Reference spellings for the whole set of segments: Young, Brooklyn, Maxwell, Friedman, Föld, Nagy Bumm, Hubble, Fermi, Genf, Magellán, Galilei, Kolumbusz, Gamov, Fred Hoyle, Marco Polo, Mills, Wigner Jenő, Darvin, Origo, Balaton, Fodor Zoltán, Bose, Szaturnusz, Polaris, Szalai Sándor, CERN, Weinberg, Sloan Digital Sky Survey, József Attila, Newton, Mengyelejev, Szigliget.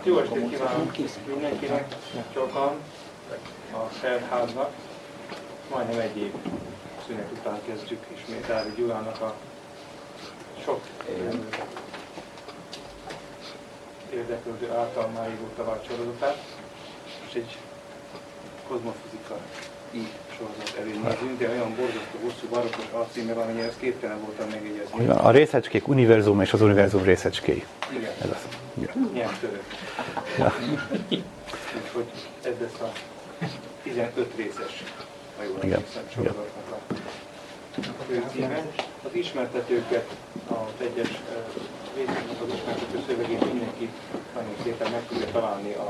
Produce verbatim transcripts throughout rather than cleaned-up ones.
Hát jó estét kívánok mindenkinek, sokan a szerháznak. Majdnem egy év szünet után kezdjük ismét Ári Gyulának a sok érdeklődő által már régóta vált sorozatát. Most egy kozmofizika így sorozat előnézünk, de olyan borzasztó hosszú barokkos alcímmel, amennyi ez képtelen voltam megjegyezni. A részecskék univerzum és az univerzum részecskéi. Igen. Ez az. Igen. Ilyen török. Ja. Úgyhogy ez lesz a tizenöt részes, ha jól emlékszem, sorozatnak a főcíme. Az ismertetőket, az egyes részeknek az ismertető szövegét mindenki nagyon szépen meg tudja találni a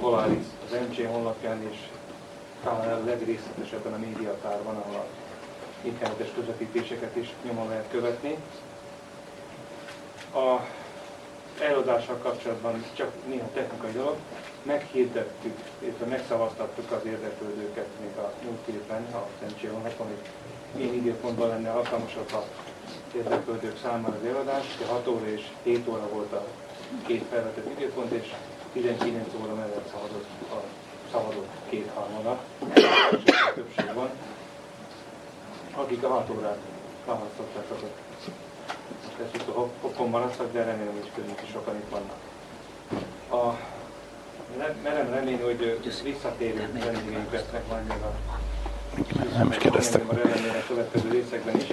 Polaris, az em cé honlapján, és talán a legrészletesebben a médiatárban, ahol a internetes közvetítéseket is nyomon lehet követni. A előadással kapcsolatban csak néha technikai dolog, meghirdettük, illetve megszavaztattuk az érdeklődőket még a múlt évben, a Szent Csirónnak, amit én időpontban lenne alkalmasabb az érdeklődők számára az előadás, de hat óra és hét óra volt a két felvetett időpont, és tizenkilenc óra mellett szavazott a szavazott kétharmada, és a többség van, akik a hat órát választották, azok. Ezt a hoppon maradtak, de remélem, hogy közünk is sokan itt vannak. A, merem remélni, hogy visszatérő vendégeink lesznek majd meg a... Nem is kérdeztek. A következő részekben is.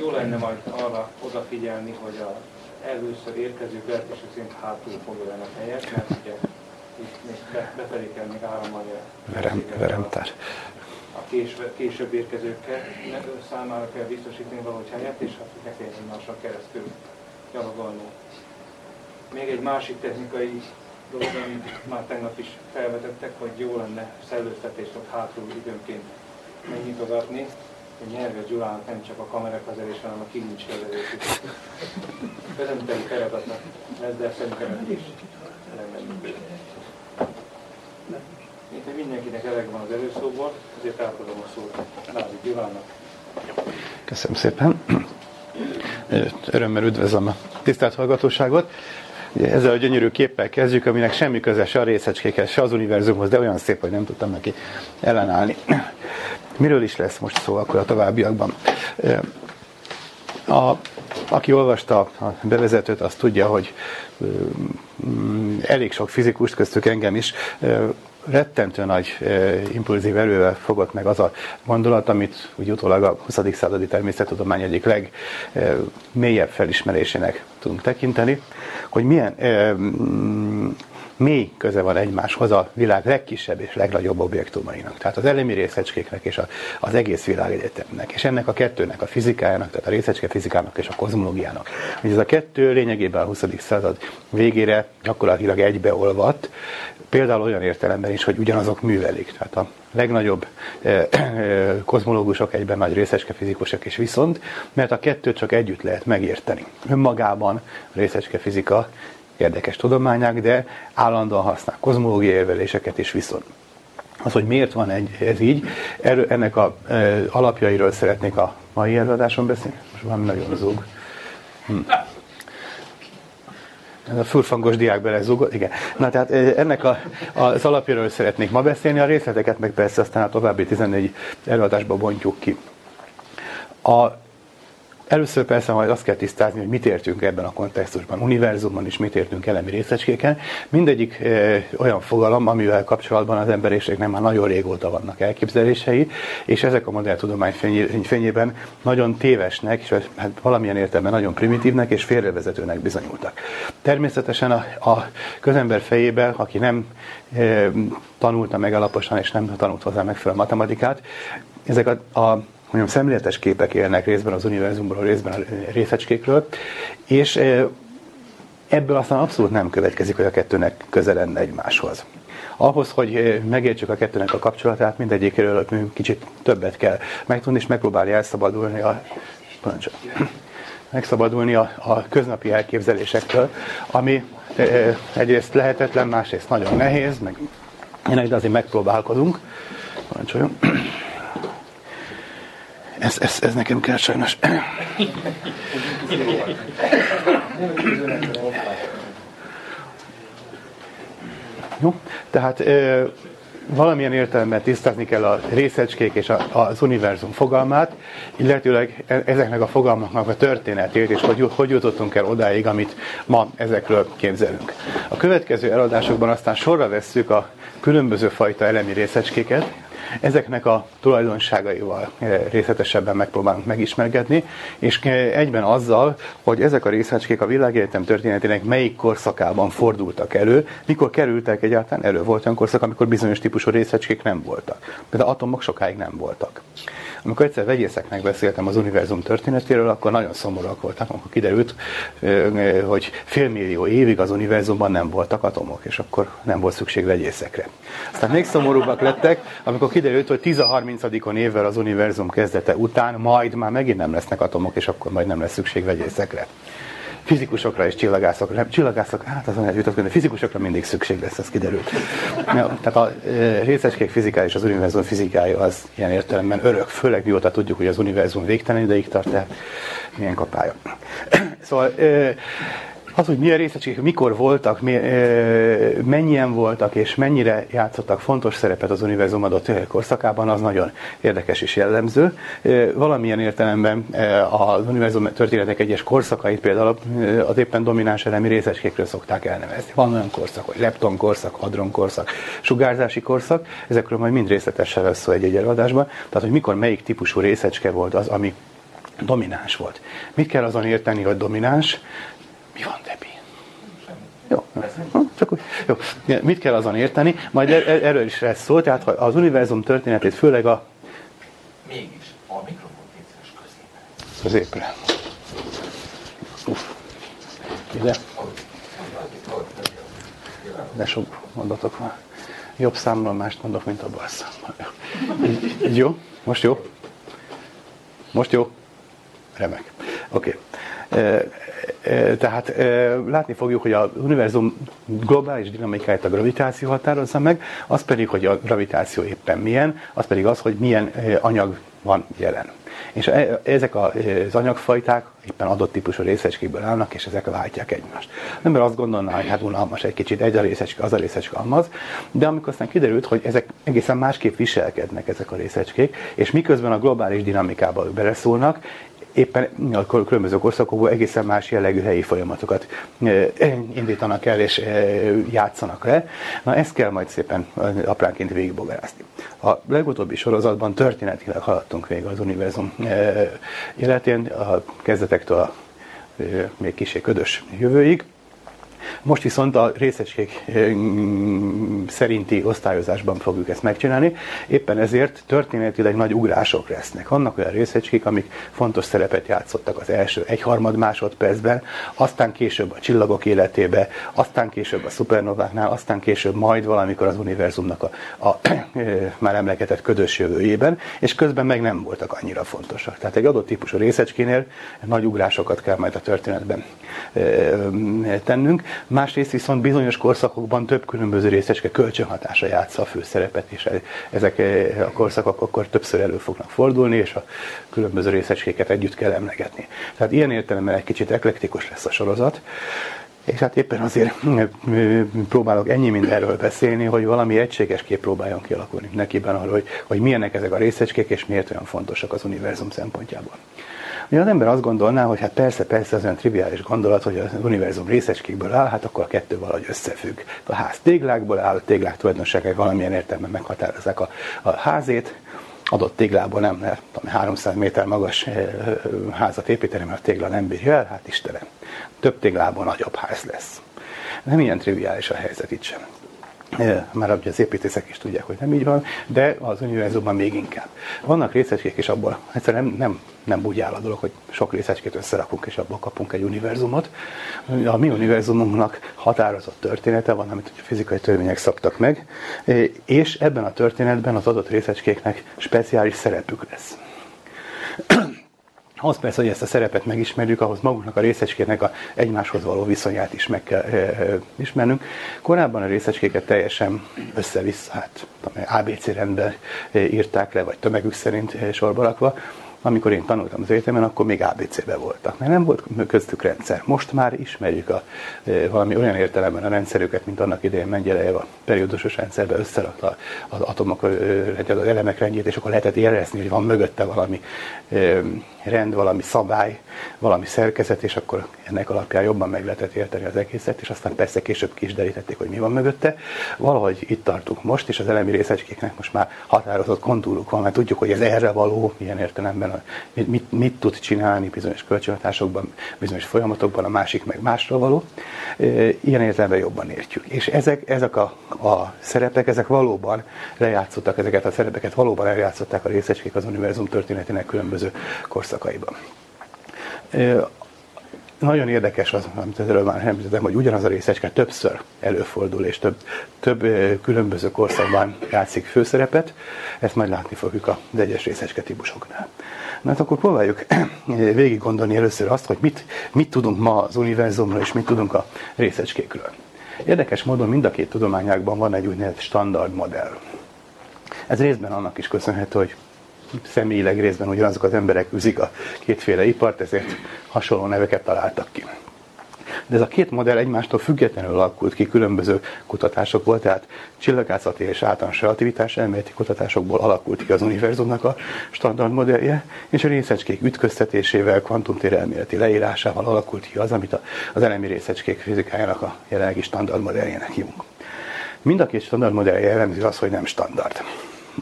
Jó lenne majd arra odafigyelni, hogy a először érkező beltések szerint hátul foglalnak helyet, mert ugye itt befelé kell még áramolni a, a késve, később érkezőkkel számára kell biztosítani valahogy helyet, és hát ne kelljen egymással keresztül gyalogolni. Még egy másik technikai dolog, amit már tegnap is felvetettek, hogy jó lenne szellőztetést ott hátul időnként megnyitogatni, hogy Nyerges Gyulának nem csak a kamerakezelés, hanem a kilincskezelés is. Közönteli feladatnak lesz, de szerintem is elengedjük. Mint hogy mindenkinek elég van az előszóból, ezért átadom a szót Nagy Bummnak. Köszönöm szépen. Örömmel üdvözlöm a tisztelt hallgatóságot. Ezzel a gyönyörű képpel kezdjük, aminek semmi köze se a részecskékhez, se az univerzumhoz, de olyan szép, hogy nem tudtam neki ellenállni. Miről is lesz most szó akkor a továbbiakban? A, aki olvasta a bevezetőt, az tudja, hogy elég sok fizikust, köztük engem is, rettentő nagy e, impulzív erővel fogott meg az a gondolat, amit úgy utólag a huszadik századi természettudomány egyik legmélyebb e, felismerésének tudunk tekinteni, hogy milyen e, m- mély köze van egymáshoz a világ legkisebb és legnagyobb objektumainak. Tehát az elemi részecskéknek és a, az egész világegyetemnek. És ennek a kettőnek, a fizikájának, tehát a részecskefizikának és a kozmológiának. Ugye ez a kettő lényegében a huszadik század végére gyakorlatilag egybeolvadt, például olyan értelemben is, hogy ugyanazok művelik. Tehát a legnagyobb eh, eh, kozmológusok egyben nagy részecskefizikusok is viszont, mert a kettőt csak együtt lehet megérteni. Önmagában a részecskefizika érdekes tudományák, de állandóan használ kozmológiai érveléseket is viszont. Az, hogy miért van egy, ez így, erő, ennek az e, alapjairól szeretnék a mai előadáson beszélni. Most valami nagyon zúg. Hm. Ez a furfangos diák belezúgott, igen. Na tehát ennek a, az alapjairól szeretnék ma beszélni, a részleteket meg persze aztán a további tizennégy előadásba bontjuk ki. A Először persze majd azt kell tisztázni, hogy mit értünk ebben a kontextusban, univerzumban is mit értünk elemi részecskéken. Mindegyik e, olyan fogalom, amivel kapcsolatban az emberiségnek már nagyon régóta vannak elképzelései, és ezek a modelltudomány fényében nagyon tévesnek, és hát valamilyen értelemben nagyon primitívnek és félrevezetőnek bizonyultak. Természetesen a, a közember fejében, aki nem e, tanulta meg alaposan és nem tanult hozzá megfelelő matematikát, ezek a, a mondjam, szemléletes képek élnek részben az univerzumból, részben a részecskékről, és ebből aztán abszolút nem következik, hogy a kettőnek közel lenne egymáshoz. Ahhoz, hogy megértsük a kettőnek a kapcsolatát, mindegyikről kicsit többet kell megtudni, és megpróbálni elszabadulni a... megszabadulni a, a köznapi elképzelésektől, ami egyrészt lehetetlen, másrészt nagyon nehéz, meg ennek, de azért megpróbálkozunk. Parancsoljon. Ez, ez, ez nekem kell sajnos. Jó? Tehát ö, valamilyen értelemben tisztázni kell a részecskék és a, az univerzum fogalmát, illetőleg ezeknek a fogalmaknak a történetét, és hogy, hogy jutottunk el odáig, amit ma ezekről képzelünk. A következő eladásokban aztán sorra vesszük a különböző fajta elemi részecskéket, ezeknek a tulajdonságaival részletesebben megpróbálunk megismerkedni, és egyben azzal, hogy ezek a részecskék a világegyetem történetének melyik korszakában fordultak elő, mikor kerültek egyáltalán elő. Volt olyan korszak, amikor bizonyos típusú részecskék nem voltak. Például atomok sokáig nem voltak. Amikor egyszer vegyészeknek beszéltem az univerzum történetéről, akkor nagyon szomorúak voltak, amikor kiderült, hogy félmillió évig az univerzumban nem voltak atomok, és akkor nem volt szükség vegyészekre. Aztán még szomorúbbak lettek, amikor kiderült, hogy tíz a harmincadikon évvel az univerzum kezdete után majd már megint nem lesznek atomok, és akkor majd nem lesz szükség vegyészekre. Fizikusokra és csillagászokra. Nem, csillagászok, hát azon eljutott, de fizikusokra mindig szükség lesz, ez kiderült. Ja, tehát a részecskék fizikája és az univerzum fizikája az ilyen értelemben örök, főleg mióta tudjuk, hogy az univerzum végtelen ideig tart, tehát milyen kapálya. Szóval az, hogy milyen részecskék mikor voltak, mennyien voltak és mennyire játszottak fontos szerepet az univerzum adott korszakában, az nagyon érdekes és jellemző. Valamilyen értelemben az univerzum történetek egyes korszakait például az éppen domináns elemi részecskékről szokták elnevezni. Van olyan korszak, hogy lepton korszak, hadron korszak, sugárzási korszak, ezekről majd mind részletesen lesz szó egy-egy előadásban, tehát hogy mikor melyik típusú részecske volt az, ami domináns volt. Mit kell azon érteni, hogy domináns? Mi van, Debi? Jó, csak úgy. Jó. Mit kell azon érteni? Majd erről is lesz szó, tehát az univerzum történetét főleg a... Mégis, a mikrofon kétszeres középre. Középre. Uff. Ide. De sok mondatok van. Jobb számmal mást mondok, mint a bal számmal. Így jó? Most jó? Most jó? Remek. Oké. Okay. Tehát látni fogjuk, hogy az univerzum globális dinamikáját a gravitáció határozza meg, az pedig, hogy a gravitáció éppen milyen, az pedig az, hogy milyen anyag van jelen. És ezek az anyagfajták éppen adott típusú részecskékből állnak, és ezek váltják egymást. Az ember azt gondolná, hogy hát unalmas egy kicsit, egy a részecske, az a részecske, amaz, de amikor aztán kiderült, hogy ezek egészen másképp viselkednek ezek a részecskék, és miközben a globális dinamikába ők beleszólnak, éppen a különböző korszakokból egészen más jellegű helyi folyamatokat indítanak el és játszanak le. Na, ezt kell majd szépen apránként végigbogarászni. A legutóbbi sorozatban történetileg haladtunk végig az univerzum életén, a kezdetektől a még kissé ködös jövőig. Most viszont a részecskék szerinti osztályozásban fogjuk ezt megcsinálni, éppen ezért történetileg nagy ugrások lesznek. Vannak olyan részecskék, amik fontos szerepet játszottak az első egyharmad másodpercben, aztán később a csillagok életébe, aztán később a szupernováknál, aztán később majd valamikor az univerzumnak a, a már emlegetett ködös jövőjében, és közben meg nem voltak annyira fontosak. Tehát egy adott típusú részecskénél nagy ugrásokat kell majd a történetben tennünk. Másrészt viszont bizonyos korszakokban több különböző részecske kölcsönhatása játsza a főszerepet, és ezek a korszakok akkor többször elő fognak fordulni, és a különböző részecskéket együtt kell emlegetni. Tehát ilyen értelemben egy kicsit eklektikus lesz a sorozat, és hát éppen azért próbálok ennyi mindenről beszélni, hogy valami egységes kép próbáljon kialakulni nekiben arról, hogy, hogy milyenek ezek a részecskék, és miért olyan fontosak az univerzum szempontjából. Ugye az ember azt gondolná, hogy hát persze, persze, az olyan triviális gondolat, hogy az univerzum részecskékből áll, hát akkor a kettő valahogy összefügg. A ház téglákból áll, a téglák tulajdonságai valamilyen értelemben meghatározzák a, a házét, adott téglából nem lehet háromszáz méter magas házat építeni, mert a tégla nem bírja el, hát Istenem, több téglából nagyobb ház lesz. Nem ilyen triviális a helyzet itt sem. Már ugye az építészek is tudják, hogy nem így van, de az univerzumban még inkább. Vannak részecskék, és abból egyszerűen nem, nem, nem úgy áll a dolog, hogy sok részecskét összerakunk, és abból kapunk egy univerzumot. A mi univerzumunknak határozott története van, amit a fizikai törvények szabtak meg, és ebben a történetben az adott részecskéknek speciális szerepük lesz. Ahhoz persze, hogy ezt a szerepet megismerjük, ahhoz maguknak a részecskéknek a egymáshoz való viszonyát is meg kell e, e, ismernünk. Korábban a részecskéket teljesen össze-vissza, hát á bé cé rendben írták le, vagy tömegük szerint e, sorba rakva. Amikor én tanultam az egyetemen, akkor még á bé cé-be voltak, mert nem volt köztük rendszer. Most már ismerjük a, valami olyan értelemben a rendszerüket, mint annak idején Mengyelejev a periódusos rendszerbe összerakta az atomok, az elemek rendjét, és akkor lehetett érezni, hogy van mögötte valami rend, valami szabály, valami szerkezet, és akkor ennek alapján jobban meg lehetett érteni az egészet, és aztán persze később ki is derítették, hogy mi van mögötte. Valahogy itt tartunk most, és az elemi részecskéknek most már határozott kontúruk van, mert tudjuk, hogy ez erre való, milyen értelemben, mit, mit tud csinálni bizonyos kölcsönhatásokban, bizonyos folyamatokban, a másik meg másra való. Ilyen értelemben jobban értjük. És ezek, ezek a, a szerepek, ezek valóban lejátszottak, ezeket a szerepeket valóban eljátszották a részecskék az univerzum történetének különböző korszakaiban. Nagyon érdekes az, amit erről már említettem, hogy ugyanaz a részecske többször előfordul, és több, több különböző korszakban játszik főszerepet. Ezt majd látni fogjuk az egyes részecske típusoknál. Na hát akkor próbáljuk végig gondolni először azt, hogy mit, mit tudunk ma az univerzumról, és mit tudunk a részecskékről. Érdekes módon mind a két tudományágban van egy úgynevezett standard modell. Ez részben annak is köszönhető, hogy személyileg részben ugyanazok az emberek űzik a kétféle ipart, ezért hasonló neveket találtak ki. De ez a két modell egymástól függetlenül alakult ki, különböző kutatások volt, tehát csillagászati és általános relativitás elméleti kutatásokból alakult ki az univerzumnak a standard modellje, és a részecskék ütköztetésével, kvantumtér elméleti leírásával alakult ki az, amit az elemi részecskék fizikájának a jelenlegi standard modelljének hívunk. Mind a két standard modellje jellemző az, hogy nem standard.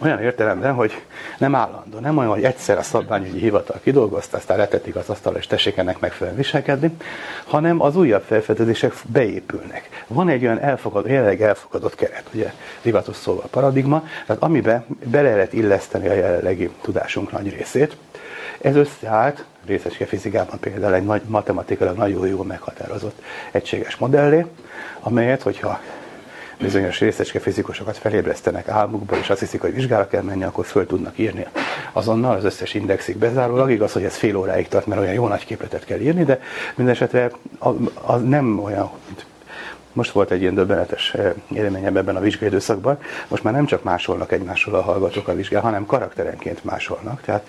Olyan értelemben, hogy nem állandó, nem olyan, hogy egyszer a szabványügyi hivatal kidolgozta, aztán letették az asztalra, és tessék ennek megfelelően viselkedni, hanem az újabb felfedezések beépülnek. Van egy olyan elfogadott, jelenleg elfogadott keret, ugye, divatos szóval paradigma, tehát amiben bele lehet illeszteni a jelenlegi tudásunk nagy részét. Ez összeállt részecske fizikában például egy nagy, matematikailag nagyon jól meghatározott egységes modellé, amelyet, hogyha bizonyos részecske fizikusokat felébresztenek álmukból, és azt hiszik, hogy vizsgára kell menni, akkor föl tudnak írni azonnal az összes indexig bezárólag. Igaz, hogy ez fél óráig tart, mert olyan jó nagy képletet kell írni, de mindesetre az nem olyan, mint most volt egy ilyen döbbenetes élményem ebben a vizsgaidőszakban, most már nem csak másolnak egymásról a hallgatók a vizsgál, hanem karakterenként másolnak, tehát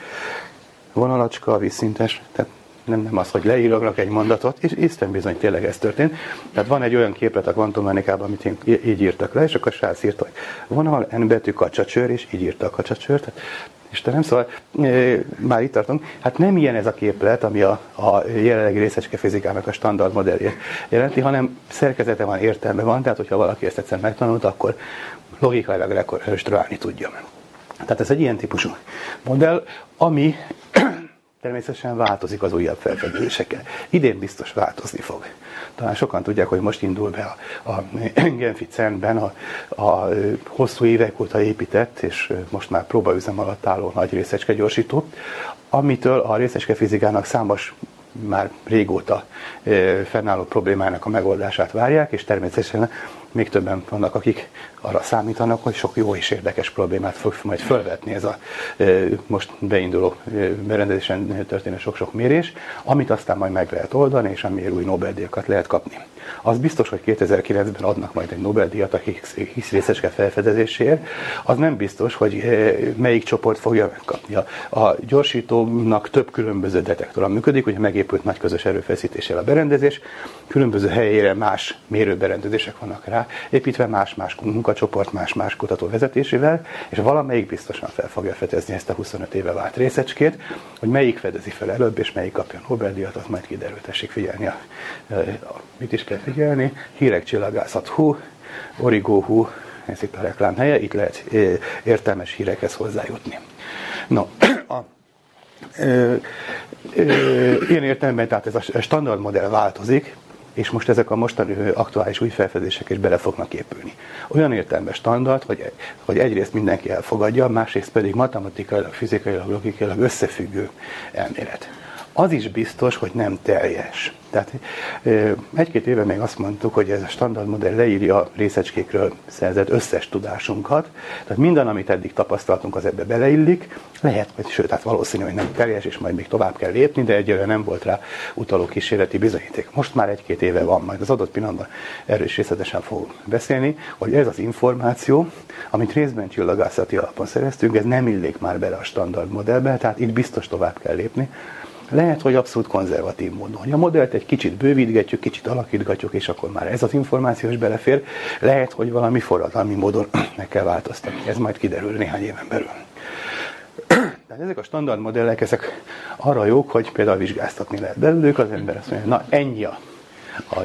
vonalacska, vízszintes, tehát Nem, nem az, hogy leírognak egy mondatot, és Isten bizony tényleg ez történt. Tehát van egy olyan képlet a kvantummechanikában, amit én így írtak le, és akkor a srác írt, hogy vonal, en betű, kacsacsőr, és így írta a kacsacsőrt. Tehát, Istenem, szóval e, már itt tartunk. Hát nem ilyen ez a képlet, ami a, a jelenlegi részecske fizikának a standard modelljét jelenti, hanem szerkezete van, értelme van, tehát hogyha valaki ezt egyszer megtanult, akkor logikailag rekonstruálni tudja. Tehát ez egy ilyen típusú modell, ami természetesen változik az újabb felfedezésekkel. Idén biztos változni fog. Talán sokan tudják, hogy most indul be a, a Genfi cernben a, a hosszú évek óta épített, és most már próbaüzem alatt álló nagy részecske gyorsító, amitől a részecske fizikának számos már régóta fennálló problémának a megoldását várják, és természetesen még többen vannak, akik arra számítanak, hogy sok jó és érdekes problémát fog majd felvetni ez a most beinduló berendezésen történő sok-sok mérés, amit aztán majd meg lehet oldani, és amiért új Nobel-díjakat lehet kapni. Az biztos, hogy kétezer-kilencben adnak majd egy Nobel-díjat a Higgs részecske felfedezéséért, az nem biztos, hogy melyik csoport fogja megkapni. A gyorsítónak több különböző detektora működik, ugye megépült nagy közös erőfeszítéssel a berendezés, különböző helyére más mérőberendezések vannak rá építve, más-más munkacsoport, más-más kutató vezetésével, és valamelyik biztosan fel fogja fedezni ezt a huszonöt éve vált részecskét, hogy melyik fedezi fel előbb, és melyik kapja Nobel-díjat, azt majd kiderül, tessék figyelni. A, a, a, mit is kell figyelni? Hírek csillagászat hú, Origo hú, ez itt a reklám helye, itt lehet értelmes hírekhez hozzájutni. No, a ö, ö, ilyen értelemben, tehát ez a standard modell változik, és most ezek a mostani aktuális új felfedezések is bele fognak épülni. Olyan értelemben standard, hogy, hogy egyrészt mindenki elfogadja, másrészt pedig matematikailag, fizikailag, logikailag összefüggő elmélet. az is biztos, hogy nem teljes. Tehát egy-két éve még azt mondtuk, hogy ez a standard modell leírja a részecskékről szerzett összes tudásunkat, tehát minden, amit eddig tapasztaltunk, az ebbe beleillik, lehet, vagy sőt, hát valószínű, hogy nem teljes, és majd még tovább kell lépni, de egyelőre nem volt rá utaló kísérleti bizonyíték. Most már egy-két éve van, majd az adott pillanatban erről is részletesen fogunk beszélni, hogy ez az információ, amit részben csillagászati alapon szereztünk, ez nem illik már bele a standard modellbe, tehát itt biztos tovább kell lépni. Lehet, hogy abszolút konzervatív módon. Hogy a modellt egy kicsit bővítgetjük, kicsit alakítgatjuk, és akkor már ez az információ is belefér. Lehet, hogy valami forradalmi módon meg kell változtatni. Ez majd kiderül néhány éven belül. Tehát ezek a standard modellek, ezek arra jók, hogy például vizsgáztatni lehet belőlük. Az ember azt mondja, na ennyi a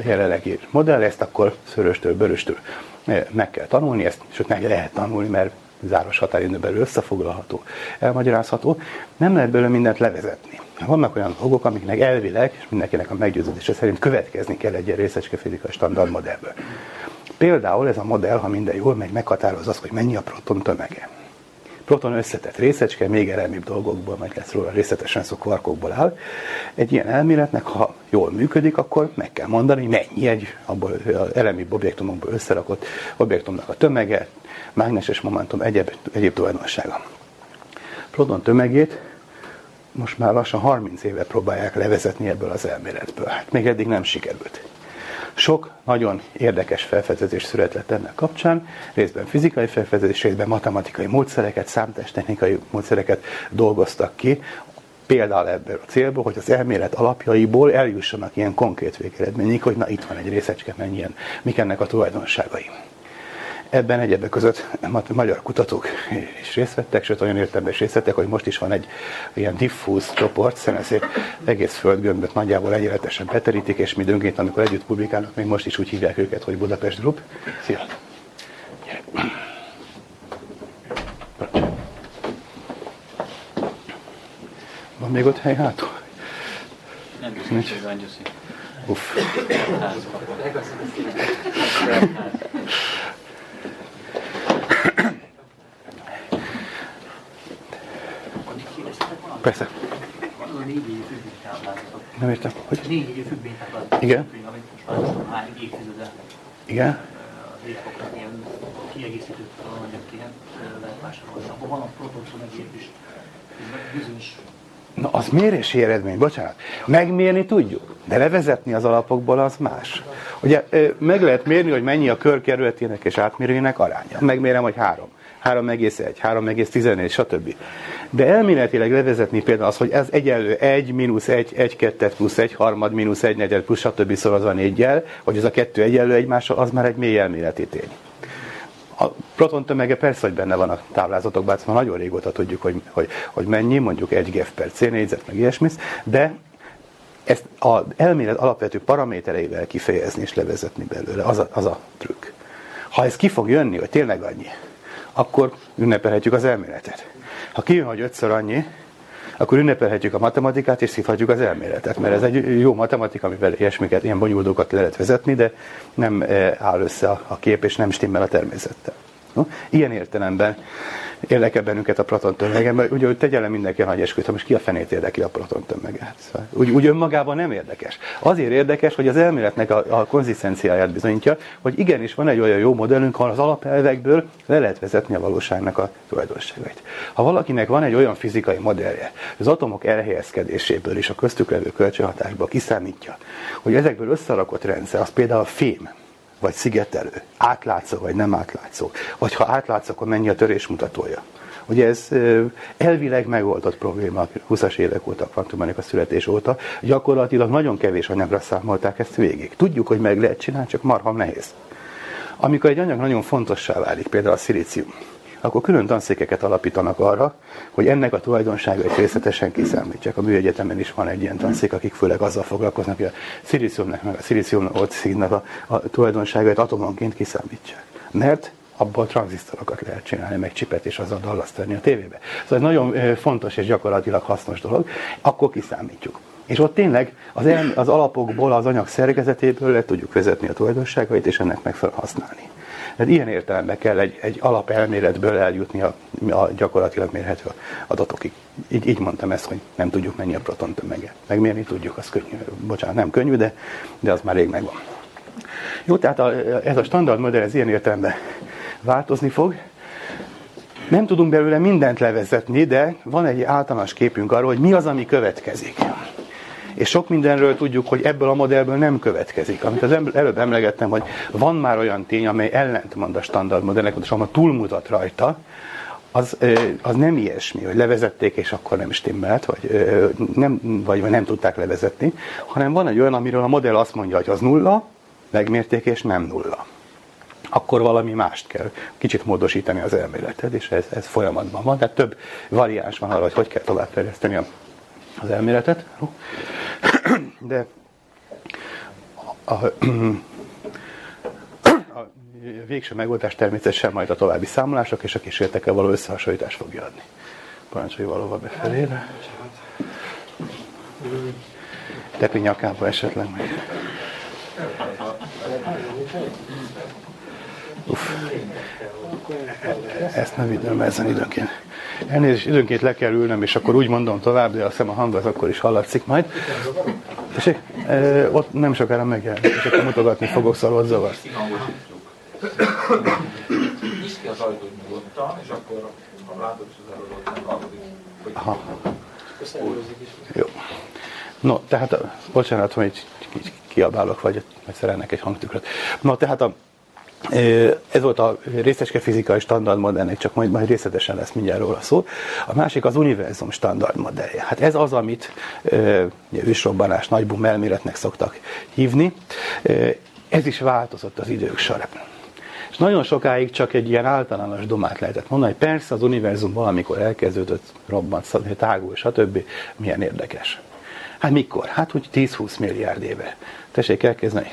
jelenlegi modell, ezt akkor szöröstől, böröstől meg kell tanulni, ezt sőt meg lehet tanulni, mert záros határidőn belül összefoglalható, elmagyarázható. Nem lehet belőle mindent levezetni. Vannak olyan dolgok, amiknek elvileg, és mindenkinek a meggyőződése szerint következni kell egy ilyen részecskefizikai standard modellből. Például ez a modell, ha minden jól megy, meghatároz az, hogy mennyi a proton tömege. Proton összetett részecske, még elemibb dolgokból, majd lesz róla részletesen szó, kvarkokból áll. Egy ilyen elméletnek, ha jól működik, akkor meg kell mondani, mennyi egy abból elemibb objektumokból összerakott objektumnak a tömege, mágneses momentum, egyéb, egyéb tulajdonsága. Proton tömegét most már lassan harminc éve próbálják levezetni ebből az elméletből. Hát még eddig nem sikerült. Sok nagyon érdekes felfedezés született ennek kapcsán, részben fizikai felfedezés, részben matematikai módszereket, számítástechnikai módszereket dolgoztak ki, például ebből a célból, hogy az elmélet alapjaiból eljussanak ilyen konkrét végeredményig, hogy na itt van egy részecske, mennyien, mik ennek a tulajdonságai. Ebben egyebek között magyar kutatók is részt vettek, sőt olyan értelemben is részt vettek, hogy most is van egy ilyen diffúz csoport, szeneszék egész földgömböt nagyjából egyenletesen beterítik, és mindönként, amikor együtt publikálnak, még most is úgy hívják őket, hogy Budapest Group. Szia! Van még ott hely hátul? Nem biztos, hogy van, Gyuszi. Uff. Persze. Nem értem, hogy? Négy év függvény táblázat. Igen. Amit most már most már három évtizede. Igen. Az évfoknak ilyen kiegészítőt a nagyobb lehet vásárolni. Akkor van a protonszomegép is. Bizonyos. Na, az mérési eredmény, bocsánat. Megmérni tudjuk, de levezetni az alapokból az más. Ugye meg lehet mérni, hogy mennyi a körkerületének és átmérőjének aránya. Megmérem, hogy három. három egész egy, három egész tizennégy, stb. De elméletileg levezetni például az, hogy ez egyenlő egy, mínusz egy, egy, kettő, plusz egy, harmad, mínusz egy, negyed, plusz stb. Szorozva négyel, hogy ez a kettő egyenlő egymással, az már egy mély elméleti tény. A proton tömege persze, hogy benne van a táblázatokban, ezt már nagyon régóta tudjuk, hogy, hogy, hogy mennyi, mondjuk egy G F per C négyzet, meg ilyesmi, de ezt az elmélet alapvető paramétereivel kifejezni és levezetni belőle, az a, az a trükk. Ha ez ki fog jönni, hogy tényleg annyi, akkor ünnepelhetjük az elméletet. Ha kijön, hogy ötször annyi, akkor ünnepelhetjük a matematikát, és szívhatjuk az elméletet. Mert ez egy jó matematika, amivel ilyesmiket, ilyen bonyolultókat lehet vezetni, de nem áll össze a kép, és nem stimmel a természettel. No? Ilyen értelemben érdekel bennünket a proton tömege, mert ugye, hogy tegye le mindenki a nagy esküt, ha most ki a fenét érdekli a proton tömege. Szóval, úgy, úgy önmagában nem érdekes. Azért érdekes, hogy az elméletnek a, a konzisztenciáját bizonyítja, hogy igenis van egy olyan jó modellünk, ahol az alapelvekből le lehet vezetni a valóságnak a tulajdonságait. Ha valakinek van egy olyan fizikai modellje, az atomok elhelyezkedéséből és a köztük levő kölcsönhatásból kiszámítja, hogy ezekből összerakott rendszer, az például fém, vagy szigetelő, átlátszó, vagy nem átlátszó, vagy ha átlátszó, akkor mennyi a törésmutatója. Ugye ez elvileg megoldott probléma huszas évek óta, a kvantummechanika születés óta, gyakorlatilag nagyon kevés anyagra számolták ezt végig. Tudjuk, hogy meg lehet csinálni, csak marha nehéz. Amikor egy anyag nagyon fontossá válik, például a szilícium, akkor külön tanszékeket alapítanak arra, hogy ennek a tulajdonságait részletesen kiszámítják. A műegyetemen is van egy ilyen tanszék, akik főleg azzal foglalkoznak, hogy a szilíciumnak, meg a szilícium-oxidnak a, a tulajdonságait atomonként kiszámítják. Mert abból tranzisztorokat lehet csinálni, meg csipet, és azzal dallasztani a tévébe. Szóval ez nagyon fontos és gyakorlatilag hasznos dolog. Akkor kiszámítjuk. És ott tényleg az, el, az alapokból, az anyag szerkezetéből le tudjuk vezetni a tulajdonságait, és ennek meg fel használni. Tehát ilyen értelemben kell egy, egy alapelméletből eljutni a, a gyakorlatilag mérhető adatokig. Így, így mondtam ezt, hogy nem tudjuk, mennyi a proton tömege. Megmérni tudjuk, az könnyű, bocsánat, nem könnyű, de, de az már rég megvan. Jó, tehát a, ez a standard modell, ez ilyen értelemben változni fog. Nem tudunk belőle mindent levezetni, de van egy általános képünk arról, hogy mi az, ami következik. És sok mindenről tudjuk, hogy ebből a modellből nem következik. Amit az előbb emlegettem, hogy van már olyan tény, amely ellentmond a standard modellnek, pontosan túlmutat rajta, az, az nem ilyesmi, hogy levezették, és akkor nem stimmelt, vagy nem, vagy nem tudták levezetni, hanem van egy olyan, amiről a modell azt mondja, hogy az nulla, megmérték, és nem nulla. Akkor valami mást kell kicsit módosítani az elméleted, és ez, ez folyamatban van. Tehát több variáns van arra, hogy hogy kell továbbterjeszteni az elméletet. De a, a, a végső megoldás természetesen majd a további számolások és a kísérletekkel való összehasonlítás fogja adni. Parancsolj valóban befelére. Tepi nyakába esetleg meg. Uff. Ezt nem időm, ezen időnként. Elnézést, időnként le kell ülnöm, és akkor úgy mondom tovább, de azt hiszem a hang az akkor is hallatszik majd. És e, ott nem sokára megjelenik, és akkor mutogatni fogok, szóval ott zavarsz. Nyisd ki az ajtót nyugodtan, és akkor a látod, hogy nem jó. No, tehát, bocsánat, hogy így kiabálok, vagy szerelnek egy hangtükröt. No, tehát a ez volt a részecske fizikai standard modellnek, csak majd, majd részletesen lesz mindjárt róla szó. A másik az univerzum standard modellje. Hát ez az, amit ősrobbanás, nagy bumm elméletnek szoktak hívni. Ez is változott az idők során. És nagyon sokáig csak egy ilyen általános domát lehetett mondani, hogy persze az univerzum valamikor elkezdődött, robbant, tágul, stb. Milyen érdekes. Hát mikor? Hát úgy tíz-húsz milliárd éve. Tessék elkezdeni.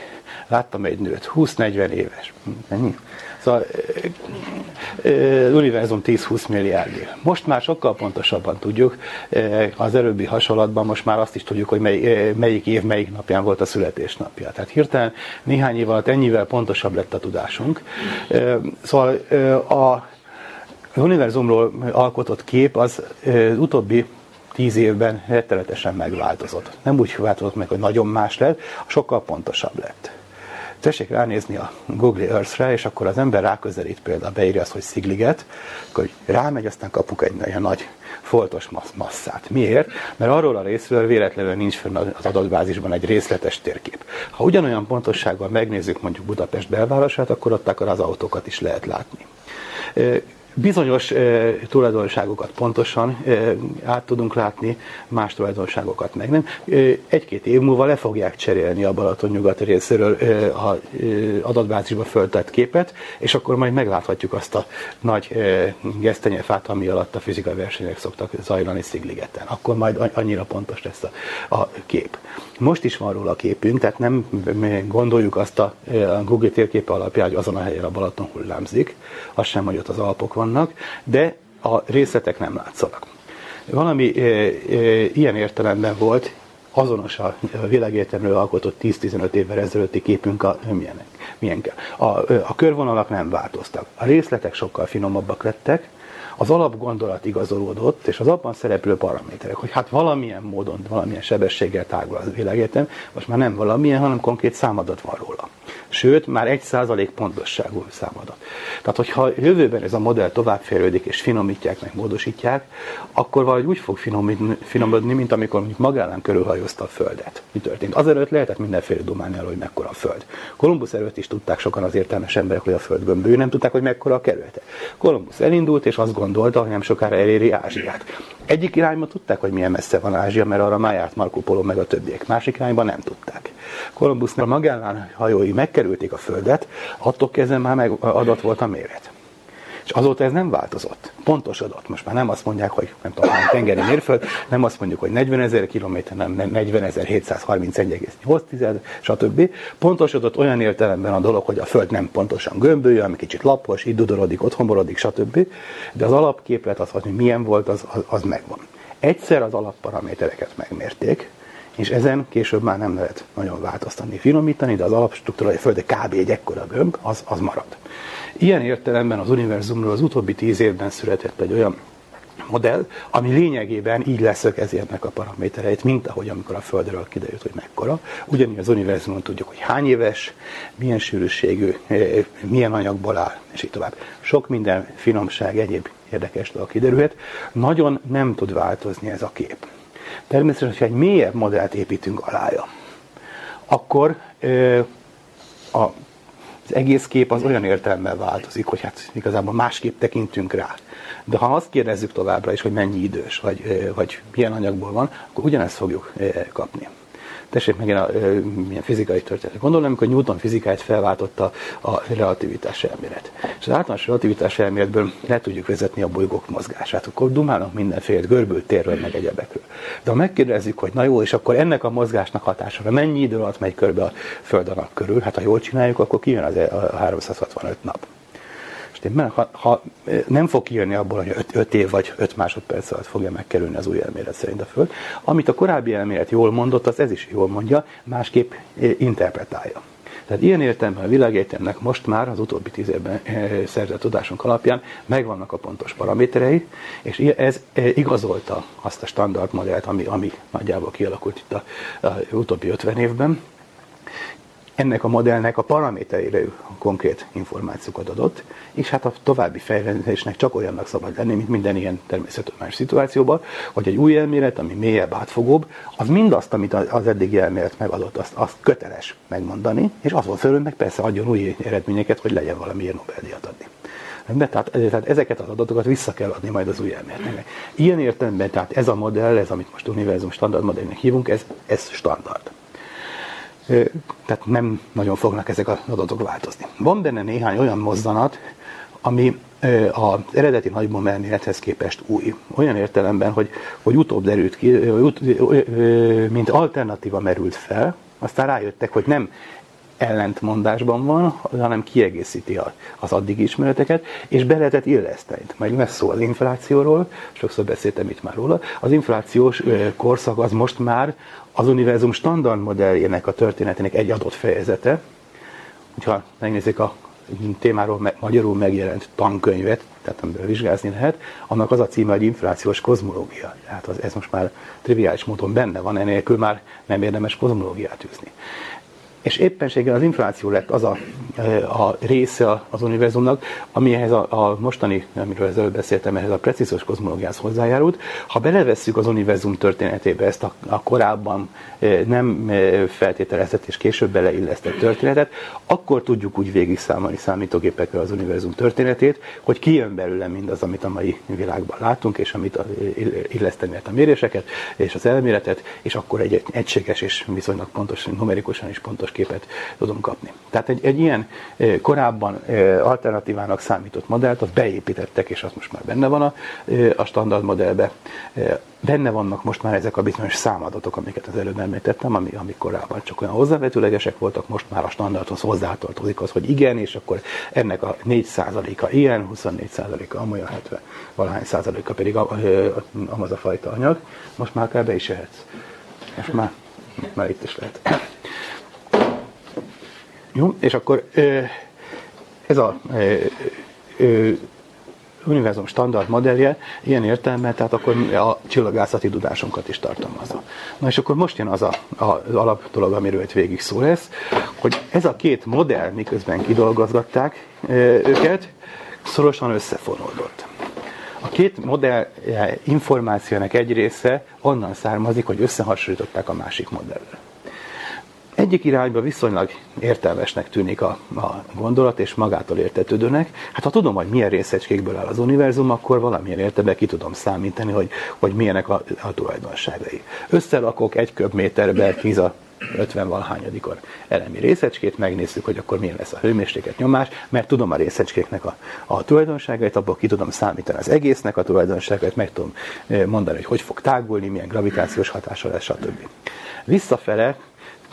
Láttam egy nőt, húsz-negyven éves. Ennyi? Szóval az univerzum tíz-húsz milliárd év. Most már sokkal pontosabban tudjuk, az előbbi hasonlatban most már azt is tudjuk, hogy mely, melyik év, melyik napján volt a születésnapja. Tehát hirtelen néhány év alatt ennyivel pontosabb lett a tudásunk. Szóval a, az univerzumról alkotott kép az utóbbi tíz évben rettenetesen megváltozott. Nem úgy változott meg, hogy nagyon más lett, sokkal pontosabb lett. Tessék ránézni a Google Earth-re, és akkor az ember ráközelít például, beírja azt, hogy Szigliget, akkor rámegy, aztán kapunk egy nagyon nagy foltos masszát. Miért? Mert arról a részről véletlenül nincs fönn az adatbázisban egy részletes térkép. Ha ugyanolyan pontossággal megnézzük mondjuk Budapest belvárosát, akkor ott akár az autókat is lehet látni. Bizonyos e, tulajdonságokat pontosan e, át tudunk látni, más tulajdonságokat meg nem. E, egy-két év múlva le fogják cserélni a Balaton nyugati részéről e, a e, adatbázisba föltett képet, és akkor majd megláthatjuk azt a nagy e, gesztenyefát, ami alatt a fizikai versenyek szoktak zajlani Szigligeten. Akkor majd annyira pontos lesz a, a kép. Most is van róla a képünk, tehát nem gondoljuk azt a, a Google térképe alapján, hogy azon a helyen a Balaton hullámzik, az sem, hogy ott az Alpok vannak, de a részletek nem látszanak. Valami e, e, ilyen értelemben volt azonos a világegyetemről alkotott tíz-tizenöt évvel ezelőtti képünk a milyenek, milyenkel. A, a körvonalak nem változtak. A részletek sokkal finomabbak lettek, az alapgondolat igazolódott, és az abban szereplő paraméterek, hogy hát valamilyen módon, valamilyen sebességgel tágul az világegyetem, most már nem valamilyen, hanem konkrét számadat van róla. Sőt, már egy százalék pontosságú számadat. Tehát, hogyha jövőben ez a modell továbbfejlődik, és finomítják, meg módosítják, akkor valahogy úgy fog finomodni, mint amikor mondjuk Magellán körülhajózta a Földet. Mi történt? Azelőtt lehetett mindenféle dumálni arról, hogy mekkora a Föld. Kolumbusz előtt is tudták sokan az értelmes emberek, hogy a Föld gömbölyű, nem tudták, hogy mekkora a kerülete. Kolumbusz elindult, és azt gondolta, hogy nem sokára eléri Ázsiát. Egyik irányban tudták, hogy milyen messze van Ázsia, mert arra már járt Marco Polo meg a többiek. Másik irányban nem tudták. Kolumbusznak a Magellán hajói megkerülték a Földet, attól kezdve már megadott volt a méret. És azóta ez nem változott. Pontosodott. Most már nem azt mondják, hogy nem tudom, tengeri mérföld, nem azt mondjuk, hogy negyvenezer kilométer, nem negyvenezer-hétszázharmincegy egész nyolc, stb. Pontosodott olyan értelemben a dolog, hogy a Föld nem pontosan gömbölyű, ami kicsit lapos, itt dudorodik, ott homorodik, stb. De az alapképlet az, hogy milyen volt, az, az, az megvan. Egyszer az alapparamétereket megmérték, és ezen később már nem lehet nagyon változtatni, finomítani, de az alapstruktúra, a Föld kb. Egy ekkora gömb, az, az marad. Ilyen értelemben az univerzumról az utóbbi tíz évben született egy olyan modell, ami lényegében így leszögezi ennek a paramétereit, mint ahogy amikor a Földről kiderült, hogy mekkora. Ugyanígy az univerzumon tudjuk, hogy hány éves, milyen sűrűségű, milyen anyagból áll, és így tovább. Sok minden finomság, egyéb érdekes dolog kiderülhet. Nagyon nem tud változni ez a kép. Természetesen, ha egy mélyebb modellt építünk alája, akkor a az egész kép az olyan értelemben változik, hogy hát igazából másképp tekintünk rá. De ha azt kérdezzük továbbra is, hogy mennyi idős, vagy, vagy milyen anyagból van, akkor ugyanezt fogjuk kapni. Tessék meg a milyen fizikai történetet gondolom, amikor Newton fizikáját felváltotta a relativitás elmélet. És az általános relativitás elméletből le tudjuk vezetni a bolygók mozgását, akkor dumálnak mindenféle görbült térről, meg egyebekről. De ha megkérdezzük, hogy na jó, és akkor ennek a mozgásnak hatására mennyi idő alatt megy körbe a Föld a nap körül, hát ha jól csináljuk, akkor kijön az a háromszázhatvanöt nap. Ha, ha nem fog kijönni abból, hogy öt év vagy öt másodperc alatt fogja megkerülni az új elmélet szerint a Föld. Amit a korábbi elmélet jól mondott, az ez is jól mondja, másképp interpretálja. Tehát ilyen értelemben a világegyetemnek most már az utóbbi tíz évben szerzett tudásunk alapján megvannak a pontos paraméterei, és ez igazolta azt a standard modellt, ami, ami nagyjából kialakult itt a, a utóbbi ötven évben. Ennek a modellnek a paramétereire konkrét információkat adott, és hát a további fejlődésnek csak olyannak szabad lenni, mint minden ilyen természettudományos szituációban, hogy egy új elmélet, ami mélyebb, átfogóbb, az mindazt, amit az eddigi elmélet megadott, azt, azt köteles megmondani, és azon fölül meg persze adjon új eredményeket, hogy legyen valamiért Nobel-díjat adni. De tehát, tehát ezeket az adatokat vissza kell adni majd az új elméletnek. Ilyen értelemben tehát ez a modell, ez amit most univerzum standard modellnek hívunk, ez, ez standard. Tehát nem nagyon fognak ezek az adatok változni. Van benne néhány olyan mozzanat, ami az eredeti Nagy Bumm elmélethez képest új. Olyan értelemben, hogy, hogy utóbb derült ki, mint alternatíva merült fel, aztán rájöttek, hogy nem ellentmondásban van, hanem kiegészíti az addigi ismereteket, és be lehetett illeszteni. Majd lesz szó az inflációról, sokszor beszéltem itt már róla. Az inflációs korszak az most már az univerzum standard modelljének a történetének egy adott fejezete. Hogyha megnézzük a témáról me- magyarul megjelent tankönyvet, tehát amiből vizsgázni lehet, annak az a címe, hogy inflációs kozmológia. Tehát az, ez most már triviális módon benne van, enélkül már nem érdemes kozmológiát űzni. És éppenséggel az infláció lett az a, a része az univerzumnak, ami ehhez a, a mostani, amiről az előbb beszéltem, ehhez a precíziós kozmológiához hozzájárult. Ha belevesszük az univerzum történetébe ezt a, a korábban nem feltételezett és később beleillesztett történetet, akkor tudjuk úgy végigszámolni számítógépekkel az univerzum történetét, hogy kijön belőle mindaz, amit a mai világban látunk, és amit a, illeszteni lehet a méréseket és az elméletet, és akkor egy egységes és viszonylag pontos, numerikusan is pontos képet tudom kapni. Tehát egy, egy ilyen korábban alternatívának számított modellt, azt beépítettek, és az most már benne van a, a standard modellbe. Benne vannak most már ezek a bizonyos számadatok, amiket az előbb említettem, ami, amik korábban csak olyan hozzávetőlegesek voltak, most már a standardhoz hozzátartozik az, hogy igen, és akkor ennek a négy százaléka ilyen, huszonnégy százaléka amolyan, hetven valahány százaléka pedig amaz a fajta anyag. Most már kell be is jöhetsz. És már, már itt is lehet. Jó, és akkor ez a univerzum standard modellje ilyen értelemben, tehát akkor a csillagászati tudásunkat is tartalmazza. Na és akkor most jön az a, a, az alap dolog, amiről itt végig szó lesz, hogy ez a két modell, miközben kidolgozgatták őket, szorosan összefonódott. A két modell információnak egy része onnan származik, hogy összehasonlították a másik modellről. Egyik irányba viszonylag értelmesnek tűnik a, a gondolat, és magától értetődőnek. Hát ha tudom, hogy milyen részecskékből áll az univerzum, akkor valamilyen értelemben ki tudom számítani, hogy, hogy milyenek a, a tulajdonságai. Összerakok egy köbméterbe tíz a ötven valahányadikon elemi részecskét, megnézzük, hogy akkor milyen lesz a hőmérséklet, nyomás, mert tudom a részecskéknek a, a tulajdonságait, abból ki tudom számítani az egésznek a tulajdonságait, meg tudom mondani, hogy hogy fog tágulni, milyen gravitációs hatása lesz, stb. Visszafele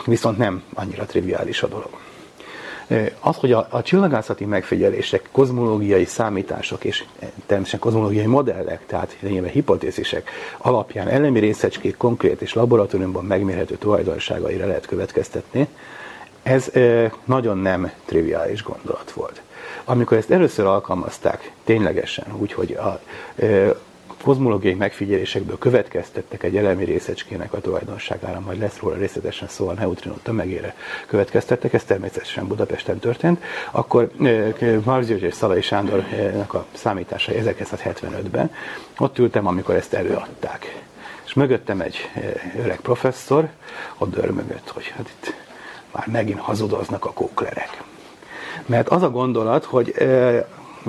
viszont nem annyira triviális a dolog. Az, hogy a, a csillagászati megfigyelések, kozmológiai számítások és természetesen kozmológiai modellek, tehát lényegében hipotézisek alapján elemi részecskék konkrét és laboratóriumban megmérhető tulajdonságaira lehet következtetni, ez nagyon nem triviális gondolat volt. Amikor ezt először alkalmazták ténylegesen, úgyhogy a kozmológiai megfigyelésekből következtettek egy elemi részecskének a tulajdonságára, majd lesz róla részletesen szó a neutrino tömegére következtettek, ez természetesen Budapesten történt, akkor Marzs József és Szalai Sándornak a számítása ezerkilencszázhetvenötben, ott ültem, amikor ezt előadták. És mögöttem egy öreg professzor, ott dörmögött, hogy hát itt már megint hazudoznak a kóklerek. Mert az a gondolat, hogy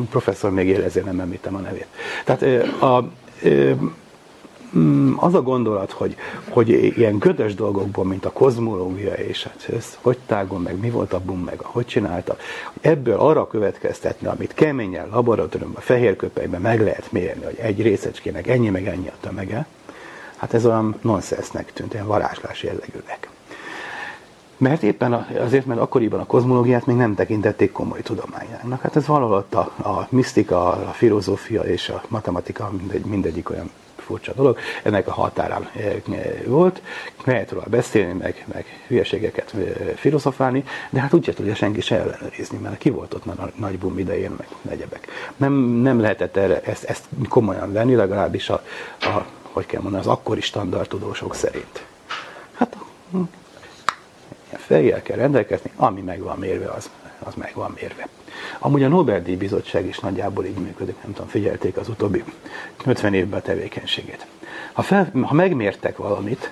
professzor még él, ezért nem említem a nevét. Tehát a, az a gondolat, hogy, hogy ilyen gödös dolgokból, mint a kozmológia, és hát ez, hogy tágon, meg mi volt a Bumm, meg hogy csinálta, ebből arra következtetni, amit keményen laboratóriumban, fehérköpenyben meg lehet mérni, hogy egy részecskének ennyi, meg ennyi a tömege, hát ez olyan nonsensnek tűnt, ilyen varázslás jellegűnek. Mert éppen azért, mert akkoriban a kozmológiát még nem tekintették komoly tudományának. Hát ez valahol ott a, a misztika, a filozófia és a matematika mindegy, mindegyik olyan furcsa dolog. Ennek a határán volt. Lehet róla beszélni, meg, meg hülyeségeket filozofálni, de hát úgy se tudja senki se ellenőrizni, mert ki volt ott a Nagy Bumm idején, meg egyebek. Nem, nem lehetett erre ezt, ezt komolyan venni, legalábbis a, a, hogy kell mondani, az akkori standardtudósok szerint. Hát... fejjel kell rendelkezni, ami meg van mérve, az, az meg van mérve. Amúgy a Nobel-díj bizottság is nagyjából így működik, nem tudom, figyelték az utóbbi ötven évben a tevékenységét. Ha, fel, ha megmértek valamit,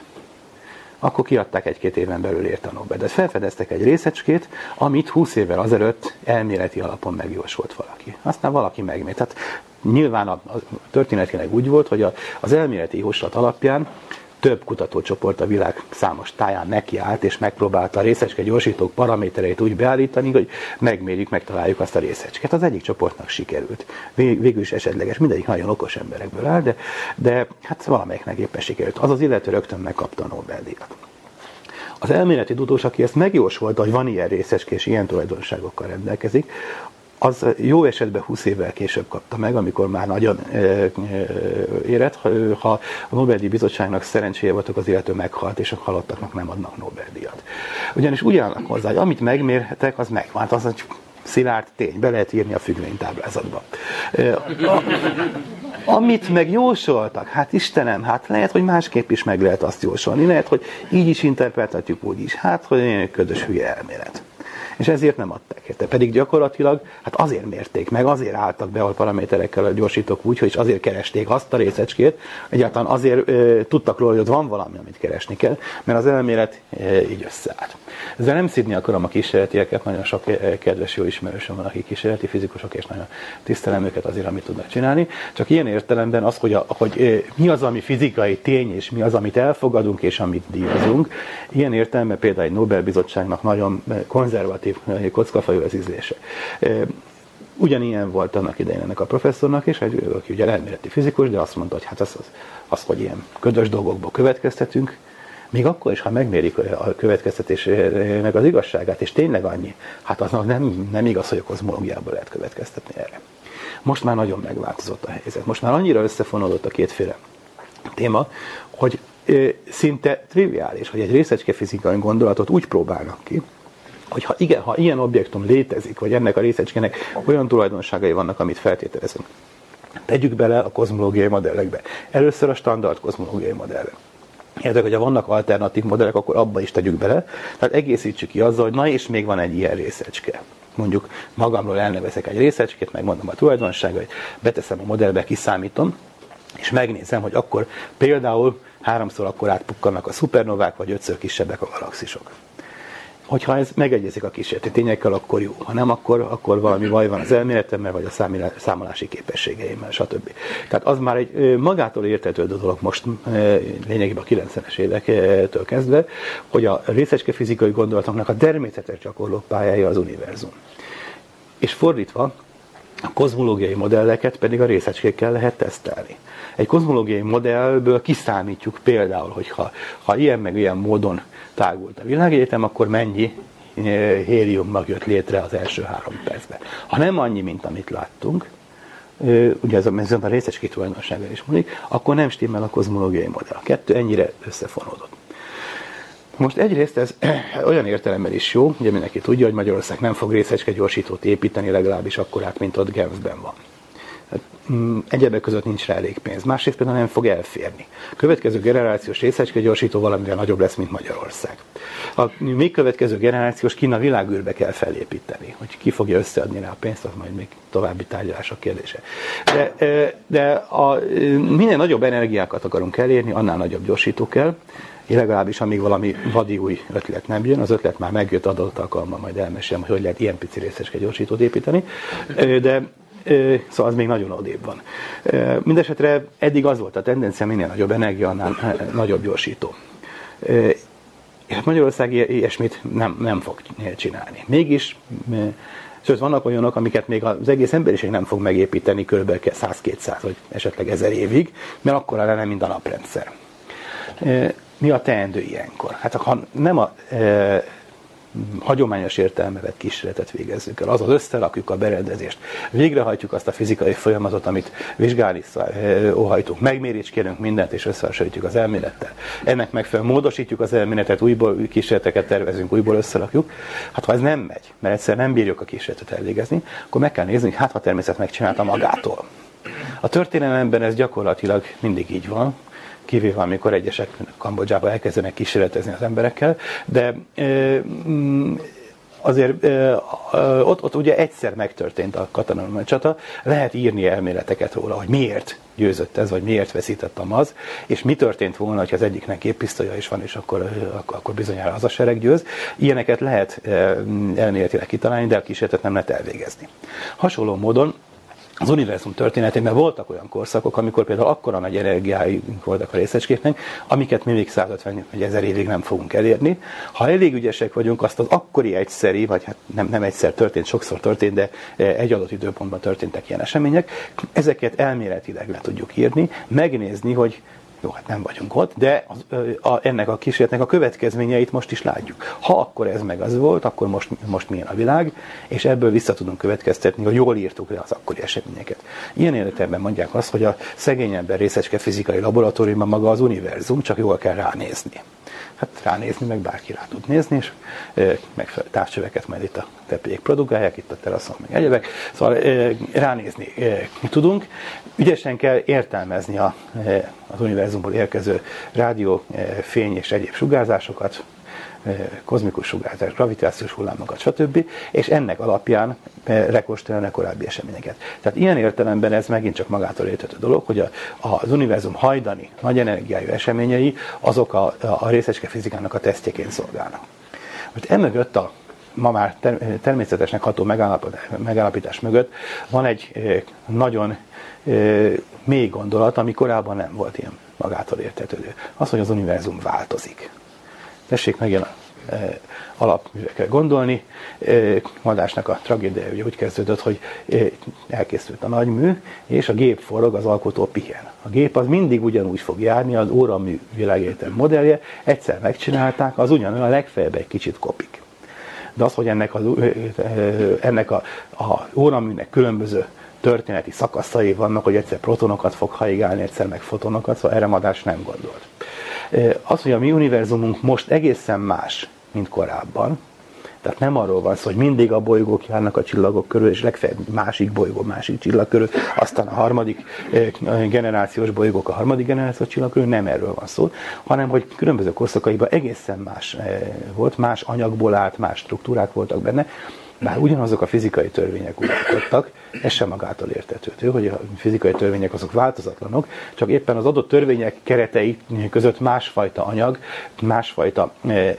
akkor kiadták egy-két éven belül érte a Nobel-díjat. De felfedeztek egy részecskét, amit húsz évvel azelőtt elméleti alapon megjósolt valaki. Aztán valaki megmért. Tehát nyilván a, a történetileg úgy volt, hogy a, az elméleti jóslat alapján több kutatócsoport a világ számos táján nekiállt, és megpróbálta a részecske gyorsítók paramétereit úgy beállítani, hogy megmérjük, megtaláljuk azt a részecskét. Az egyik csoportnak sikerült. Végül is esetleges, mindegyik nagyon okos emberekből áll, de, de hát valamelyiknek éppen sikerült. Az az illető rögtön megkapta a Nobel-díjat. Az elméleti tudós, aki ezt megjósolta, hogy van ilyen részecske, és ilyen tulajdonságokkal rendelkezik, az jó esetben húsz évvel később kapta meg, amikor már nagyon érett, ha a Nobel-díj bizottságnak szerencséje voltak, az illető meghalt, és a halottaknak nem adnak Nobel-díjat. Ugyanis úgy állnak hozzá, hogy amit megmérhetek, az megvált, az egy szilárd tény, be lehet írni a függvénytáblázatba. A, amit meg jósoltak, hát Istenem, hát lehet, hogy másképp is meg lehet azt jósolni, lehet, hogy így is interpretáljuk, úgy is, hát, hogy ilyen ködös hülye elmélet. És ezért nem adták érte. Pedig gyakorlatilag hát azért mérték meg, azért álltak be a paraméterekkel a gyorsítók úgy, hogy azért keresték azt a részecskét, egyáltalán azért e, tudtak róla, hogy ott van valami, amit keresni kell, mert az elmélet e, így összeállt. Ezzel nem szidni akarom a kísérletieket, nagyon sok kedves jó ismerősöm van, akik kísérleti fizikusok, és nagyon tisztelem őket azért, amit tudnak csinálni. Csak ilyen értelemben az, hogy, a, hogy e, mi az, ami fizikai tény, és mi az, amit elfogadunk, és amit díjazunk. Ilyen értelemben például egy Nobel-bizottságnak nagyon konzervatív kockafajú az ízlése. Ugyanilyen volt annak idején ennek a professzornak, és egy, aki ugye elméleti fizikus, de azt mondta, hogy hát az, az, az, hogy ilyen ködös dolgokból következtetünk, még akkor is, ha megmérik a következtetésnek az igazságát, és tényleg annyi, hát az nem, nem igaz, hogy a kozmológiából lehet következtetni erre. Most már nagyon megváltozott a helyzet. Most már annyira összefonódott a kétféle téma, hogy szinte triviális, hogy egy részecske fizikai gondolatot úgy próbálnak ki, hogy ha, igen, ha ilyen objektum létezik, vagy ennek a részecskének olyan tulajdonságai vannak, amit feltételezünk, tegyük bele a kozmológiai modellekbe. Először a standard kozmológiai modellbe. Érdek, hogyha vannak alternatív modellek, akkor abba is tegyük bele. Tehát egészítsük ki azzal, hogy na és még van egy ilyen részecske. Mondjuk magamról elnevezek egy részecskét, megmondom a tulajdonságait, beteszem a modellbe, kiszámítom, és megnézem, hogy akkor például háromszor akkor átpukkannak a szupernovák, vagy ötször kisebbek a galaxisok. Hogyha ez megegyezik a kísérleti tényekkel, akkor jó. Ha nem, akkor, akkor valami baj van az elméletemmel, vagy a számolási képességeimmel, stb. Tehát az már egy magától értetődő dolog most, lényegében a kilencvenes évektől kezdve, hogy a részecske fizikai gondolatoknak a természetes gyakorló pályája az univerzum. És fordítva, a kozmológiai modelleket pedig a részecskékkel lehet tesztelni. Egy kozmológiai modellből kiszámítjuk például, hogy ha, ha ilyen meg ilyen módon tágult a világegyetem, akkor mennyi héliummag jött létre az első három percben. Ha nem annyi, mint amit láttunk, ugye ez a, ez a részecske tulajdonsága is múlik, akkor nem stimmel a kozmológiai modell. A kettő ennyire összefonódott. Most egyrészt ez olyan értelemben is jó, ugye mindenki tudja, hogy Magyarország nem fog részecske gyorsítót építeni, legalábbis akkorát, mint ott Genfben van. Egyebek között nincs rá elég pénz. Másrészt például nem fog elférni. Következő generációs részecske gyorsító valamivel nagyobb lesz, mint Magyarország. A még következő generációs Kína világűrbe kell felépíteni. Hogy ki fogja összeadni rá a pénzt, az majd még további tárgyalások kérdése. De, de a, minél nagyobb energiákat akarunk elérni, annál nagyobb gyorsító kell. Legalábbis amíg valami vadi új ötlet nem jön, az ötlet már megjött adott alkalommal, majd elmesélem, hogy hogy lehet ilyen pici részecske gyorsítót építeni. De szóval az még nagyon odébb van. Mindesetre eddig az volt a tendencia, minél nagyobb energia, annál nagyobb gyorsító. Magyarország ilyesmit nem, nem fog csinálni. Mégis, sőt vannak olyanok, amiket még az egész emberiség nem fog megépíteni kb. száz-kétszáz vagy esetleg ezer évig, mert akkora lenne, mint a naprendszer. Mi a teendő ilyenkor? Hát ha nem a e, hagyományos értelme vett kísérletet végezzük el, azaz összerakjuk a berendezést, végrehajtjuk azt a fizikai folyamatot, amit vizsgálni e, óhajtunk, megméricskélünk mindent, és összehasonlítjuk az elmélettel. Ennek megfelelően módosítjuk az elméletet, újból kísérleteket tervezünk, újból összerakjuk. Hát ha ez nem megy, mert egyszer nem bírjuk a kísérletet elvégezni, akkor meg kell nézni, hogy hát ha természet megcsinálta magától. A történelemben ez gyakorlatilag mindig így van, kivéve amikor egyesek Kambodzsába elkezdenek kísérletezni az emberekkel, de azért ott, ott ugye egyszer megtörtént a katonai csata, lehet írni elméleteket róla, hogy miért győzött ez, vagy miért veszített az, és mi történt volna, hogyha az egyiknek géppisztolya is van, és akkor, akkor bizonyára az a sereg győz. Ilyeneket lehet elméletileg kitalálni, de a kísérletet nem lehet elvégezni. Hasonló módon az univerzum történetében voltak olyan korszakok, amikor például akkora nagy energiáink voltak a részecskéknek, amiket mi még száz ötven ezer évig nem fogunk elérni. Ha elég ügyesek vagyunk, azt az akkori egyszeri, vagy hát nem, nem egyszer történt, sokszor történt, de egy adott időpontban történtek ilyen események, ezeket elméletileg le tudjuk írni, megnézni, hogy jó, hát nem vagyunk ott, de az, a, ennek a kísérletnek a következményeit most is látjuk. Ha akkor ez meg az volt, akkor most, most milyen a világ, és ebből vissza tudunk következtetni, hogy jól írtuk le az akkori eseményeket. Ilyen életemben mondják azt, hogy a szegény ember részecske fizikai laboratóriumban maga az univerzum, csak jól kell ránézni. Hát ránézni, meg bárki rá tud nézni, és megfelelő távcsöveket majd itt a tepélyék produkálják, itt a teraszon, meg egyebek. Szóval ránézni tudunk. Ügyesen kell értelmezni a, az univerzumból érkező rádió, fény és egyéb sugárzásokat, kozmikus sugárzást, gravitációs hullámokat, stb. És ennek alapján rekonstruálni a korábbi eseményeket. Tehát ilyen értelemben ez megint csak magától értető dolog, hogy a, az univerzum hajdani nagy energiájú eseményei, azok a, a részecske fizikának a tesztjeként szolgálnak. Most emögött a ma már természetesnek ható megállapítás mögött van egy nagyon mély gondolat, ami korábban nem volt ilyen magától értetődő. Az, hogy az univerzum változik. Tessék meg ilyen e, alapművekre gondolni. E, Madásnak a tragédiája úgy kezdődött, hogy e, elkészült a nagymű, és a gép forog, az alkotó pihen. A gép az mindig ugyanúgy fog járni, az óramű világegyetem modellje, egyszer megcsinálták, az ugyanolyan legfeljebb egy kicsit kopik. De az, hogy ennek az ennek a, a óraműnek különböző történeti szakaszai vannak, hogy egyszer protonokat fog hajigálni, egyszer meg fotonokat, szóval erre Madách nem gondolt. Az, hogy a mi univerzumunk most egészen más, mint korábban, tehát nem arról van szó, hogy mindig a bolygók járnak a csillagok körül, és legfeljebb másik bolygó, másik csillag körül, aztán a harmadik generációs bolygók a harmadik generációs csillag körül, nem erről van szó, hanem hogy különböző korszakaiban egészen más volt, más anyagból állt, más struktúrák voltak benne, bár ugyanazok a fizikai törvények uralkodtak, ez sem magától értetődő, hogy a fizikai törvények azok változatlanok, csak éppen az adott törvények keretei között másfajta anyag, másfajta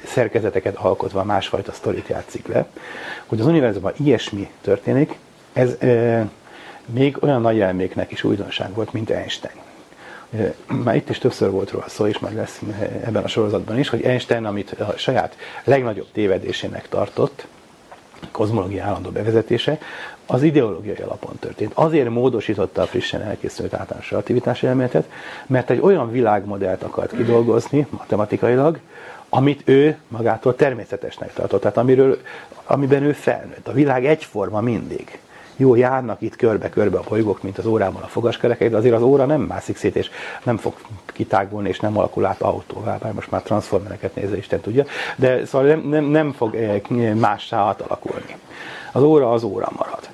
szerkezeteket alkotva, másfajta sztorit játszik le. Hogy az univerzumban ilyesmi történik, ez e, még olyan nagy elméknek is újdonság volt, mint Einstein. Már itt is többször volt róla szó, és majd lesz ebben a sorozatban is, hogy Einstein, amit a saját legnagyobb tévedésének tartott, kozmológia állandó bevezetése, az ideológiai alapon történt. Azért módosította a frissen elkészült általános relativitási elméletet, mert egy olyan világmodellt akart kidolgozni matematikailag, amit ő magától természetesnek tartott, tehát amiről, amiben ő felnőtt. A világ egyforma mindig. Jó, járnak itt körbe-körbe a bolygók, mint az órában a fogaskerekek, de azért az óra nem mászik szét, és nem fog kitágulni, és nem alakul át autóvá, bár most már transformereket nézve, Isten tudja, de szóval nem, nem, nem fog mássá átalakulni. Az óra az óra marad.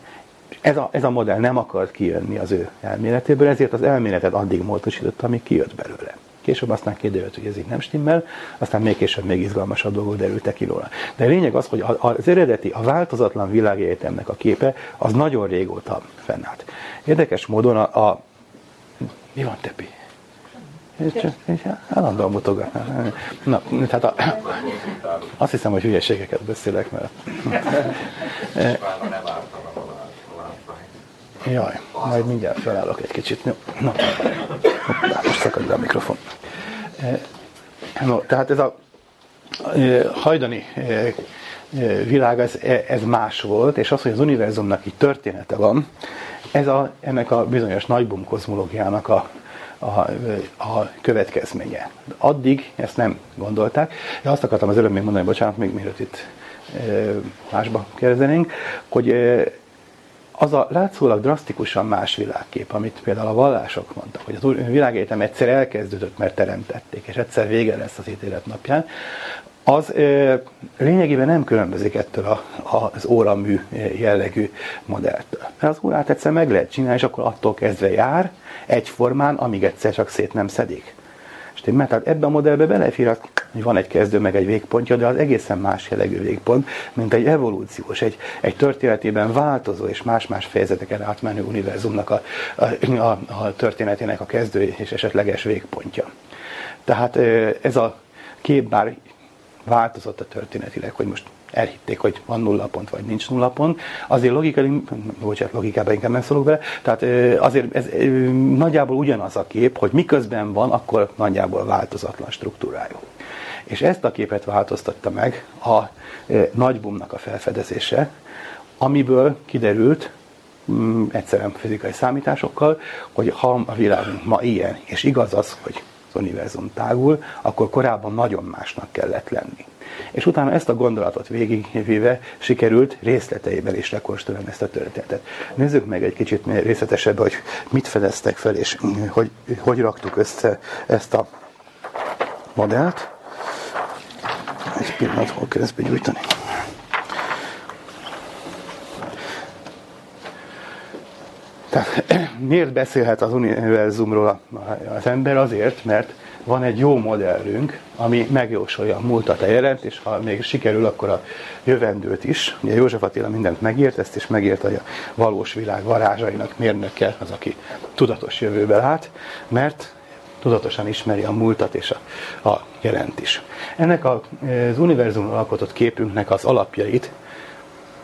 Ez a, ez a modell nem akart kijönni az ő elméletéből, ezért az elméletet addig módosította, amíg kijött belőle. Később aztán kiderült, hogy ez így nem stimmel, aztán még később még izgalmasabb dolgok derültek ki róla. De a lényeg az, hogy az eredeti, a változatlan világegyetemnek a képe, az nagyon régóta fennállt. Érdekes módon a... a... Mi van, Tepi? Állandóan mutogatnám. Na, tehát a... azt hiszem, hogy hülyeségeket beszélek, mert... Jaj, majd mindjárt felállok egy kicsit. Na, hoppá, most szakad le a mikrofon. No, tehát ez a hajdani világ, ez, ez más volt, és az, hogy az univerzumnak így története van, ez a, ennek a bizonyos Nagy Bumm kozmológiának a, a, a következménye. Addig ezt nem gondolták. De azt akartam az előbb még mondani, bocsánat, még mielőtt itt másba kérdezenénk, hogy az a látszólag drasztikusan más világkép, amit például a vallások mondtak, hogy az világegyetem egyszer elkezdődött, mert teremtették, és egyszer vége lesz az ítélet napján, az ö, lényegében nem különbözik ettől a, a, az óramű jellegű modelltől. Mert az órát egyszer meg lehet csinálni, és akkor attól kezdve jár egyformán, amíg egyszer csak szét nem szedik. Mert tehát ebben a modellben belefér az, hogy van egy kezdő, meg egy végpontja, de az egészen más jellegű végpont, mint egy evolúciós, egy, egy történetében változó és más-más fejezeteken átmenő univerzumnak a, a, a, a történetének a kezdő és esetleges végpontja. Tehát ez a kép bár változott a történetileg, hogy most elhitték, hogy van nulla pont, vagy nincs nulla pont, azért logikában, bocsánat, logikában inkább nem szólok bele, tehát azért ez nagyjából ugyanaz a kép, hogy miközben van, akkor nagyjából változatlan struktúrájú. És ezt a képet változtatta meg a Nagy Bummnak a felfedezése, amiből kiderült, egyszerűen fizikai számításokkal, hogy ha a világunk ma ilyen, és igaz az, hogy az univerzum tágul, akkor korábban nagyon másnak kellett lenni. És utána ezt a gondolatot végigvéve sikerült részleteiben is rekonstruálni ezt a történetet. Nézzük meg egy kicsit részletesebben, hogy mit fedeztek fel, és hogy, hogy raktuk össze ezt a modellt. Egy pillanat, hol kell ezt begyújtani. Tehát miért beszélhet az univerzumról az ember? Azért, mert van egy jó modellünk, ami megjósolja a múltat, a jelent, és ha még sikerül, akkor a jövendőt is. Ugye József Attila mindent megírt, ezt is megírta, hogy a valós világ varázsainak mérnöke az, aki tudatos jövőbe lát, mert tudatosan ismeri a múltat és a, a jelent is. Ennek az univerzumról alkotott képünknek az alapjait,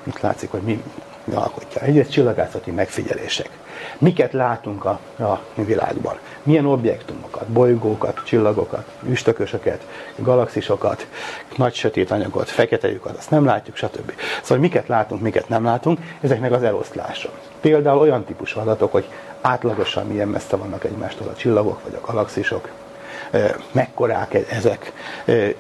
itt látszik, hogy mi alkotja. Egyrészt csillagászati megfigyelések. Miket látunk a, a világban? Milyen objektumokat, bolygókat, csillagokat, üstökösöket, galaxisokat, nagy sötét anyagot, fekete lyukat, azt nem látjuk, stb. Szóval miket látunk, miket nem látunk, ezeknek az eloszlása. Például olyan típusú adatok, hogy átlagosan milyen messze vannak egymástól a csillagok vagy a galaxisok, mekkorák ezek.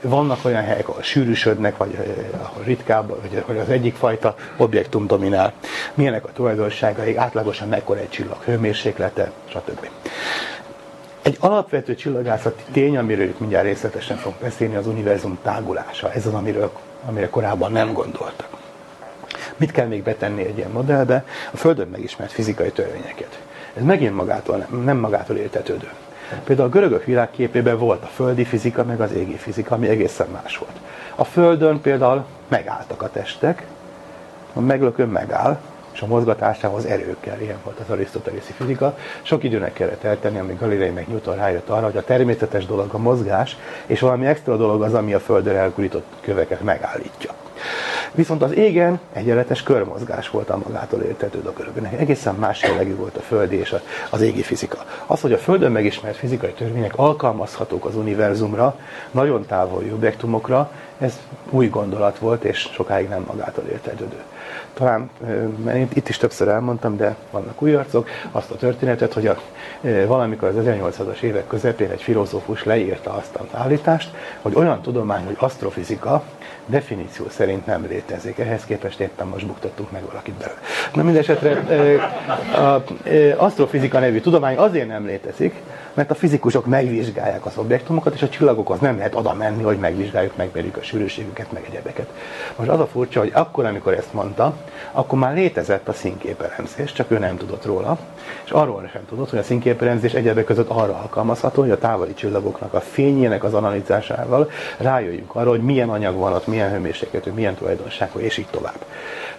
Vannak olyan helyek, ahol sűrűsödnek, vagy ahol ritkább, vagy az egyik fajta objektum dominál. Milyenek a tulajdonságai, átlagosan mekkora egy csillag hőmérséklete, stb. Egy alapvető csillagászati tény, amiről itt mindjárt részletesen fogunk beszélni, az univerzum tágulása. Ez az, amiről, amire korábban nem gondoltak. Mit kell még betenni egy ilyen modellbe? A Földön megismert fizikai törvényeket. Ez megint magától nem, nem magától értetődő. Például a görögök világképében volt a földi fizika, meg az égi fizika, ami egészen más volt. A Földön például megálltak a testek, a meglökön megáll, és a mozgatásához erőkkel, ilyen volt az arisztotelészi fizika. Sok időnek kellett eltenni, amíg Galilei meg Newton rájött arra, hogy a természetes dolog a mozgás, és valami extra dolog az, ami a Földön elgurított köveket megállítja. Viszont az égen egyenletes körmozgás volt a magától értetődő a köröknek. Egészen más jellegű volt a földi és az égi fizika. Az, hogy a Földön megismert fizikai törvények alkalmazhatók az univerzumra, nagyon távoli objektumokra, Ez új gondolat volt, és sokáig nem magától értetődő. Talán, mert itt is többször elmondtam, de vannak új arcok, azt a történetet, hogy a, valamikor az ezernyolcszázas évek közepén egy filozófus leírta azt az állítást, hogy olyan tudomány, hogy asztrofizika definíció szerint nem létezik. Ehhez képest éppen most buktattuk meg valakit belőle. Na mindesetre az asztrofizika nevű tudomány azért nem létezik, mert a fizikusok megvizsgálják az objektumokat, és a csillagokhoz nem lehet oda menni, hogy megvizsgáljuk, megmérjük a sűrűségüket, meg egyebeket. Most az a furcsa, hogy akkor, amikor ezt mondta, akkor már létezett a színképelemzés, csak ő nem tudott róla, és arról sem tudott, hogy a színképelemzés egyebek között arra alkalmazható, hogy a távoli csillagoknak a fényének az analizásával rájöjjünk arra, hogy milyen anyag van ott, milyen hőmérsékletű, milyen tulajdonságú, és így tovább.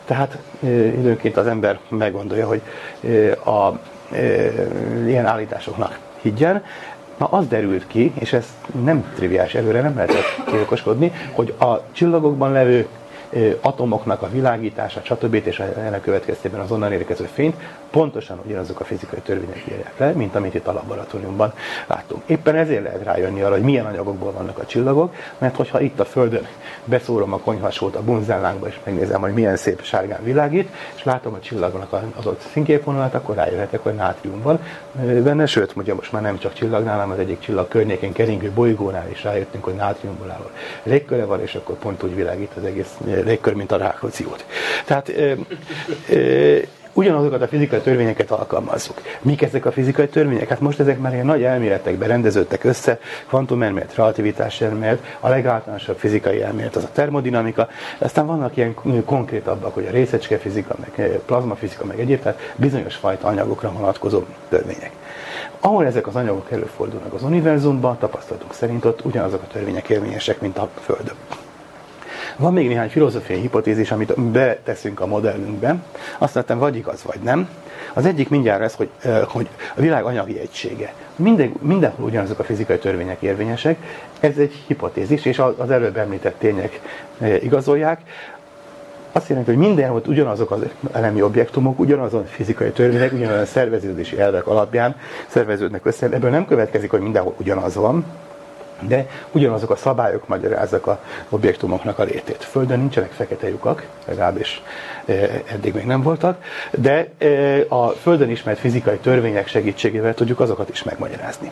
Tehát időnként az ember meggondolja, hogy a, a, a, ilyen állításoknak higgyen. Na, az derült ki, és ez nem triviális, előre nem lehetett kiokoskodni, hogy a csillagokban levő atomoknak a világítása, stb. És ennek következtében az onnan érkező fényt pontosan ugyanazok a fizikai törvények írják le, mint amit itt a laboratóriumban látunk. Éppen ezért lehet rájönni arra, hogy milyen anyagokból vannak a csillagok, mert hogyha itt a Földön beszórom a konyhasót a bunzenlánkba, és megnézem, hogy milyen szép sárgán világít, és látom a csillagnak az ott színképvonalat, akkor rájöhetek, hogy nátrium van benne, sőt, ugye most már nem csak csillagnál, hanem az egyik csillag környékén keringő bolygónál is rájöttünk, hogy nátriumból álló légköre van, és akkor pont úgy világít az egész légkör, mint a Rákóczi út. Tehát e, e, ugyanazokat a fizikai törvényeket alkalmazzuk. Mik ezek a fizikai törvények? Hát most ezek már ilyen nagy elméletekben rendeződtek össze, kvantumelmélet, relativitás elmélet, a legáltalánosabb fizikai elmélet az a termodinamika, aztán vannak ilyen konkrétabbak, hogy a részecskefizika, meg plazmafizika, meg egyéb, tehát bizonyos fajta anyagokra vonatkozó törvények. Ahol ezek az anyagok előfordulnak az univerzumban, tapasztalatunk szerint ott ugyanazok a törvények érvényesek, mint a Földön. Van még néhány filozófiai hipotézis, amit beteszünk a modellünkbe, azt mondtam, vagy igaz, vagy nem. Az egyik mindjárt ez, hogy, hogy a világ anyagi egysége. Minden, mindenhol ugyanazok a fizikai törvények érvényesek, ez egy hipotézis, és az előbb említett tények igazolják. Azt jelenti, hogy mindenhol ugyanazok az elemi objektumok, ugyanazon fizikai törvények, ugyanazon szerveződési elvek alapján szerveződnek össze. Ebből nem következik, hogy mindenhol ugyanaz van, de ugyanazok a szabályok magyarázzák az objektumoknak a létét. Földön nincsenek fekete lyukak, legalábbis eddig még nem voltak, de a Földön ismert fizikai törvények segítségével tudjuk azokat is megmagyarázni.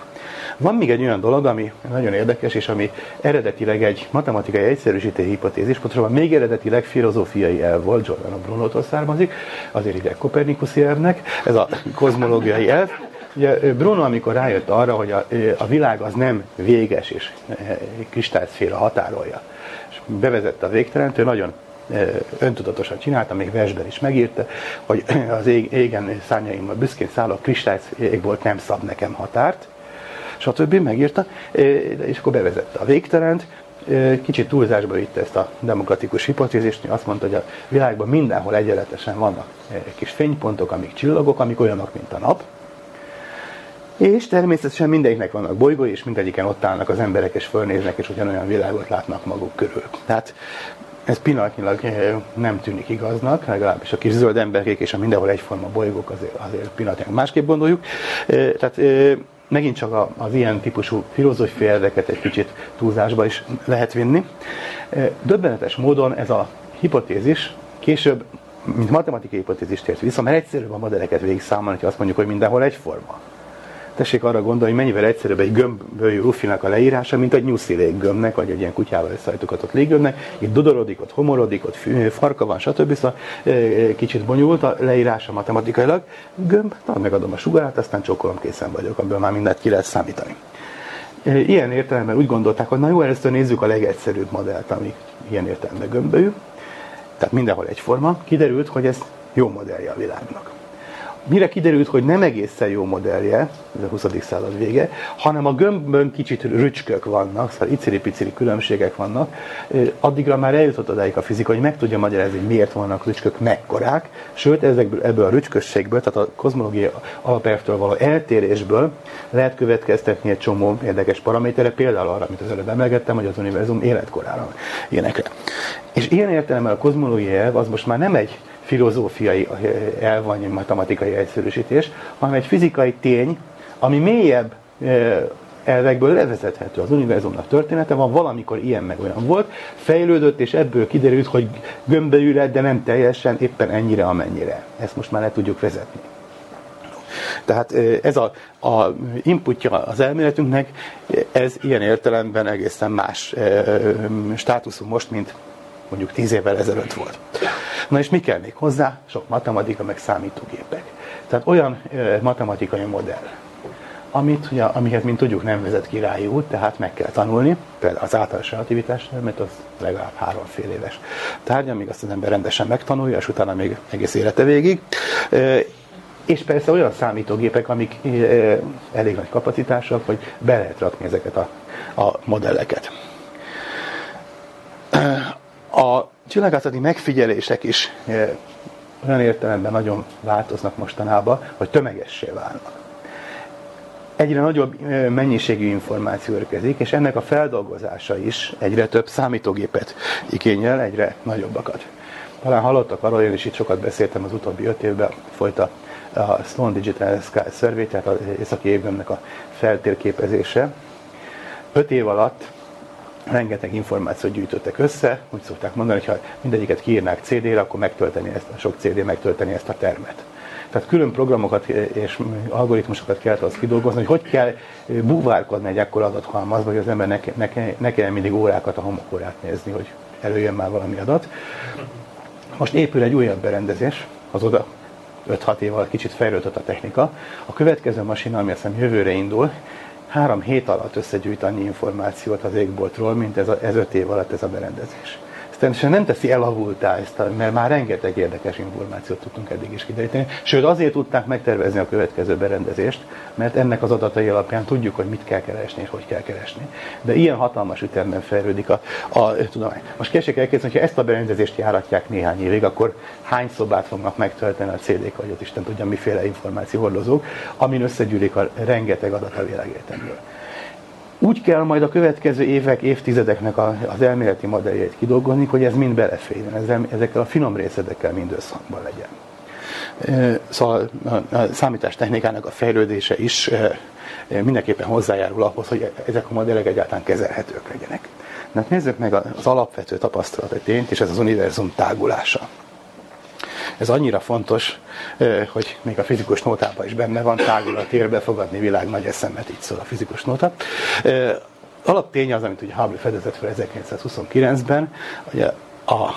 Van még egy olyan dolog, ami nagyon érdekes, és ami eredetileg egy matematikai egyszerűsítő hipotézis, pontosabban még eredetileg filozófiai elv volt, Giordano Brunótól származik, azért hívják kopernikuszi elvnek, ez a kozmológiai elv. Ugye Bruno, amikor rájött arra, hogy a, a világ az nem véges és kristályszféra határolja, és bevezette a végtelent, ő nagyon öntudatosan csinálta, még versben is megírta, hogy az ég, égen szárnyaimmal büszkén szállok, kristályégbolt nem szab nekem határt, stb. Megírta, és akkor bevezette a végtelent. Kicsit túlzásba vitte ezt a demokratikus hipotézist, azt mondta, hogy a világban mindenhol egyenletesen vannak kis fénypontok, amik csillagok, amik olyanok, mint a nap. És természetesen mindegyiknek vannak bolygói, és mindegyiken ott állnak az emberek, és fölnéznek, és ugyanolyan világot látnak maguk körül. Tehát ez pillanatnyilag nem tűnik igaznak, legalábbis a kis zöld emberkék és a mindenhol egyforma bolygók azért, azért pillanatnyilag másképp gondoljuk. Tehát megint csak az ilyen típusú filozófiai elveket egy kicsit túlzásba is lehet vinni. Döbbenetes módon ez a hipotézis később, mint matematikai hipotézist ért vissza, mert egyszerűbb a modelleket végig számolni, ha azt mondjuk, hogy mindenhol egyforma. Tessék arra gondolni, hogy mennyivel egyszerűbb egy gömbbőjű ruffinak a leírása, mint egy nyuszi léggömbnek, vagy egy ilyen kutyával összehajtogatott léggömbnek. Itt dodorodik, ott homorodik, ott farka van, stb. Szóval kicsit bonyolult a leírása matematikailag. Gömb, na, megadom a sugarát, aztán csókolom, készen vagyok, abból már mindent ki lehet számítani. Ilyen értelemben úgy gondolták, hogy na jó, először nézzük a legegyszerűbb modellt, ami ilyen értelemben gömbbőjű. Tehát mindenhol egyforma. Kiderült, hogy ez jó modellje a világnak. Mire kiderült, hogy nem egészen jó modellje, ez a huszadik század vége, hanem a gömbön kicsit rücskök vannak, szóval iciri-piciri különbségek vannak, addigra már eljutott odáig a fizika, hogy meg tudja magyarázni, hogy miért vannak rücskök, mekkorák, sőt ezekből, ebből a rücskösségből, tehát a kozmológia alapelvtől való eltérésből lehet következtetni egy csomó érdekes paraméterre, például arra, amit az előbb emlegettem, hogy az univerzum életkorára ilyenekre. És ilyen értelemben a kozmológia elv az most már nem egy filozófiai elv, vagy matematikai egyszerűsítés, hanem egy fizikai tény, ami mélyebb elvekből levezethető. Az univerzumnak története van, valamikor ilyen meg olyan volt, fejlődött, és ebből kiderült, hogy gömbölyű lett, de nem teljesen, éppen ennyire, amennyire. Ezt most már le tudjuk vezetni. Tehát ez a, a inputja az elméletünknek, ez ilyen értelemben egészen más státuszú most, mint mondjuk tíz évvel ezelőtt volt. Na és mi kell még hozzá? Sok matematika, meg számítógépek. Tehát olyan matematikai modell, amit, ugye, amiket, mint tudjuk, nem vezet királyi út, tehát meg kell tanulni, például az általános relativitás, mert az legalább háromfél éves tárgya, amíg azt az ember rendesen megtanulja, és utána még egész élete végig. És persze olyan számítógépek, amik elég nagy kapacitások, hogy be lehet rakni ezeket a, a modelleket. A csillagászati megfigyelések is olyan értelemben nagyon változnak mostanában, hogy tömegessé válnak. Egyre nagyobb mennyiségű információ érkezik, és ennek a feldolgozása is egyre több számítógépet igényel, egyre nagyobbakat. Talán hallottak arról, én is itt sokat beszéltem az utóbbi öt évben, folyt a Sloan Digital Sky Survey, tehát az északi égömbnek a feltérképezése. Öt év alatt rengeteg információt gyűjtöttek össze, úgy szokták mondani, hogy ha mindegyiket kiírnák cé dére, akkor megtölteni ezt a sok cé dé, megtölteni ezt a termet. Tehát külön programokat és algoritmusokat kellett az kidolgozni, hogy hogy kell búvárkodni egy ekkora adathalmazba, hogy az ember ne, ne, ne kell mindig órákat a homokórát nézni, hogy előjön már valami adat. Most épül egy újabb berendezés, az oda öt-hat év alatt kicsit fejlődött a technika. A következő masina, ami azt hiszem jövőre indul, három hét alatt összegyűjt annyi információt az égboltról, mint ez, a, ez öt év alatt ez a berendezés. Természetesen nem teszi elavultá ezt, mert már rengeteg érdekes információt tudtunk eddig is kideríteni. Sőt, azért tudták megtervezni a következő berendezést, mert ennek az adatai alapján tudjuk, hogy mit kell keresni és hogy kell keresni. De ilyen hatalmas ütemben fejlődik a, a, a tudomány. Most később elképzelni, hogyha ezt a berendezést járatják néhány évig, akkor hány szobát fognak megtölteni a cé dék, vagy ott Isten tudja, miféle információhordozók, amin összegyűlik a rengeteg adat a világéletemről. Úgy kell majd a következő évek, évtizedeknek az elméleti modelljét kidolgozni, hogy ez mind beleférjen, ezekkel a finom részedekkel mind összhangban legyen. Szóval a számítástechnikának a fejlődése is mindenképpen hozzájárul ahhoz, hogy ezek a modellek egyáltalán kezelhetők legyenek. Na, nézzük meg az alapvető tapasztalatot, tényt, és ez az univerzum tágulása. Ez annyira fontos, hogy még a fizikus nótában is benne van, tágul a tér, befogadni világ nagy eszemet, így szól a fizikus nóta. Alaptény az, amit ugye Hubble fedezett fel ezerkilencszázhuszonkilencben, hogy a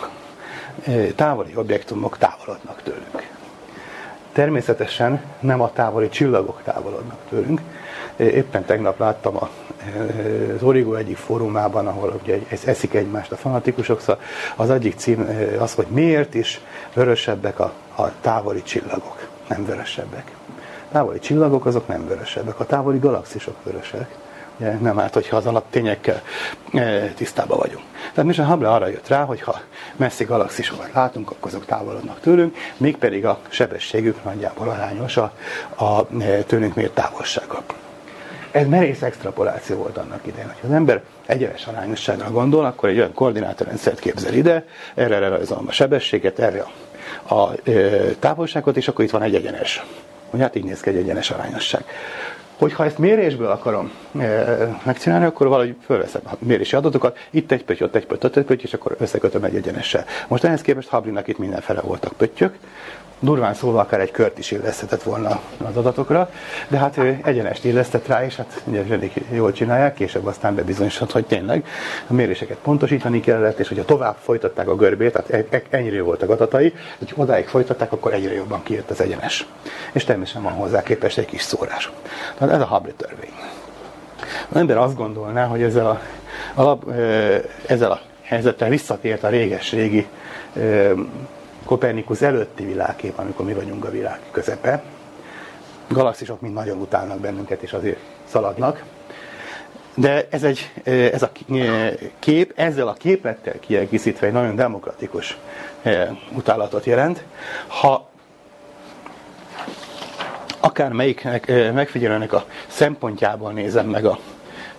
távoli objektumok távolodnak tőlünk. Természetesen nem a távoli csillagok távolodnak tőlünk. Éppen tegnap láttam az Origo egyik fórumában, ahol ugye eszik egymást a fanatikusok, szóval az egyik cím az, hogy miért is vörösebbek a, a távoli csillagok, nem vörösebbek. A távoli csillagok azok nem vörösebbek, a távoli galaxisok vörösek. Ugye nem árt, hogyha az alaptényekkel tisztában vagyunk. Tehát mi sem Hubble arra jött rá, hogy ha messzi galaxisokat látunk, akkor azok távolodnak tőlünk, mégpedig a sebességük nagyjából arányos a, a tőlünk mért távolsággal. Ez merész extrapoláció volt annak idején. Ha az ember egyenes arányosságra gondol, akkor egy olyan koordinátorrendszert képzel ide, erre rajzolom a sebességet, erre a, a távolságot, és akkor itt van egy egyenes. Hát így néz ki egy egyenes arányosság. Hogyha ezt mérésből akarom megcsinálni, akkor valahogy fölveszem a mérési adatokat, itt egy pötty, ott egy pötty, ott egy pötty, és akkor összekötöm egy egyenessel. Most ehhez képest Hubble-nak itt mindenfele voltak pöttyök, durván szóval akár egy kört is illeszthetett volna az adatokra, de hát ő egyenest illesztett rá, és hát mindig jól csinálják, később aztán bebizonyosodott, hogy tényleg a méréseket pontosítani kellett, és hogyha tovább folytatták a görbét, tehát ennyire jó voltak adatai, hogy odáig folytatták, akkor egyre jobban kijött az egyenes. És természetesen van hozzá képest egy kis szórás. Tehát ez a Hubble törvény. Az ember azt gondolná, hogy ezzel a, alap, ezzel a helyzettel visszatért a réges-régi Kopernikusz előtti világkép, amikor mi vagyunk a világ közepe. Galaxisok mind nagyon utálnak bennünket, és azért szaladnak. De ez, egy, ez a kép, ezzel a képlettel kiegészítve egy nagyon demokratikus utálatot jelent. Ha akár melyik megfigyelőnek a szempontjából nézem meg a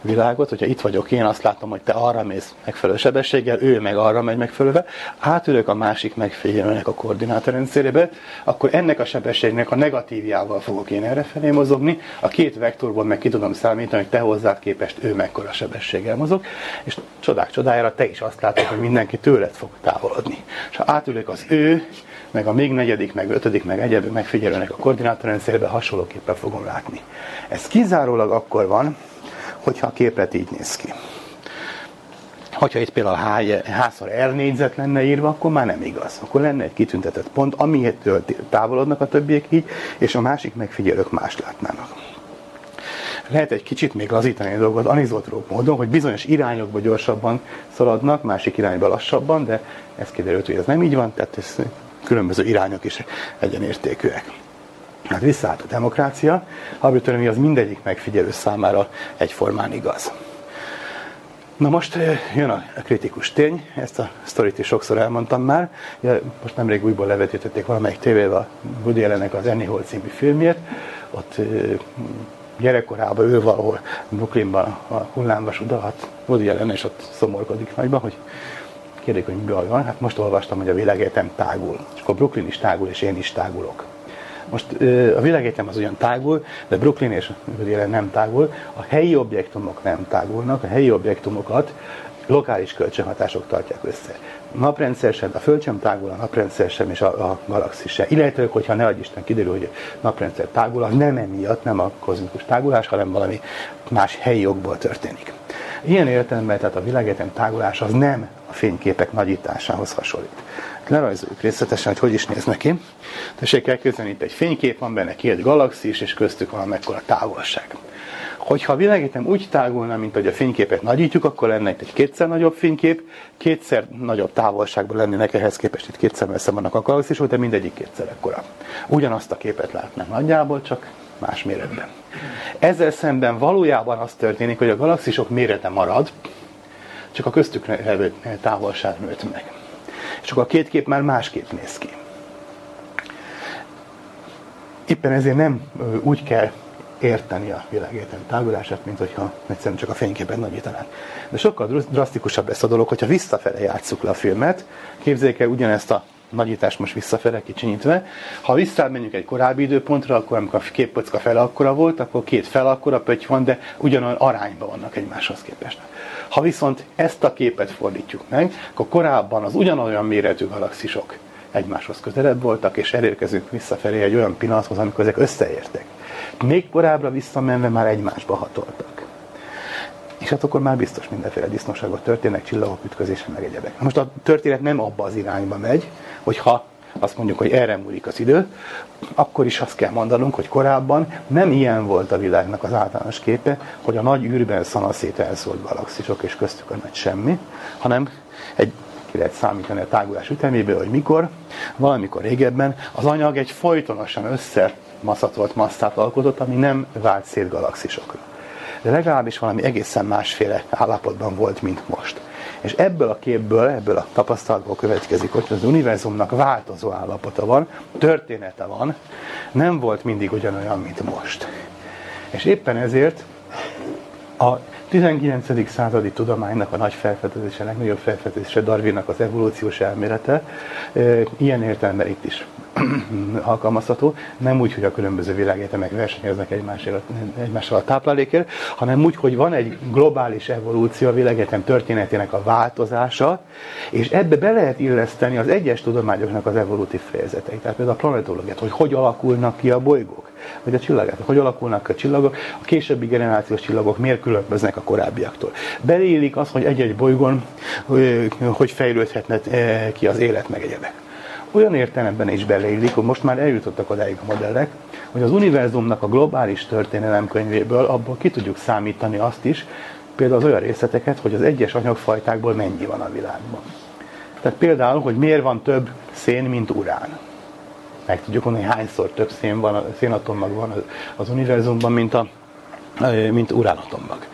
világot, hogyha itt vagyok én, azt látom, hogy te arra mész megfelelő sebességgel, ő meg arra megy megfelelővel, átülök a másik megfigyelőnek a koordinátorrendszerébe, akkor ennek a sebességnek a negatívjával fogok én errefelé mozogni, a két vektorból meg ki tudom számítani, hogy te hozzád képest ő mekkora sebességgel mozog, és csodák csodájára te is azt látod, hogy mindenki tőled fog távolodni. És ha átülök az ő, meg a még negyedik, meg ötödik, meg egyéb megfigyelőnek a koordinátorrendszerbe hasonlóképpen fogom látni. Ez kizárólag akkor van, hogyha a képlet így néz ki. Hogyha itt például há szor er négyzet lenne írva, akkor már nem igaz. Akkor lenne egy kitüntetett pont, amihétől távolodnak a többiek így, és a másik megfigyelők más látnának. Lehet egy kicsit még lazítani a dolgot anizotróp módon, hogy bizonyos irányokba gyorsabban szaladnak, másik irányba lassabban, de ez kiderült, hogy ez nem így van, tehát ez különböző irányok is egyenértékűek. Hát visszaállt a demokrácia, a Hubble törvény az mindegyik megfigyelő számára egyformán igaz. Na most jön a kritikus tény, ezt a sztorit is sokszor elmondtam már, most nemrég újból levetítették valamelyik tévébe a Woody Allennek az Annie Hall című filmjét, ott gyerekkorában ő valahol Brooklynban a hullámvasút alatt Woody Allen, és ott szomorkodik nagyban, hogy kérdik, hogy mi baj van, hát most olvastam, hogy a világegyetem tágul, és akkor Brooklyn is tágul, és én is tágulok. Most a világegyetem az ugyan tágul, de Brooklyn és Woody Allen nem tágul, a helyi objektumok nem tágulnak, a helyi objektumokat lokális kölcsönhatások tartják össze. A naprendszer sem, a Föld sem tágul, a naprendszer sem, és a, a galaxis sem. Illetve, hogyha ne adj Isten kiderül, hogy a naprendszer tágul, az nem emiatt, nem a kozmikus tágulás, hanem valami más helyi okból történik. Ilyen értelemben, tehát a világegyetem tágulás az nem a fényképek nagyításához hasonlít. Lerajzoljuk részletesen, hogy hogy is néznek ki. Tessék elképzelni, itt egy fénykép van, benne két galaxis, és köztük van mekkora távolság. Hogyha a világegyetem úgy tágulna, mint hogy a fényképet nagyítjuk, akkor lenne itt egy kétszer nagyobb fénykép, kétszer nagyobb távolságban lennének ehhez képest, itt kétszer messze vannak a galaxisok, de mindegyik kétszer ekkora. Ugyanazt a képet látnánk nagyjából, csak más méretben. Ezzel szemben valójában az történik, hogy a galaxisok mérete marad, csak a köztük levő távolság nőtt meg. És akkor a két kép már másképp néz ki. Éppen ezért nem úgy kell érteni a világegyetem tágulását, mint hogyha egyszerűen csak a fényképen nagyítanánk. De sokkal drasztikusabb lesz a dolog, hogyha visszafele játsszuk le a filmet. Képzeljék el ugyanezt a nagyítást most visszafele kicsinyítve. Ha visszamenjünk egy korábbi időpontra, akkor amikor a képkocka fele akkora volt, akkor két fel akkora pötty van, de ugyanolyan arányban vannak egymáshoz képest. Ha viszont ezt a képet fordítjuk meg, akkor korábban az ugyanolyan méretű galaxisok egymáshoz közelebb voltak, és elérkezünk visszafelé egy olyan pillanathoz, amikor ezek összeértek. Még korábbra visszamenve már egymásba hatoltak. És hát akkor már biztos mindenféle disznóságok történnek, csillagok ütközése, meg egyebek. Most a történet nem abba az irányba megy, hogy ha azt mondjuk, hogy erre múlik az idő, akkor is azt kell mondanunk, hogy korábban nem ilyen volt a világnak az általános képe, hogy a nagy űrben szanaszét elszólt galaxisok, és köztük a nagy semmi, hanem egy ki lehet számítani a tágulás üteméből, hogy mikor, valamikor régebben az anyag egy folytonosan összemaszatolt masszát alkotott, ami nem vált szét galaxisokra. De legalábbis valami egészen másféle állapotban volt, mint most. És ebből a képből, ebből a tapasztalatból következik, hogy az univerzumnak változó állapota van, története van, nem volt mindig ugyanolyan, mint most. És éppen ezért a tizenkilencedik századi tudománynak a nagy felfedezése, legnagyobb felfedezése Darwinnak az evolúciós elmélete, ilyen értelemben itt is alkalmazható, nem úgy, hogy a különböző világegyetemek versenyeznek egymással, egymással a táplálékért, hanem úgy, hogy van egy globális evolúció a világegyetem történetének a változása, és ebbe be lehet illeszteni az egyes tudományoknak az evolutív fejezeteit. Tehát például a planetológiát, hogy hogy alakulnak ki a bolygók, vagy a csillagát, hogy alakulnak a csillagok, a későbbi generációs csillagok miért különböznek a korábbiaktól. Belélik az, hogy egy-egy bolygón hogy fejlődhetne ki az élet, meg egyebek. Olyan értelemben is beleillik, hogy most már eljutottak odáig a modellek, hogy az univerzumnak a globális történelemkönyvéből abból ki tudjuk számítani azt is, például az olyan részleteket, hogy az egyes anyagfajtákból mennyi van a világban. Tehát például, hogy miért van több szén, mint urán. Meg tudjuk mondani, hányszor több szén van, szénatommag van az univerzumban, mint a mint uránatombak.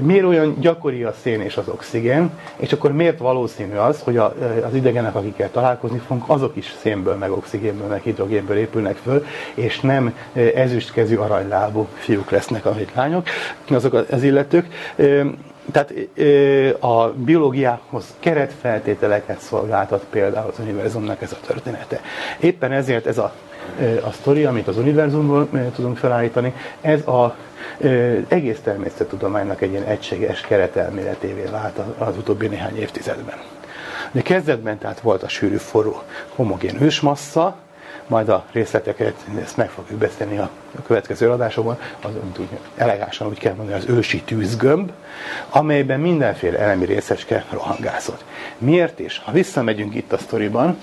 Miért olyan gyakori a szén és az oxigén, és akkor miért valószínű az, hogy az idegenek, akikkel találkozni fogunk, azok is szénből, meg oxigénből, meg hidrogénből épülnek föl, és nem ezüstkezű aranylábú fiúk lesznek, ahogy lányok, azok az illetők. Tehát a biológiához keretfeltételeket szolgáltat például az univerzumnak ez a története. Éppen ezért ez a, a sztori, amit az univerzumból tudunk felállítani, ez az egész természettudománynak egy ilyen egységes keretelméletévé vált az utóbbi néhány évtizedben. De kezdetben tehát volt a sűrű, forró, homogén ősmassza, majd a részleteket, ezt meg fogjuk beszélni a következő adásokban, az úgy, elegánsan úgy kell mondani, az ősi tűzgömb, amelyben mindenféle elemi részecske rohangászott. Miért is? Ha visszamegyünk itt a sztoriban,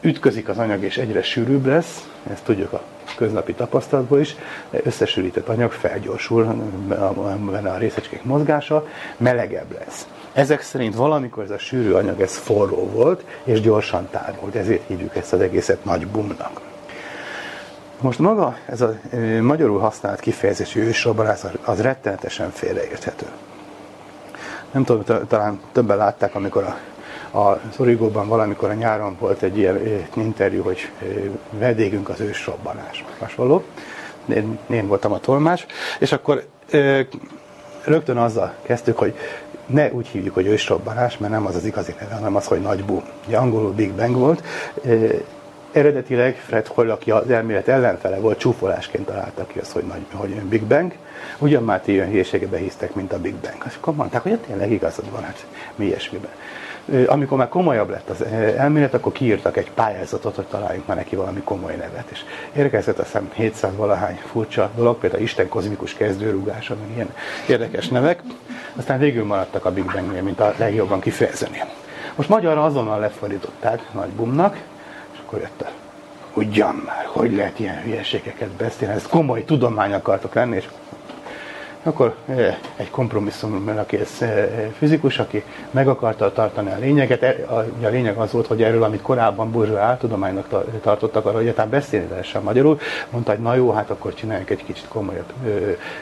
ütközik az anyag és egyre sűrűbb lesz, ezt tudjuk a köznapi tapasztalatból is, összesűrített anyag felgyorsul, benne a részecskék mozgása, melegebb lesz. Ezek szerint valamikor ez a sűrű anyag, ez forró volt, és gyorsan távolt, ezért hívjuk ezt az egészet nagy bumnak. Most maga ez a e, magyarul használt kifejezésű ősrobbanás, az, az rettenetesen félreérthető. Nem tudom, talán többen látták, amikor a az Origóban valamikor a nyáron volt egy ilyen interjú, hogy vendégünk az ősrobbanás. Hasonló. Én, én voltam a tolmás. És akkor ö, rögtön azzal kezdtük, hogy ne úgy hívjuk, hogy ősrobbanás, mert nem az az igazi neve, hanem az, hogy nagy boom. Ugye angolul Big Bang volt. Ö, eredetileg Fred Hoyle, aki az elmélet ellenfele volt, csúfolásként találta ki azt, hogy, nagy, hogy Big Bang. Ugyan már ti olyan hülyeségebe hisztek, mint a Big Bang. És akkor mondták, hogy tényleg igazad van, hát mi ilyesmiben. Amikor már komolyabb lett az elmélet, akkor kiírtak egy pályázatot, hogy találjunk már neki valami komoly nevet. És érkezett azt hiszem hétszáz valahány furcsa dolog, például Isten kozmikus kezdőrúgása, meg ilyen érdekes nevek. Aztán végül maradtak a Big Bangnél, mint a legjobban kifejezeni. Most magyarra azonnal lefordították nagy bumnak, és akkor jött a ugyan már, hogy lehet ilyen hülyeségeket beszélni, ez komoly tudomány akartok lenni, és akkor egy kompromisszum, aki ez fizikus, aki meg akarta tartani a lényeget, a lényeg az volt, hogy erről, amit korábban burzsúá áltudománynak tartottak, arra egyáltalán beszélni lehessen magyarul, mondta, hogy na jó, hát akkor csináljunk egy kicsit komolyabb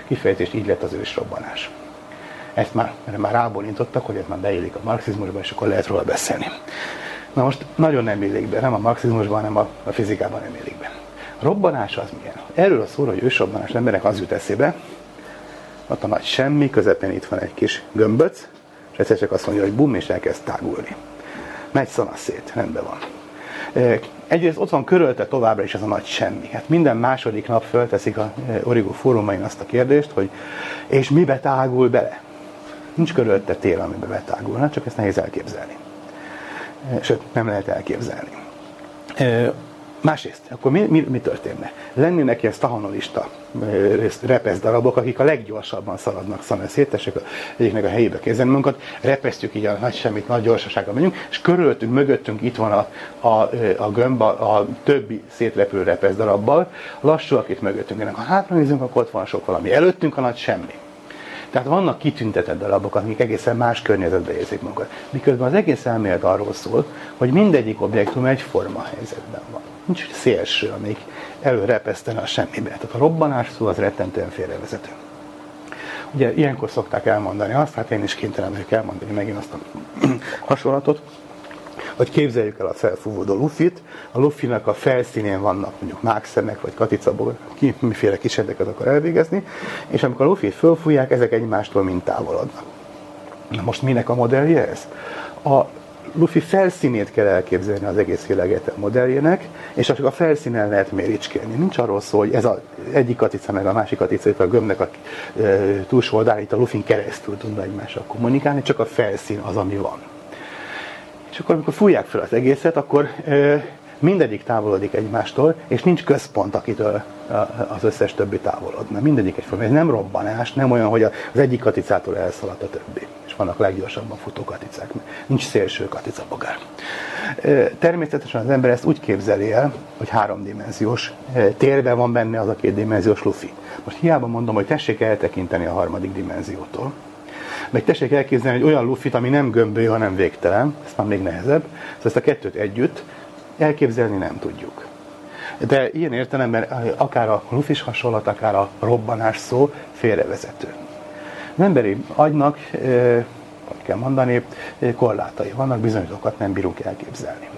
kifejezést, így lett az ősrobbanás. Ezt már, már rábólintottak, hogy ez már beillik a marxizmusba, és akkor lehet róla beszélni. Na most nagyon nem illik be, nem a marxizmusban, hanem a, a fizikában nem illik be. A robbanás az milyen? Erről a szóra, hogy ősrobbanás emberek az jut eszébe, ott a nagy semmi, közepén itt van egy kis gömböc, és egyszer csak azt mondja, hogy bum, és elkezd tágulni. Megy szanaszét, rendben van. Egyrészt ott van körölte továbbra is ez a nagy semmi. Hát minden második nap fölteszik a Origo fórumain azt a kérdést, hogy és mi betágul bele? Nincs körölte tél, amiben betágulna, csak ezt nehéz elképzelni. Sőt, nem lehet elképzelni. Másrészt, akkor mi, mi, mi történne? Lennének ilyen szahonolista repeszdarabok, akik a leggyorsabban szaladnak szanaszét, tessék egyiknek a helyébe kézen magunkat, repesztjük így a nagy semmit, nagy gyorsasággal megyünk, és körülöttünk, mögöttünk itt van a, a, a gömb a, a többi szétrepülő repeszdarabbal, lassúak itt mögöttünk, ennek ha hátranézünk, akkor ott van sok valami, előttünk a nagy semmi. Tehát vannak kitüntetett darabok, amik egészen más környezetbe érzik magukat. Miközben az egész elmélet arról szól, hogy mindegyik objektum egyforma helyzetben van. Nincs szélső, amelyik előrepesztene a semmibe. Tehát a robbanás szó az rettentően félrevezető. Ugye ilyenkor szokták elmondani azt, hát én is kénytelen vagyok elmondani megint azt a hasonlatot, hogy képzeljük el a felfúvódó lufit, a lufinak a felszínén vannak mondjuk mágszemek vagy katicabogarak, ki miféle kísérleteket akar elvégezni, és amikor a lufit fölfújják, ezek egymástól mintávolodnak. Na most minek a modellje ez? A lufi felszínét kell elképzelni az egész világegyetem modelljének, és csak a felszínen lehet méricskélni. Nincs arról szó, hogy ez az egyik katica meg a másik katica, a gömbnek a e, túlsó oldalán, itt a lufin keresztül tudna egymással kommunikálni, csak a felszín az, ami van. És akkor, amikor fújják fel az egészet, akkor ö, mindegyik távolodik egymástól, és nincs központ, akitől az összes többi távolodna. Mindegyik egyforma. Ez nem robbanás, nem olyan, hogy az egyik katicától elszaladt a többi. És vannak leggyorsabban futó katicák. Nincs szélső katicabogár. Természetesen az ember ezt úgy képzeli el, hogy háromdimenziós térben van benne az a kétdimenziós lufi. Most hiába mondom, hogy tessék eltekinteni a harmadik dimenziótól. Meg tessék elképzelni, hogy olyan lufit, ami nem gömbölyű, hanem végtelen, ez már még nehezebb, szóval ezt a kettőt együtt elképzelni nem tudjuk. de ilyen értelemben akár a lufis hasonlat, akár a robbanás szó félrevezető. Az emberi agynak, hogy kell mondani, korlátai vannak, bizonyítókat nem bírunk elképzelni.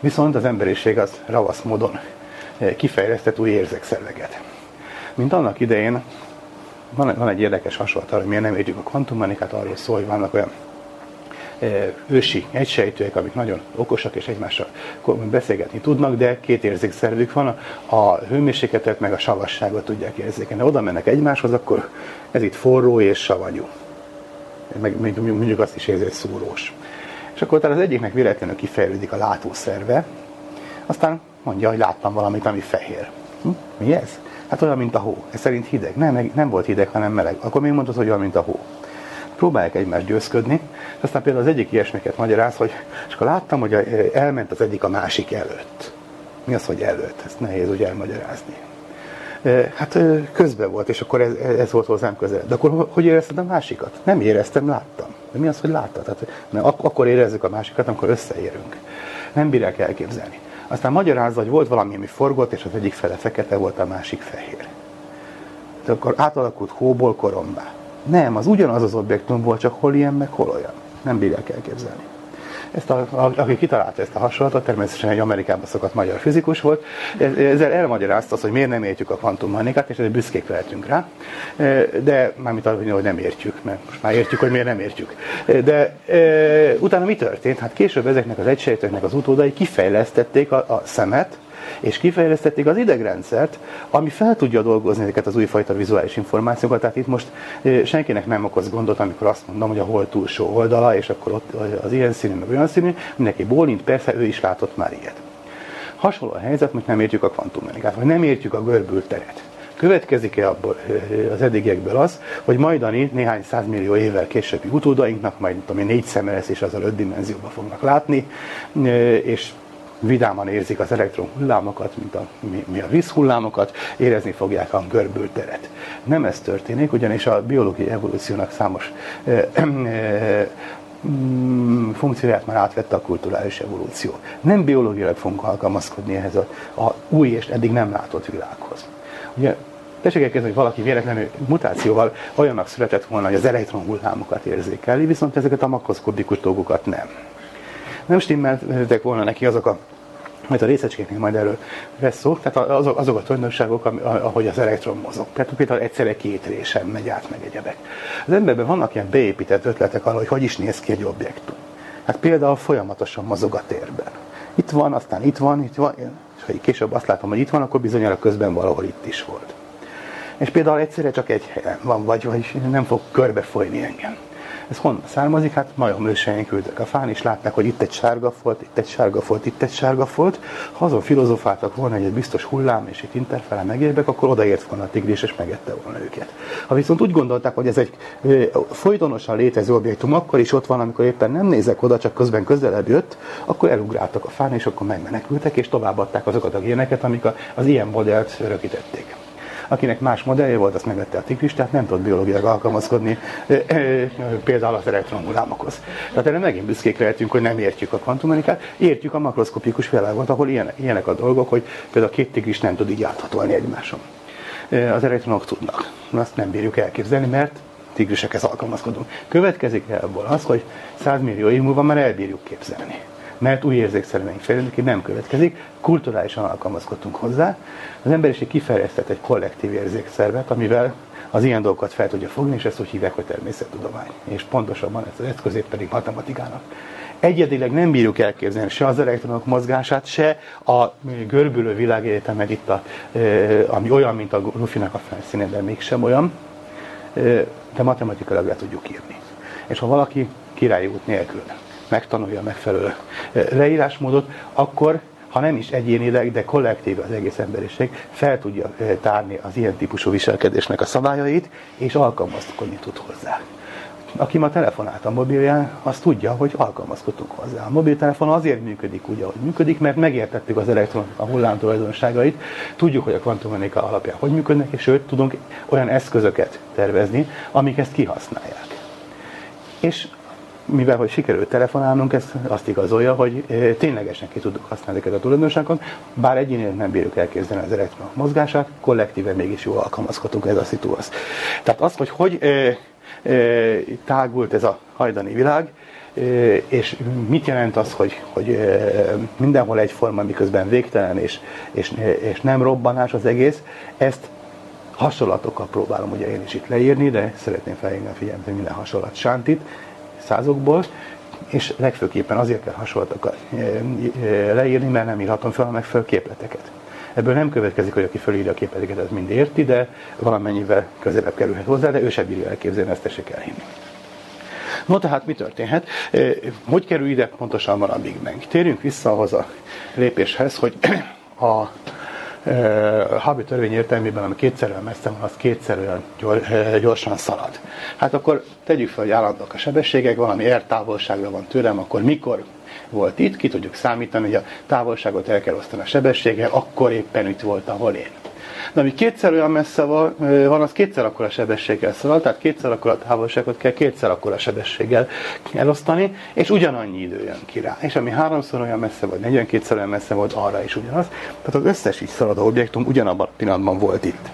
Viszont az emberiség az ravasz módon kifejlesztett új érzékszerveget. Mint annak idején, van egy érdekes hasonlat arra, hogy miért nem értjük a kvantummechanikát, arról szól, hogy vannak olyan ősi egysejtőek, amik nagyon okosak és egymással beszélgetni tudnak, de két érzékszervük van, a hőmérsékletet meg a savasságot tudják érzékelni. Ha oda mennek egymáshoz, akkor ez itt forró és savanyú. Meg mondjuk azt is érzi, hogy szúrós. És akkor utána az egyiknek véletlenül kifejlődik a látószerve, aztán mondja, hogy láttam valamit, ami fehér. Hm? Mi ez? Hát olyan, mint a hó. Ez szerint hideg. Nem, nem volt hideg, hanem meleg. Akkor még mondod, hogy olyan, mint a hó. Próbálják egymást győzködni, és aztán például az egyik ilyesmiket magyaráz, hogy és akkor láttam, hogy elment az egyik a másik előtt. Mi az, hogy előtt? Ezt nehéz úgy elmagyarázni. Hát közben volt, és akkor ez, ez volt hozzám közel. De akkor hogy érezted a másikat? Nem éreztem, láttam. De mi az, hogy láttad? Hát, ak- akkor érezzük a másikat, amikor összeérünk. Nem bírják elképzelni. Aztán magyarázza, hogy volt valami, ami forgott, és az egyik fele fekete volt, a másik fehér. De akkor átalakult hóból korombá. Nem, az ugyanaz az objektum volt, csak hol ilyen, meg hol olyan. Nem bírják elképzelni. Ezt a, a, aki kitalálta ezt a hasonlatot, természetesen egy Amerikában szokott magyar fizikus volt, ezzel elmagyarázta azt, hogy miért nem értjük a kvantummechanikát, és büszkék lehetünk rá, de mármint arra, hogy nem értjük, mert most már értjük, hogy miért nem értjük. De e, utána mi történt? Hát később ezeknek az egysejtőknek az utódai kifejlesztették a, a szemet, és kifejlesztették az idegrendszert, ami fel tudja dolgozni ezeket az újfajta vizuális információkat. Tehát itt most senkinek nem okoz gondot, amikor azt mondom, hogy a hol túlsó oldala, és akkor ott az ilyen színű, meg olyan színű, mindenki bólint, persze ő is látott már ilyet. Hasonló a helyzet, hogy nem értjük a kvantummechanikát, vagy nem értjük a görbült teret. Következik-e abból az eddigiekből az, hogy majdani néhány százmillió évvel későbbi utódainknak, majd ami négy szeme lesz, és azzal öt dimenzióban fognak látni, és vidáman érzik az elektron hullámokat, mint a, mi, mi a vízhullámokat, érezni fogják a görbült teret. Nem ez történik, ugyanis a biológiai evolúciónak számos ö, ö, funkcióját már átvette a kulturális evolúció. Nem biológiailag fogunk alkalmazkodni ehhez a, a új és eddig nem látott világhoz. Ugye, tessék elkezdeni, hogy valaki véletlenül mutációval olyannak született volna, hogy az elektron hullámokat érzékeli, viszont ezeket a makroszkopikus dolgokat nem. Nem stimmeltek volna neki azok a, majd a részecskéknél majd erről lesz szó, tehát azok, azok a tulajdonságok, ahogy az elektron mozog. Tehát például egyszerre két résen megy át, meg egyebek. Az emberben vannak ilyen beépített ötletek arra, hogy hogy is néz ki egy objektum. Hát például folyamatosan mozog a térben. Itt van, aztán itt van, itt van, és ha később azt látom, hogy itt van, akkor bizonyára közben valahol itt is volt. És például egyszerre csak egy helyen van, vagy, vagy nem fog körbefolyni engem. Ez honnan származik? Hát majom őseink ültek a fán, és látták, hogy itt egy sárga folt, itt egy sárga folt, itt egy sárga folt. Ha azon filozofáltak volna, hogy egy biztos hullám, és itt interfele megérbek, akkor odaért volna a tigris, és megette volna őket. Ha viszont úgy gondolták, hogy ez egy folytonosan létező objektum, akkor is ott van, amikor éppen nem nézek oda, csak közben közelebb jött, akkor elugráltak a fán, és akkor megmenekültek, és továbbadták azokat a géneket, amik az ilyen modellt örökítették. Akinek más modellje volt, azt megvette a tigris, tehát nem tud biológiailag alkalmazkodni e, e, e, például az elektronhullámokhoz. Tehát erre megint büszkék lehetünk, hogy nem értjük a kvantummechanikát, értjük a makroszkopikus világot, ahol ilyenek, ilyenek a dolgok, hogy például két tigris nem tud így áthatolni egymáson. E, az elektronok tudnak. Azt nem bírjuk elképzelni, mert tigrisekhez alkalmazkodunk. Következik ebből az, hogy száz millió év múlva már elbírjuk képzelni. Mert új érzékszerveink fejlődnek, nem következik, kulturálisan alkalmazkodtunk hozzá. Az emberiség kifejlesztett egy kollektív érzékszervet, amivel az ilyen dolgokat fel tudja fogni, és ezt úgy hívják, hogy természettudomány. És pontosabban ezt az eszközét pedig matematikának. Egyedileg nem bírjuk elképzelni se az elektronok mozgását, se a görbülő világegyetemet itt, a, ami olyan, mint a lufinak a felszíne, de mégsem olyan, de matematikailag le tudjuk írni. És ha valaki királyi út nélkül megtanulja megfelelő leírásmódot, akkor, ha nem is egyénileg, de kollektív az egész emberiség, fel tudja tárni az ilyen típusú viselkedésnek a szabályait, és alkalmazkodni tud hozzá. Aki ma telefonált a mobilján, az tudja, hogy alkalmazkodtunk hozzá. A mobiltelefon azért működik úgy, ahogy működik, mert megértettük az elektron a hullám tulajdonságait, tudjuk, hogy a kvantummechanika alapján hogy működnek, és sőt, tudunk olyan eszközöket tervezni, amik ezt kihasználják. És mivel hogy sikerült telefonálnunk, ez azt igazolja, hogy ténylegesen ki tudjuk használni ezeket a tulajdonságokat, bár egyénileg nem bírjuk elképzelni az elektronok mozgását, kollektíven mégis jól alkalmazkodunk ez a szituhoz. Tehát az, hogy hogy tágult ez a hajdani világ, és mit jelent az, hogy, hogy mindenhol egyforma, miközben végtelen és, és, és nem robbanás az egész, ezt hasonlatokkal próbálom ugye én is itt leírni, de szeretném felhívni a figyelmet, hogy minden hasonlat sántít, százokból, és legfőképpen azért kell hasonlatokat leírni, mert nem írhatom fel a megfelelő képleteket. Ebből nem következik, hogy aki fölírja a képleteket, az mind érti, de valamennyivel közelebb kerülhet hozzá, de ő sem bírja elképzelni, ezt tessék elhinni. No, tehát mi történhet? Hogy kerül ide pontosan van a Big Bang? Térjünk vissza ahhoz a lépéshez, hogy a Hubble törvény értelmében, ami kétszer olyan messze van, az kétszer olyan gyorsan szalad. Hát akkor tegyük fel, hogy állandóak a sebességek, valami R távolságra van tőlem, akkor mikor volt itt, ki tudjuk számítani, hogy a távolságot el kell osztani a sebességgel, akkor éppen itt volt, ahol én. De ami kétszer olyan messze van, az kétszer akkora sebességgel szalad, tehát kétszer akkora távolságot kell kétszer akkora sebességgel elosztani, és ugyanannyi idő jön ki rá. És ami háromszor olyan messze volt, negyvenkétszer olyan messze volt, arra is ugyanaz. Tehát az összes így szaladó objektum ugyanabban a pillanatban volt itt.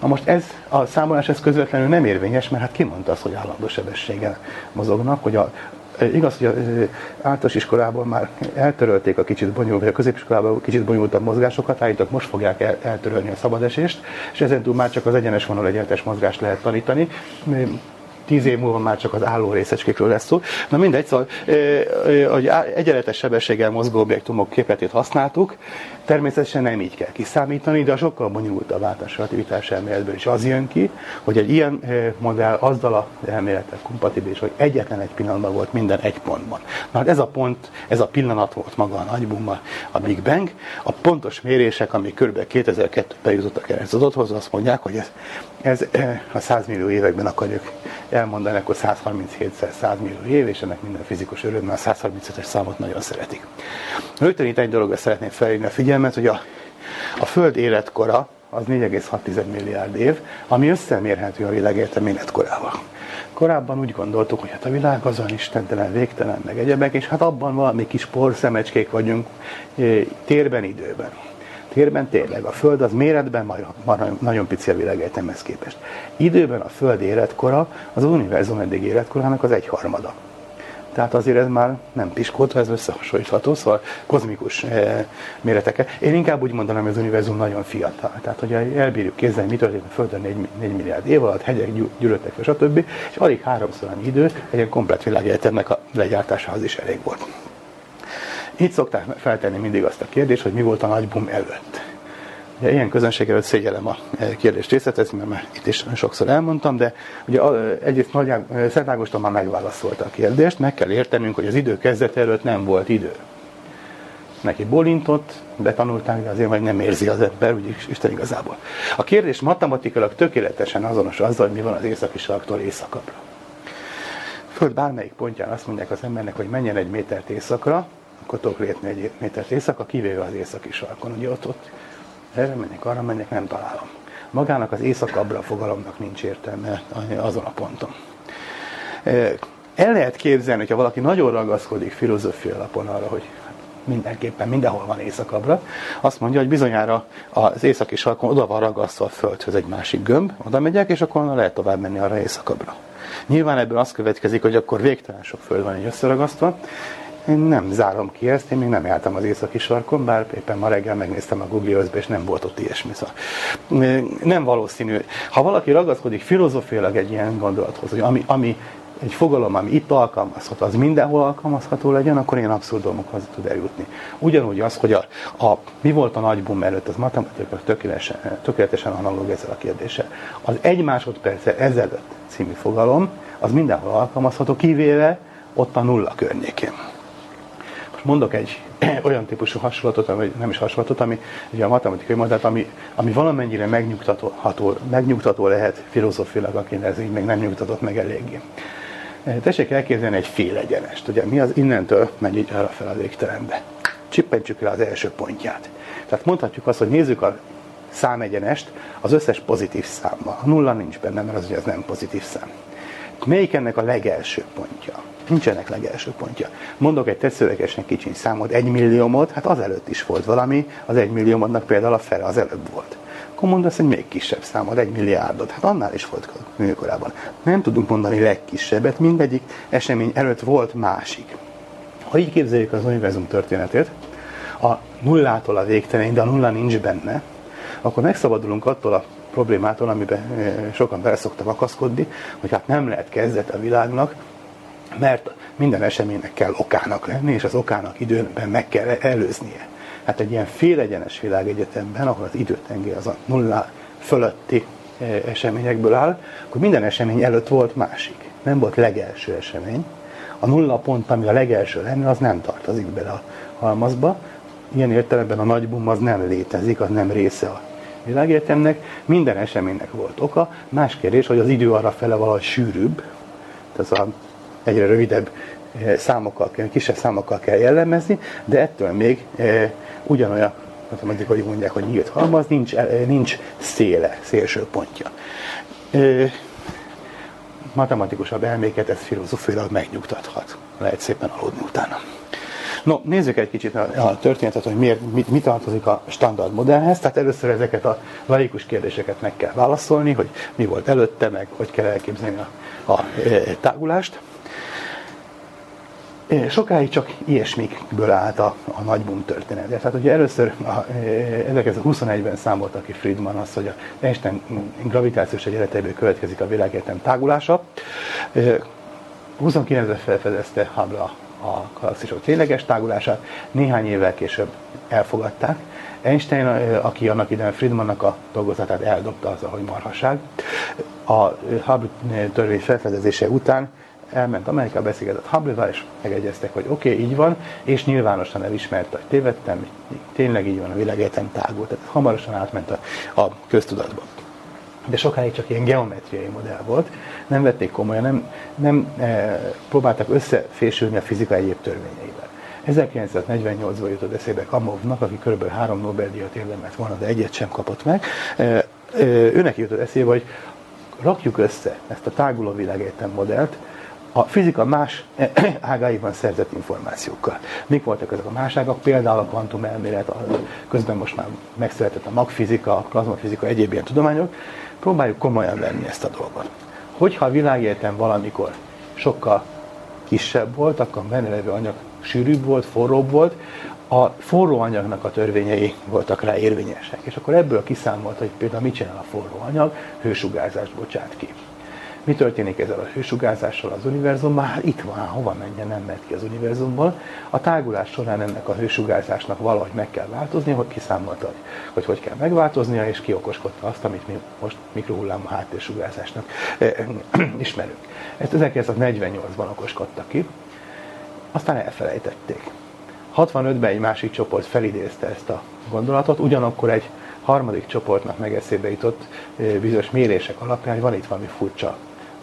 Na most ez a számolás ez közvetlenül nem érvényes, mert hát ki mondta azt, hogy állandó sebességgel mozognak, hogy a igaz, hogy általános iskolában már eltörölték a kicsit bonyolult, vagy a középiskolában kicsit bonyolultabb mozgásokat, állítok, most fogják el, eltörölni a szabadesést, és ezentúl már csak az egyenes vonal egyenletes mozgást lehet tanítani. Tíz év múlva már csak az álló részecskékről lesz szó. Na mindegy, szóval hogy egyenletes sebességgel mozgó objektumok képletét használtuk, természetesen nem így kell kiszámítani, de a sokkal bonyolultabb általános relativitás elméletből is az jön ki, hogy egy ilyen modell azzal az elmélettel kompatibilis, hogy egyetlen egy pillanatban volt minden egy pontban. Na hát ez a pont, ez a pillanat volt maga a Nagy Bumm, a Big Bang. A pontos mérések, amik kb. kétezer-kettőben jutottak el az adathoz, azt mondják, hogy ez, ez a száz millió években akarjuk elmondani, akkor százharminchét-szer száz millió év, és ennek minden fizikus örömmel a százharmincötös számot nagyon szeretik. Rögtön itt egy dologra szeretném felhívni a figyelmet, hogy a, a Föld életkora az négy egész hat milliárd év, ami összemérhető a világegyetem életkorával. Korábban úgy gondoltuk, hogy hát a világ az olyan istentelen, végtelen, meg egyebek, és hát abban valami kis porszemecskék vagyunk térben, időben. Térben tényleg a Föld az méretben majd, majd nagyon pici a világegyetemhez képest. Időben a Föld életkora az univerzum eddig életkorának az egyharmada. Tehát azért ez már nem piskóta, ez összehasonlítható, szóval kozmikus e, méreteke. Én inkább úgy mondanám, hogy az univerzum nagyon fiatal. Tehát, hogy elbírjuk kézzel, mi történt a Földön négy milliárd év alatt, hegyek, gyűlöttek, stb. És alig háromszor annyi idő, egy ilyen komplet világegyetemnek a legyártásához is elég volt. Így szokták feltenni mindig azt a kérdést, hogy mi volt a Nagy Bumm előtt. Ugye, ilyen közönség előtt szégyellem a kérdést részletezni, mert már itt is sokszor elmondtam, de ugye egyrészt Szent Ágoston már megválaszolta a kérdést, meg kell értenünk, hogy az idő kezdete előtt nem volt idő. Neki bólintott, betanulták, de azért meg nem érzi az ember, úgyis Isten igazából. A kérdés matematikailag tökéletesen azonos azzal, hogy mi van az északi sarktól északabbra. Föld bármelyik pontján azt mondják az embernek, hogy menjen egy métert északra, akkor tudok lépni egy métert éjszaka, kivéve az északi sarkon. Ugye ott, ott erre menjek, arra menjek, nem találom. Magának az északabbra fogalomnak nincs értelme azon a ponton. El lehet képzelni, hogyha valaki nagyon ragaszkodik filozófia alapon arra, hogy mindenképpen mindenhol van északabbra, azt mondja, hogy bizonyára az északi sarkon oda van ragasztva a földhöz egy másik gömb, oda megyek, és akkor lehet tovább menni arra északabbra. Nyilván ebből az következik, hogy akkor végtelen sok föld van egy összeragasztva. Én nem zárom ki ezt, én még nem jártam az északi sarkon, bár éppen ma reggel megnéztem a Google Earth-be, és nem volt ott ilyesmi, szóval nem valószínű. Ha valaki ragaszkodik filozófiailag egy ilyen gondolathoz, hogy ami, ami egy fogalom, ami itt alkalmazható, az mindenhol alkalmazható legyen, akkor ilyen abszurd dolgokhoz tud eljutni. Ugyanúgy az, hogy a, a, mi volt a Nagy Bumm előtt, az matematikailag tökéletesen, tökéletesen analóg ezzel a kérdéssel. Az egy másodperccel ezelőtt című fogalom, az mindenhol alkalmazható, kivéve ott a nulla környékén. Mondok egy olyan típusú hasonlatot, vagy nem is hasonlatot, ami ugye a matematikai modellt, ami, ami valamennyire megnyugtató, megnyugtató lehet filozófiailag, aki ez így még nem nyugtatott meg eléggé. Tessék elképzelni egy félegyenest. Ugye mi az innentől megy így arra fel a végtelenbe. Csippentsük le az első pontját. Tehát mondhatjuk azt, hogy nézzük a számegyenest az összes pozitív számmal. A nulla nincs benne, mert az ugye ez nem pozitív szám. Melyik ennek a legelső pontja? Nincsenek legelső pontja. Mondok egy tetszőlegesnek kicsiny számot, egy milliómot, hát azelőtt is volt valami, az egy milliómodnak például a fele az előbb volt. Akkor mondasz egy még kisebb számot, egy milliárdot, hát annál is volt műkorában. Nem tudunk mondani legkisebbet, mindegyik esemény előtt volt másik. Ha így képzeljük az univerzum történetét, a nullától a végtelenig, de a nulla nincs benne, akkor megszabadulunk attól a problémától, amiben sokan bele szoktak akaszkodni, hogy hát nem lehet kezdet a világnak, mert minden eseménynek kell okának lenni, és az okának időben meg kell előznie. Hát egy ilyen félegyenes világegyetemben, ahol az időtengely az a nulla fölötti eseményekből áll, akkor minden esemény előtt volt másik. Nem volt legelső esemény. A nulla pont, ami a legelső lenne, az nem tartozik bele a halmazba. Ilyen értelemben a nagy bumm az nem létezik, az nem része a világegyetemnek. Minden eseménynek volt oka. Más kérdés, hogy az idő arra fele valahogy sűrűbb, tehát az a egyre rövidebb számokkal kell, kisebb számokkal kell jellemezni, de ettől még e, ugyanolyan, matematikai mondják, hogy nyílt halmaz, nincs, nincs széle, szélső pontja. E, matematikusabb elméket ez filozófiailag megnyugtathat. Lehet szépen aludni utána. No, nézzük egy kicsit a történetet, hogy miért, mit, mit tartozik a standard modellhez. Tehát először ezeket a laikus kérdéseket meg kell válaszolni, hogy mi volt előtte, meg hogy kell elképzelni a, a, a tágulást. Sokáig csak ilyesmikből állt a, a nagy bumm történet. Tehát ugye először ezerkilencszázhuszonegyben számolta ki Friedman azt, hogy a Einstein gravitációs egyenletéből következik a világegyetem tágulása. huszonkilencben felfedezte Hubble a galaxisok tényleges tágulását, néhány évvel később elfogadták. Einstein, aki annak idején Friedmannak a dolgozatát eldobta azzal, hogy marhaság, a Hubble törvény felfedezése után elment Amerika, beszélgetett Hubble-val, és megegyeztek, hogy oké, okay, így van, és nyilvánosan elismerte, hogy tévedtem, tényleg így van, a világegyetem tágult, tehát hamarosan átment a, a köztudatba. De sokáig csak ilyen geometriai modell volt, nem vették komolyan, nem, nem e, próbáltak összefésülni a fizika egyéb törvényeivel. ezerkilencszáznegyvennyolcban jutott eszébe Gamovnak, aki körülbelül három Nobel-díjat érdemelt volna, de egyet sem kapott meg. E, e, őnek jutott eszébe, hogy rakjuk össze ezt a táguló világegyetem modellt a fizika más ágáiban szerzett információkkal. Mik voltak ezek a más ágak? Például a kvantum elmélet, közben most már megszületett a magfizika, a plazmafizika, egyéb ilyen tudományok. Próbáljuk komolyan venni ezt a dolgot. Hogyha a világegyetem valamikor sokkal kisebb volt, akkor a benne levő anyag sűrűbb volt, forróbb volt, a forró anyagnak a törvényei voltak rá érvényesek. És akkor ebből kiszámolt, hogy például mit csinál a forró anyag, hősugárzást bocsát ki. Mi történik ezzel a hősugárzással az univerzumban? Hát itt van, hova menjen, nem mehet ki az univerzumból. A tágulás során ennek a hősugárzásnak valahogy meg kell változni, hogy kiszámolta, hogy hogy kell megváltoznia, és kiokoskodta azt, amit mi most mikrohullámú háttérsugárzásnak eh, eh, ismerünk. Ezt ezerkilencszáznegyvennyolcban okoskodtak ki, aztán elfelejtették. hatvanötben egy másik csoport felidézte ezt a gondolatot, ugyanakkor egy harmadik csoportnak meg eszébe jutott eh, bizonyos mérések alapján, hogy van itt valami furcsa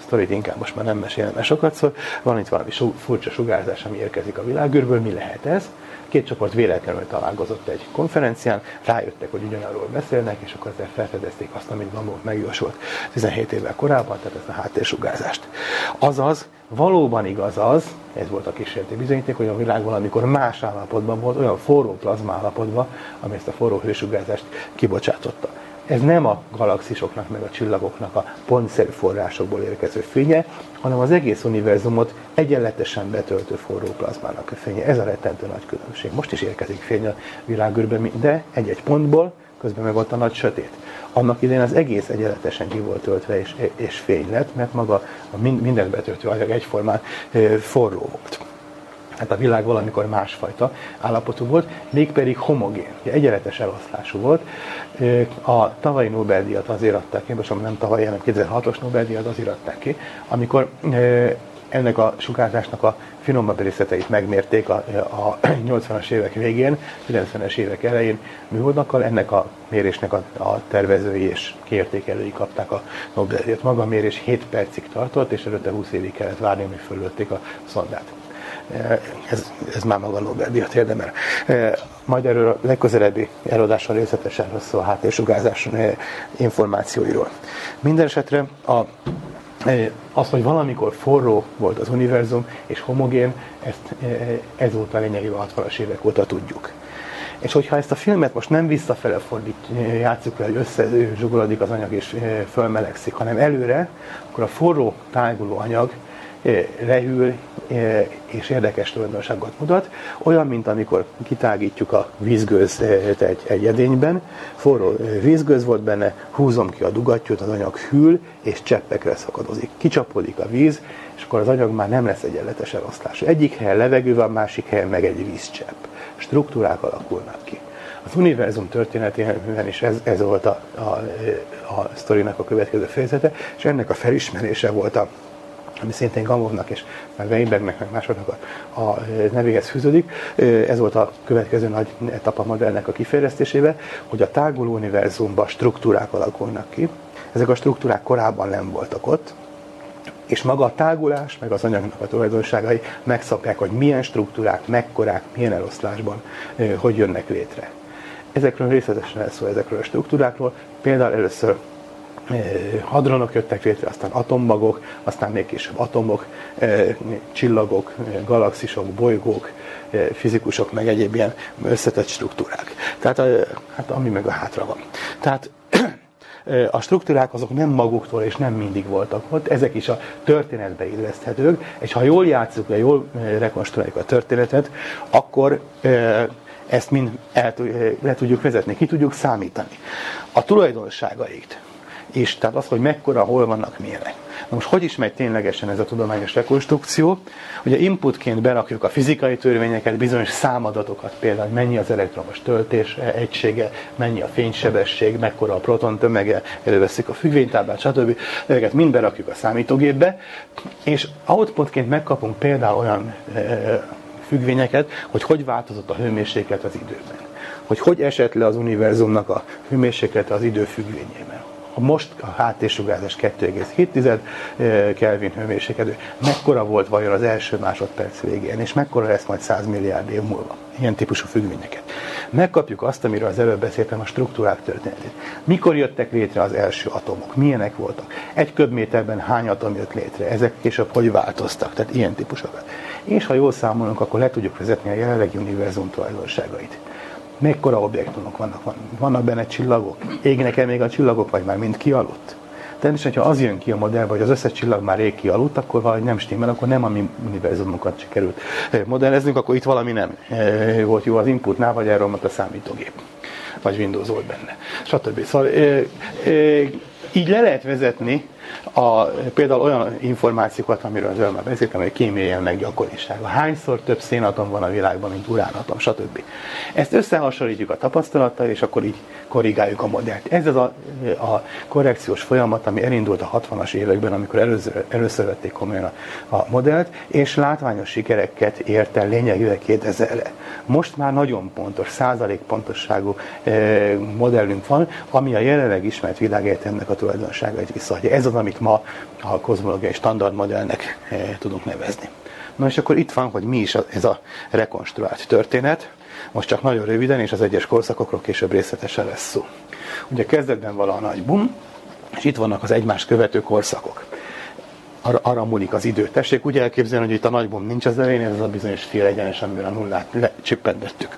sztorit, inkább most már nem mesélem el sokat, szóval van itt valami su- furcsa sugárzás, ami érkezik a világűrből, mi lehet ez? Két csoport véletlenül találkozott egy konferencián, rájöttek, hogy ugyanarról beszélnek, és akkor ezzel felfedezték azt, amit Gamov megjósolt tizenhét évvel korábban, tehát ezt a háttérsugárzást. Azaz, valóban igaz az, ez volt a kísérleti bizonyíték, hogy a világ valamikor más állapotban volt, olyan forró plazma állapotban, ami ezt a forró hősugárzást kibocsátotta. Ez nem a galaxisoknak, meg a csillagoknak a pontszerű forrásokból érkező fénye, hanem az egész univerzumot egyenletesen betöltő forró plazmának a fénye. Ez a rettentő nagy különbség. Most is érkezik fény a világűrben, de egy-egy pontból, közben meg ott a nagy sötét. Annak idején az egész egyenletesen ki volt töltve és, és fény lett, mert maga a mindent betöltő anyag egyformán forró volt. Hát a világ valamikor másfajta állapotú volt, mégpedig homogén, egyenletes eloszlású volt. A tavalyi Nobel-díjat azért adták ki, most nem tavalyi, hanem kétezer-hatos Nobel-díjat azért adták ki, amikor ennek a sugárzásnak a finomabb részleteit megmérték a, a nyolcvanas évek végén, kilencvenes évek elején műholdakkal, ennek a mérésnek a, a tervezői és kiértékelői kapták a Nobel-díjat. Maga a mérés hét percig tartott, és előtte húsz évig kellett várni, amíg fölölték a szondát. Ez, ez már maga a Nobel-díjat érdemel. Majd erről a legközelebbi előadáson részletesen szól a háttérsugázás információiról. Mindenesetre a Az, hogy valamikor forró volt az univerzum és homogén, ezt ezóta lényegében a hatvanas évek óta tudjuk. És hogyha ezt a filmet most nem visszafele fordítjuk, játsszuk le, hogy összezsugorodik az anyag és fölmelegszik, hanem előre, akkor a forró táguló anyag lehűl és érdekes tulajdonságot mutat. Olyan, mint amikor kitágítjuk a vízgőzt egy, egy edényben, forró vízgőz volt benne, húzom ki a dugattyút, az anyag hűl és cseppekre szakadozik. Kicsapodik a víz, és akkor az anyag már nem lesz egyenletes eloszlású. Egyik helyen levegő van, másik helyen meg egy vízcsepp. Struktúrák alakulnak ki. Az univerzum történetében is ez, ez volt a, a, a sztorinak a következő fejezete, és ennek a felismerése volt a, ami szintén Gamovnak és Weinbergnek, meg másoknak a, a nevéhez fűződik. Ez volt a következő nagy etap a modellnek a kifejlesztésébe, hogy a táguló univerzumban struktúrák alakulnak ki. Ezek a struktúrák korábban nem voltak ott, és maga a tágulás, meg az anyagnak a tulajdonságai megszabják, hogy milyen struktúrák, mekkorák, milyen eloszlásban, hogy jönnek létre. Ezekről részletesen elszól, ezekről a struktúrákról. Például először hadronok jöttek létre, aztán atommagok, aztán még később atomok, csillagok, galaxisok, bolygók, fizikusok, meg egyéb ilyen összetett struktúrák. Tehát a, hát ami meg a hátra van. Tehát a struktúrák azok nem maguktól és nem mindig voltak ott, ezek is a történetbe illeszthetők, és ha jól játsszuk, vagy jól rekonstruáljuk a történetet, akkor ezt mind el, le tudjuk vezetni, ki tudjuk számítani. A tulajdonságait és tehát az, hogy mekkora, hol vannak, milyenek. Na most hogy is megy ténylegesen ez a tudományos rekonstrukció? Ugye inputként berakjuk a fizikai törvényeket, bizonyos számadatokat, például mennyi az elektromos töltés egysége, mennyi a fénysebesség, mekkora a proton tömege, előveszik a függvénytáblát, stb. Ezeket mind berakjuk a számítógépbe, és outputként megkapunk például olyan függvényeket, hogy hogy változott a hőmérséklet az időben. Hogy hogy esett le az univerzumnak a hőmérséklete az idő függvényében. Most a háttérsugárzás kettő egész hét Kelvin hőmérsékletű. Mekkora volt vajon az első másodperc végén, és mekkora lesz majd száz milliárd év múlva? Ilyen típusú függvényeket. Megkapjuk azt, amiről az előbb beszéltem, a struktúrák történetét. Mikor jöttek létre az első atomok? Milyenek voltak? Egy köbméterben hány atom jött létre? Ezek később hogy változtak? Tehát ilyen típusokat. És ha jól számolunk, akkor le tudjuk vezetni a jelenlegi univerzum tulajdonságait. Mekkora objektumok vannak? Vannak benne csillagok? Égnek-e még a csillagok, vagy már mind kialudt? Természetesen, ha az jön ki a modellbe, hogy az összes csillag már rég kialudt, akkor valahogy nem stimmel, akkor nem a mi univerzumunkat sikerült modelleznünk, akkor itt valami nem volt jó az inputnál, vagy elromlott a számítógép, vagy Windows volt benne, stb. Szóval így le lehet vezetni a, például olyan információkat, amiről az előbb már beszéltem, hogy kémiai jelnek gyakorisága. Hányszor több szénatom van a világban, mint uránatom, stb. Ezt összehasonlítjuk a tapasztalattal, és akkor így korrigáljuk a modellt. Ez az a, a korrekciós folyamat, ami elindult a hatvanas években, amikor először, először vették komolyan a, a modellt, és látványos sikereket ért el lényegében kétezerre. Most már nagyon pontos, százalékpontosságú eh, modellünk van, ami a jelenleg ismert világegyetemnek a tulajdonságait visszaadja. Ez az, amit ma a kozmológiai standardmodellnek tudunk nevezni. Na és akkor itt van, hogy mi is ez a rekonstruált történet. Most csak nagyon röviden, és az egyes korszakokról később részletesen lesz szó. Ugye kezdetben van a nagy bum, és itt vannak az egymást követő korszakok. Ar- arra múlik az idő. Tessék úgy elképzelni, hogy itt a nagy bum nincs az elején, ez az a bizonyos fél egyenes, amivel a nullát lecsippentettük.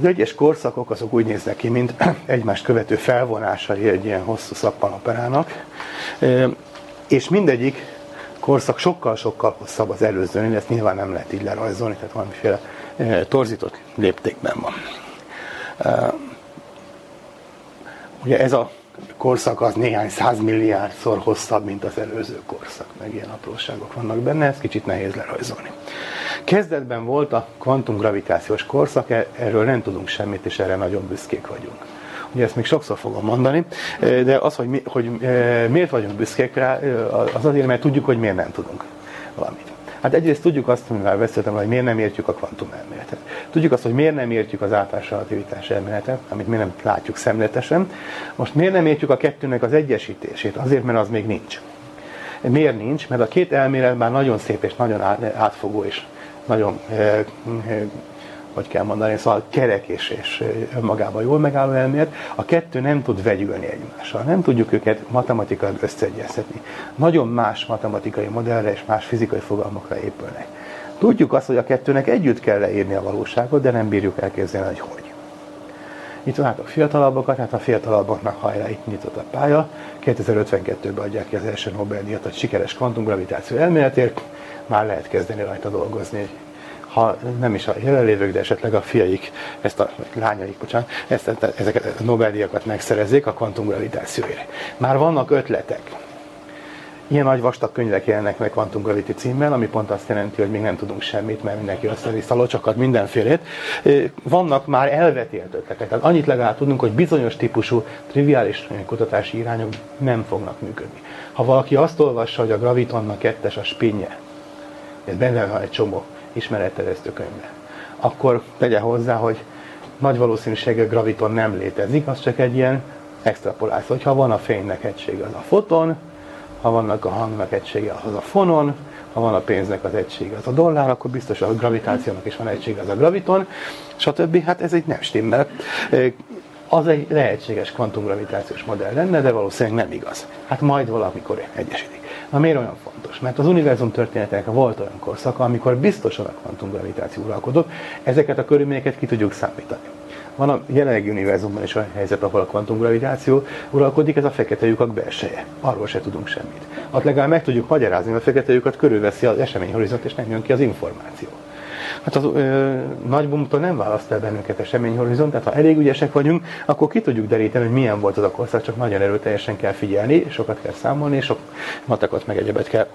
Az egyes korszakok azok úgy néznek ki, mint egymást követő felvonásai egy ilyen hosszú szappanoperának, és mindegyik korszak sokkal-sokkal hosszabb az előzőnél, ezt nyilván nem lehet így lerajzolni, tehát valamiféle torzított léptékben van. Ugye ez a korszak az néhány százmilliárdszor hosszabb, mint az előző korszak, meg ilyen apróságok vannak benne, ez kicsit nehéz lerajzolni. Kezdetben volt a kvantumgravitációs korszak, erről nem tudunk semmit, és erre nagyon büszkék vagyunk. Ugye ezt még sokszor fogom mondani, de az, hogy, mi, hogy miért vagyunk büszkék rá, az azért, mert tudjuk, hogy miért nem tudunk valamit. Hát egyrészt tudjuk azt, amivel beszéltem, hogy miért nem értjük a kvantumelméletet. Tudjuk azt, hogy miért nem értjük az általános relativitás elméletet, amit miért nem látjuk szemletesen. Most miért nem értjük a kettőnek az egyesítését? Azért, mert az még nincs. Miért nincs? Mert a két elmélet már nagyon szép és nagyon átfogó és nagyon hogy kell mondani, szóval kerek és, és önmagában jól megálló elmélet, a kettő nem tud vegyülni egymással, nem tudjuk őket matematikailag összeegyeztetni. Nagyon más matematikai modellre és más fizikai fogalmakra épülnek. Tudjuk azt, hogy a kettőnek együtt kell leírni a valóságot, de nem bírjuk elképzelni, hogy hogy. Itt van hát a fiatalabbakat, hát a fiatalabbaknak hajrá, itt nyitott a pálya. kétezer-ötvenkettőben adják ki az első Nobel-díjat a sikeres kvantumgravitáció elméletért, már lehet kezdeni rajta dolgozni. Ha nem is a jelenlévők, de esetleg a fiaik, ezt a lányaik, bocsánat, ezt, ezeket a Nobel-díjakat megszerezzék a kvantumgravitációért. Már vannak ötletek. Ilyen nagy vastag könyvek jelennek meg kvantumgravity címmel, ami pont azt jelenti, hogy még nem tudunk semmit, mert mindenki össze-vissza locsakat, mindenfélét. Vannak már elvetélt ötletek. Tehát annyit legalább tudunk, hogy bizonyos típusú triviális kutatási irányok nem fognak működni. Ha valaki azt olvassa, hogy a gravitonnak kettes a spinje, ez benne van egy csomó ismeretterjesztő könyvben, akkor tegye hozzá, hogy nagy valószínűséggel graviton nem létezik, az csak egy ilyen extrapoláció. Ha van a fénynek egysége, az a foton, ha vannak a hangnak egysége, az a fonon, ha van a pénznek az egysége, az a dollár, akkor biztos a gravitációnak is van egysége, az a graviton, stb. Hát ez így nem stimmel. Az egy lehetséges kvantumgravitációs modell lenne, de valószínűleg nem igaz. Hát majd valamikor egyesítik. Na miért olyan fontos? Mert az univerzum történetének volt olyan korszaka, amikor biztosan a kvantumgravitáció uralkodott, ezeket a körülményeket ki tudjuk számítani. Van a jelenlegi univerzumban is olyan helyzet, ahol a kvantumgravitáció uralkodik, ez a fekete lyukak belseje. Arról se tudunk semmit. Ott legalább meg tudjuk magyarázni, mert a fekete lyukat körülveszi az eseményhorizont, és nem jön ki az információ. Hát az ö, Nagy Bummtól nem választ el bennünket eseményhorizont, tehát ha elég ügyesek vagyunk, akkor ki tudjuk deríteni, hogy milyen volt az a korszak, csak nagyon erőteljesen kell figyelni, sokat kell számolni, sok matekot meg egyebet kell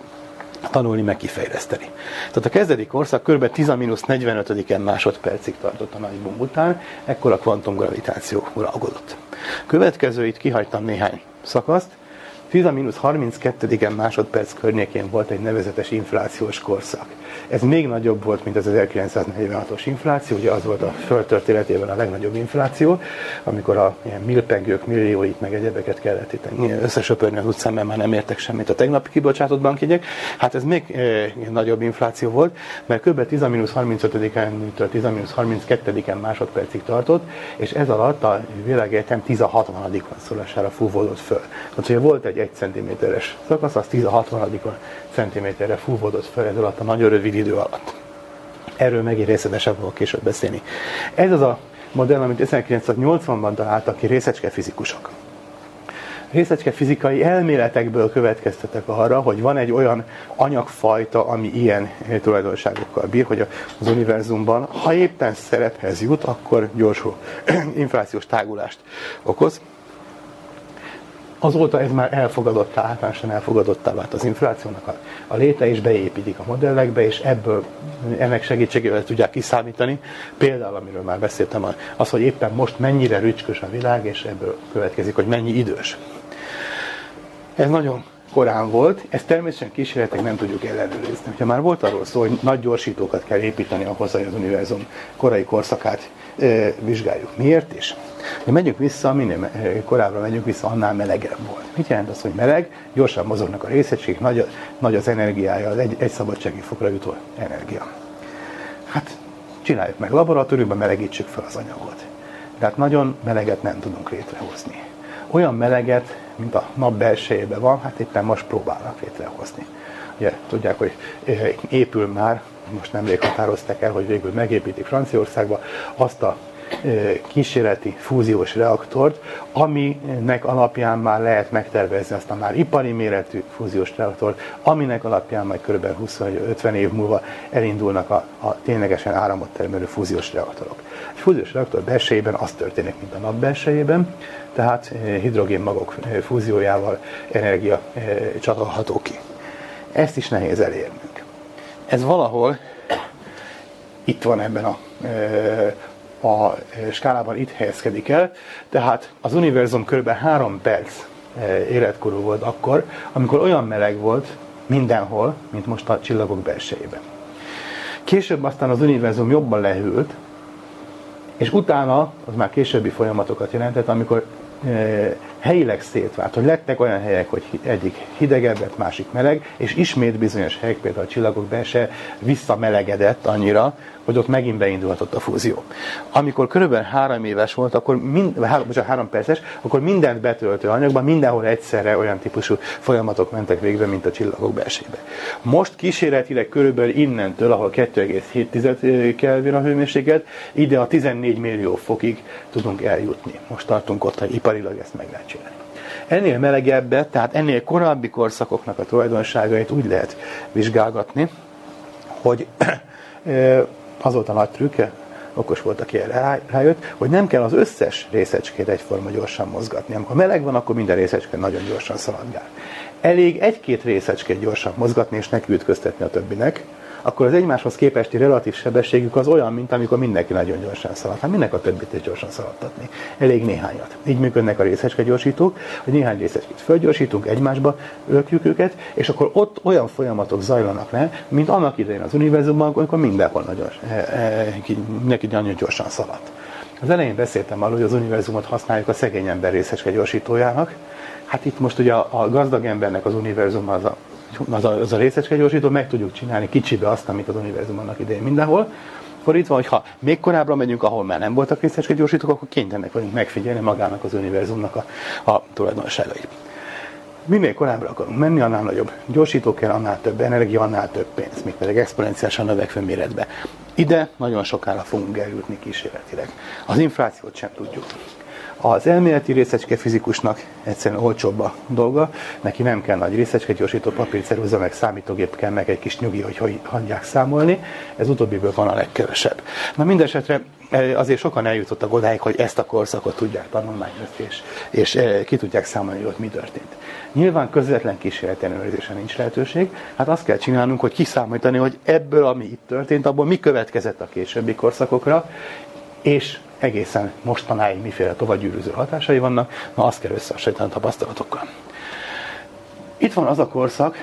tanulni, meg kifejleszteni. Tehát a kezdeti korszak kb. tíz a mínusz negyvenötödiken másodpercig tartott a Nagy Bumm után, ekkor a kvantumgravitáció uralkodott. Következő, itt kihagytam néhány szakaszt, tíz a mínusz harminckettediken másodperc környékén volt egy nevezetes inflációs korszak. Ez még nagyobb volt, mint az ezerkilencszáznegyvenhatos infláció, ugye az volt a Föld történetében a legnagyobb infláció, amikor a ilyen milpengők, millióit, meg egyebeket kellett itt összesöpörni az utcán, mert már nem értek semmit a tegnapi kibocsátott bankjegyek. Hát ez még e, nagyobb infláció volt, mert kb. tíz a mínusz harmincötödikentől tíz a mínusz harminckettediken másodpercig tartott, és ez alatt a világegyetem tíz a hatvanadikon szólására fúvódott föl. Tehát, hogy volt egy egy centiméteres szakasz, az tíz a hatvanadikon centiméterre fúvódott fel ez alatt a nagyon rövid idő alatt. Erről megint részletesen fogok később beszélni. Ez az a modell, amit ezerkilencszáznyolcvanban találtak ki részecskefizikusok. Részecskefizikai elméletekből következtetek arra, hogy van egy olyan anyagfajta, ami ilyen tulajdonságokkal bír, hogy az univerzumban, ha éppen szerephez jut, akkor gyorsul inflációs tágulást okoz. Azóta ez már elfogadottá, általánosan elfogadottá vált az inflációnak a, a léte, és beépítik a modellekbe, és ebből, ennek segítségével tudják kiszámítani. Például, amiről már beszéltem, az, hogy éppen most mennyire rücskös a világ, és ebből következik, hogy mennyi idős. Ez nagyon korán volt, ezt természetesen kísérletek nem tudjuk ellenőrizni. Ha már volt arról szó, hogy nagy gyorsítókat kell építeni ahhoz, hogy az univerzum korai korszakát e, vizsgáljuk. Miért is? De megyünk vissza, minél korábbra megyünk vissza, annál melegebb volt. Mit jelent az, hogy meleg? Gyorsan mozognak a részecskék, nagy, nagy az energiája, az egy, egy szabadsági fokra jutó energia. Hát csináljuk meg laboratóriumban, melegítsük fel az anyagot. De hát nagyon meleget nem tudunk létrehozni. Olyan meleget, mint a nap belsejében van, hát éppen most próbálnak létrehozni. Ugye tudják, hogy épül már, most nemrég határozták el, hogy végül megépítik Franciaországba azt a kísérleti fúziós reaktort, aminek alapján már lehet megtervezni azt a már ipari méretű fúziós reaktort, aminek alapján majd kb. húsz-ötven év múlva elindulnak a, a ténylegesen áramot termelő fúziós reaktorok. A fúziós reaktor belsejében az történik, mint a nap belsejében, tehát hidrogénmagok fúziójával energia csatolható ki. Ezt is nehéz elérnünk. Ez valahol itt van ebben a a skálában, itt helyezkedik el, tehát az univerzum kb. három perc életkorú volt akkor, amikor olyan meleg volt mindenhol, mint most a csillagok belsejében. Később aztán az univerzum jobban lehűlt, és utána, az már későbbi folyamatokat jelentett, amikor helyileg szétvált, hogy lettek olyan helyek, hogy egyik hidegebbet, másik meleg, és ismét bizonyos helyek, például a csillagok belse visszamelegedett annyira, hogy ott megint beindulhatott a fúzió. Amikor körülbelül három éves volt, akkor mind, három, bocsánat, három perces, akkor mindent betöltő anyagban mindenhol egyszerre olyan típusú folyamatok mentek végbe, mint a csillagok belsébe. Most kísérletileg körülbelül innentől, ahol kettő egész hét Kelvin a hőmérséklet, ide a tizennégy millió fokig tudunk eljutni. Most tartunk ott, hogy iparilag ezt meg lehet csinálni. Ennél melegebbet, tehát ennél korábbi korszakoknak a tulajdonságait úgy lehet vizsgálgatni, hogy az volt a nagy trükk, okos volt, aki rájött, hogy nem kell az összes részecskét egyforma gyorsan mozgatni. Amikor meleg van, akkor minden részecske nagyon gyorsan szaladgál. Elég egy-két részecskét gyorsan mozgatni, és neki ütköztetni a többinek, akkor az egymáshoz képesti relatív sebességük az olyan, mint amikor mindenki nagyon gyorsan szalad. Hát minek a többit is gyorsan szaladtatni? Elég néhányat. Így működnek a részecskegyorsítók, hogy néhány részecskét fölgyorsítunk, egymásba lökjük őket, és akkor ott olyan folyamatok zajlanak le, mint annak idején az univerzumban, amikor mindenhol nagyon, mindenki nagyon gyorsan szaladt. Az elején beszéltem arról, hogy az univerzumot használjuk a szegény ember részecskegyorsítójának. Hát itt most ugye a gazdag embernek az univerzum az a Az a, az a részecskegyorsító, meg tudjuk csinálni kicsibe azt, amit az univerzum annak idején mindenhol. Fordítva, hogy ha még korábbra megyünk, ahol már nem voltak részecskegyorsítók, akkor kénytelenek vagyunk megfigyelni magának az univerzumnak a, a tulajdonságait. Minél korábbra akarunk menni, annál nagyobb gyorsító kell, annál több energia, annál több pénz, még pedig exponenciálisan növekvő méretbe. Ide nagyon sokára fogunk eljutni kísérletileg. Az inflációt sem tudjuk. Az elméleti részecske fizikusnak egyszerűen olcsóbb a dolga, neki nem kell nagy részecske, gyorsító papírceruza, meg számítógép kell, meg egy kis nyugi, hogy hogy hagyják számolni, ez utóbbiből van a legkevesebb. Na mindesetre azért sokan eljutottak odáig, hogy ezt a korszakot tudják tanulmányozni, és, és ki tudják számolni, hogy ott mi történt. Nyilván közvetlen kísérleti ellenőrzésre nincs lehetőség, hát azt kell csinálnunk, hogy kiszámolítani, hogy ebből, ami itt történt, abból mi következett a későbbi korszakokra, és egészen mostanáig miféle tovagyűrűző hatásai vannak, na azt kell összehasonlítani a tapasztalatokkal. Itt van az a korszak,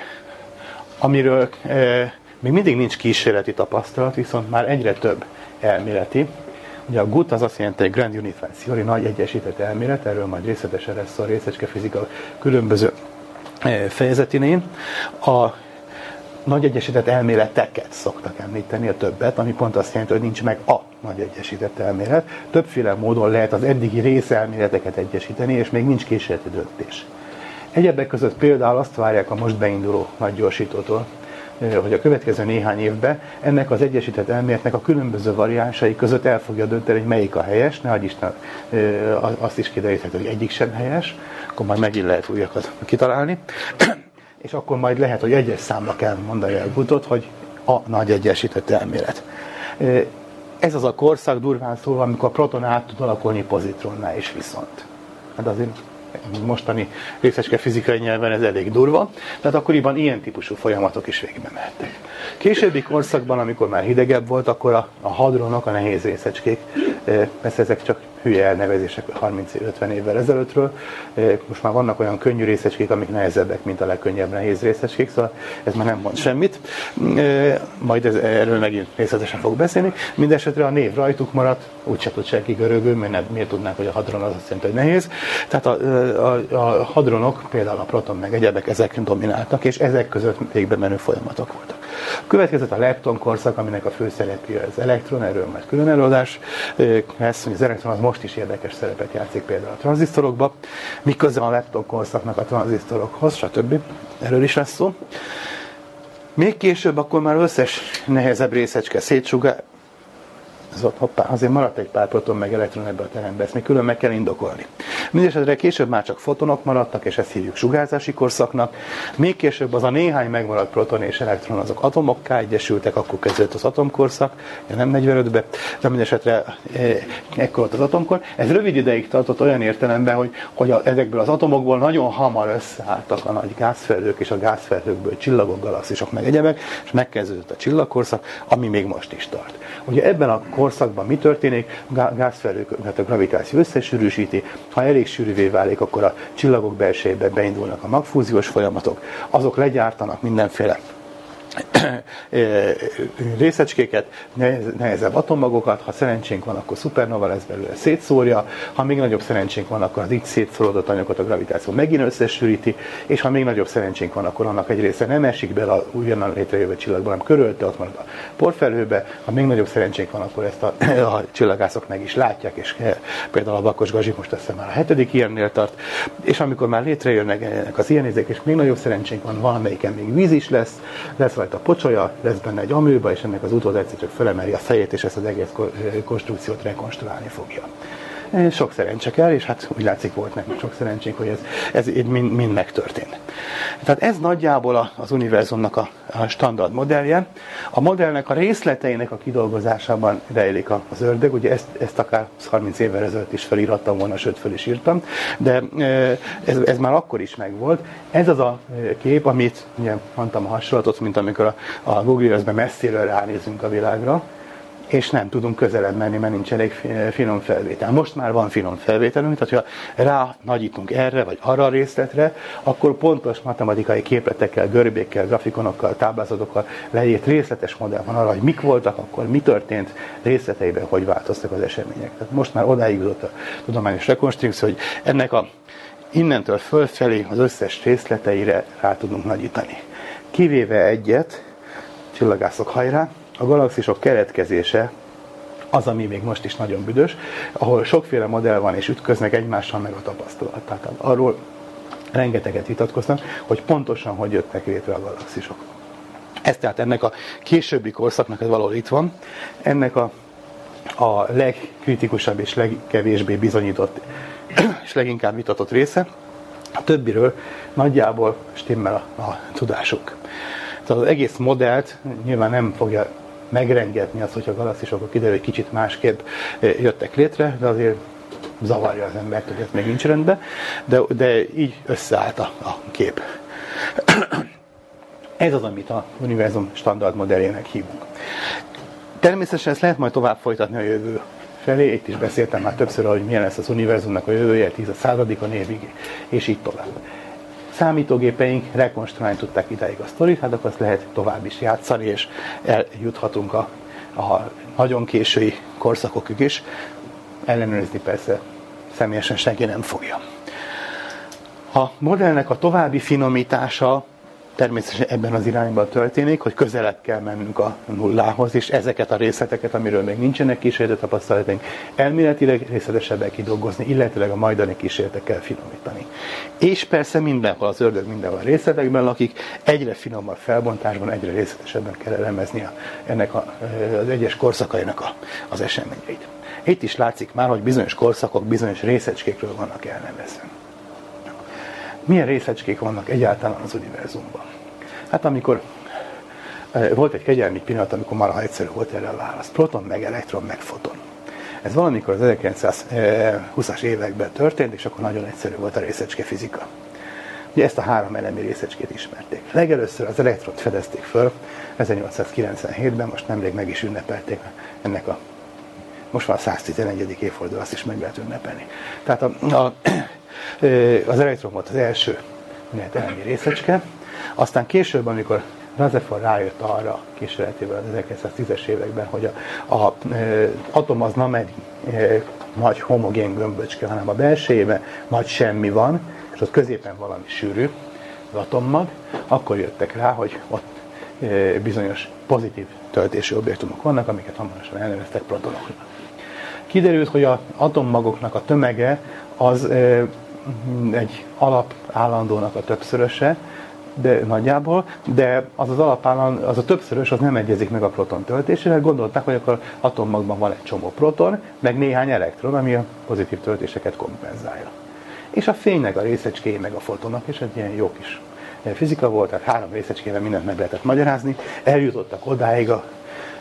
amiről e, még mindig nincs kísérleti tapasztalat, viszont már egyre több elméleti. Ugye a gé u té az azt jelenti, hogy Grand Unified Theory, nagy egyesített elmélet, erről majd részletesen lesz a részecskefizika különböző e, fejezetinén. A nagy egyesített elméleteket szoktak említeni, a többet, ami pont azt jelenti, hogy nincs meg a nagy egyesített elmélet. Többféle módon lehet az eddigi részelméleteket egyesíteni, és még nincs kísérleti döntés. Egyebek között például azt várják a most beinduló nagy gyorsítótól, hogy a következő néhány évben ennek az egyesített elméletnek a különböző variánsai között el fogja dönteni, hogy melyik a helyes, ne adj Isten, azt is kideríthet, hogy egyik sem helyes, akkor majd megint lehet újakat kitalálni. És akkor majd lehet, hogy egyes számra kell mondani a gé u té-ot, hogy a nagy egyesített elmélet. Ez az a korszak durván szólva, amikor a proton át tud alakulni pozitronnál is viszont. Hát azért mostani részecske fizikai nyelven ez elég durva, tehát akkoriban ilyen típusú folyamatok is végbe mehettek. Későbbi korszakban, amikor már hidegebb volt, akkor a, a hadronok, a nehéz részecskék, persze ezek csak hülye elnevezések harminc-ötven évvel ezelőttről, most már vannak olyan könnyű részecskék, amik nehezebbek, mint a legkönnyebb nehéz részecskék, szóval ez már nem mond semmit, majd ez, erről megint részletesen fogok beszélni. Mindesetre a név rajtuk maradt, úgyse tud senki görögül, mert miért tudnánk, hogy a hadron az azt jelenti, hogy nehéz. Tehát a, a, a hadronok, például a proton meg egyebek, ezek domináltak, és ezek között végbe menő folyamatok voltak. Következett a lepton korszak, aminek a főszereplője az elektron, erről majd külön előadás. Ezt, hogy az elektron az most is érdekes szerepet játszik például a tranzisztorokba, miközben a lepton korszaknak a tranzisztorokhoz, stb. Erről is lesz szó. Még később akkor már összes nehezebb részecske szétsugár. Ez ott, hoppá, azért maradt egy pár proton meg elektron ebbe a terembe, ezt még külön meg kell indokolni. Mindenesetre később már csak fotonok maradtak, és ezt hívjuk sugárzási korszaknak. Még később az a néhány megmaradt proton és elektron azok atomokká egyesültek, akkor kezdődött az atomkorszak, nem negyvenötben, de mindenesetre ekkor volt az atomkor. Ez rövid ideig tartott olyan értelemben, hogy, hogy a, ezekből az atomokból nagyon hamar összeálltak a nagy gázfelhők, és a gázfelhőkből csillagok, galaxisok meg egyebek, és megkezdődött a csillagkorszak, ami még most is tart. Ugye ebben a korszakban mi történik? A gázfelhőket a gravitáció összesűrűsíti, ha elég sűrűvé válik, akkor a csillagok belsejében beindulnak a magfúziós folyamatok, azok legyártanak mindenféle részecskéket, nehezebb atommagokat, ha szerencsénk van, akkor szupernova lesz belőle, szétszórja, ha még nagyobb szerencsénk van, akkor az így szétszóródott anyagokat a gravitáció megint összesűríti, és ha még nagyobb szerencsénk van, akkor annak egy része nem esik bele a újonnan létrejövő csillagba, hanem körülte, ott marad a porfelhőbe, ha még nagyobb szerencsénk van, akkor ezt a, a csillagászok meg is látják, és például a Bakos Gazi most azt hiszem már a hetedik ilyennél tart, és amikor már létrejönnek az ilyenézek, és még nagyobb szerencsénk van, valamelyiken még víz is lesz, lesz rajta pocsolya, lesz benne egy amőba, és ennek az utód egyszer csak felemeli a fejét, és ezt az egész konstrukciót rekonstruálni fogja. Sok szerencse kell, és hát úgy látszik volt nekünk sok szerencsénk, hogy ez, ez mind, mind megtörtént. Tehát ez nagyjából az univerzumnak a, a standard modellje. A modellnek a részleteinek a kidolgozásában rejlik az ördög, ugye ezt, ezt akár harminc évvel ezelőtt is felírattam volna, sőt fel is írtam, de ez, ez már akkor is megvolt. Ez az a kép, amit ugye mondtam a hasonlatot, mint amikor a, a Google Earth-ben messziről ránézünk a világra, és nem tudunk közelebb menni, mert nincs elég finom felvétel. Most már van finom felvételünk, tehát ha rá nagyítunk erre vagy arra a részletre, akkor pontos matematikai képletekkel, görbékkel, grafikonokkal, táblázatokkal leírt részletes modell van arra, hogy mik voltak, akkor mi történt, részleteiben hogy változtak az események. Tehát most már odáig jutott a tudományos rekonstrukció, hogy ennek a innentől fölfelé az összes részleteire rá tudunk nagyítani. Kivéve egyet, csillagászok hajrá, a galaxisok keletkezése az, ami még most is nagyon büdös, ahol sokféle modell van, és ütköznek egymással meg a tapasztalat. Tehát arról rengeteget vitatkoznak, hogy pontosan hogy jöttek létre a galaxisok. Ez tehát ennek a későbbi korszaknak, ez valahol itt van, ennek a, a legkritikusabb és legkevésbé bizonyított és leginkább vitatott része. A többiről nagyjából stimmel a, a tudásuk. Tehát az egész modellt nyilván nem fogja megrengetni az, hogyha galaxisokról kiderül, hogy kicsit másképp jöttek létre, de azért zavarja az embert, hogy ez még nincs rendben, de, de így összeállt a, a kép. Ez az, amit az univerzum standard modellének hívunk. Természetesen ezt lehet majd tovább folytatni a jövő felé, itt is beszéltem már többször, hogy milyen lesz az univerzumnak a jövője, tíz a századikon évig, és így tovább. Számítógépeink rekonstruálni tudták idáig a sztorit, hát akkor azt lehet tovább is játszani, és eljuthatunk a, a nagyon késői korszakokig is. Ellenőrizni persze személyesen senki nem fogja. A modellnek a további finomítása természetesen ebben az irányban történik, hogy közelebb kell mennünk a nullához, és ezeket a részleteket, amiről még nincsenek kísérleti tapasztalatunk, elméletileg részletesebben kidolgozni, illetőleg a majdani kísérletekkel finomítani. És persze mindenhol az ördög mindenhol a részletekben lakik, egyre finomabb felbontásban, egyre részletesebben kell elemezni a, ennek a, az egyes korszakainak a, az eseményeit. Itt is látszik már, hogy bizonyos korszakok bizonyos részecskékről vannak elnevezve. Milyen részecskék vannak egyáltalán az univerzumban? Hát amikor volt egy kegyelmi pillanat, amikor marha egyszerű volt erre a válasz. Proton, meg elektron, meg foton. Ez valamikor az ezerkilencszázhúszas években történt, és akkor nagyon egyszerű volt a részecske fizika. Ugye ezt a három elemi részecskét ismerték. Legelőször az elektront fedezték föl ezernyolcszázkilencvenhétben, most nemrég meg is ünnepelték ennek a... Most már a száztizenegyedik évfordul, azt is meg lehet ünnepelni. Tehát a... a az elektron volt az első elemi részecske, aztán később, amikor Rutherford rájött arra kísérletével az ezerkilencszáztízes években, hogy az atom az nem egy e, nagy homogén gömböcske, hanem a belsejében nagy semmi van, és ott középen valami sűrű, az atommag, akkor jöttek rá, hogy ott e, bizonyos pozitív töltési objektumok vannak, amiket hamarosan elneveztek protonoknak. Kiderült, hogy az atommagoknak a tömege az egy alapállandónak a többszöröse, de nagyjából, de az az alapállandó, az a többszörös, az nem egyezik meg a proton töltésével. Gondolták, hogy akkor atommagban van egy csomó proton, meg néhány elektron, ami a pozitív töltéseket kompenzálja. És a fénynek a részecskéi meg a fotonnak, és egy ilyen jó kis fizika volt, tehát három részecskével mindent meg lehetett magyarázni, eljutottak odáig a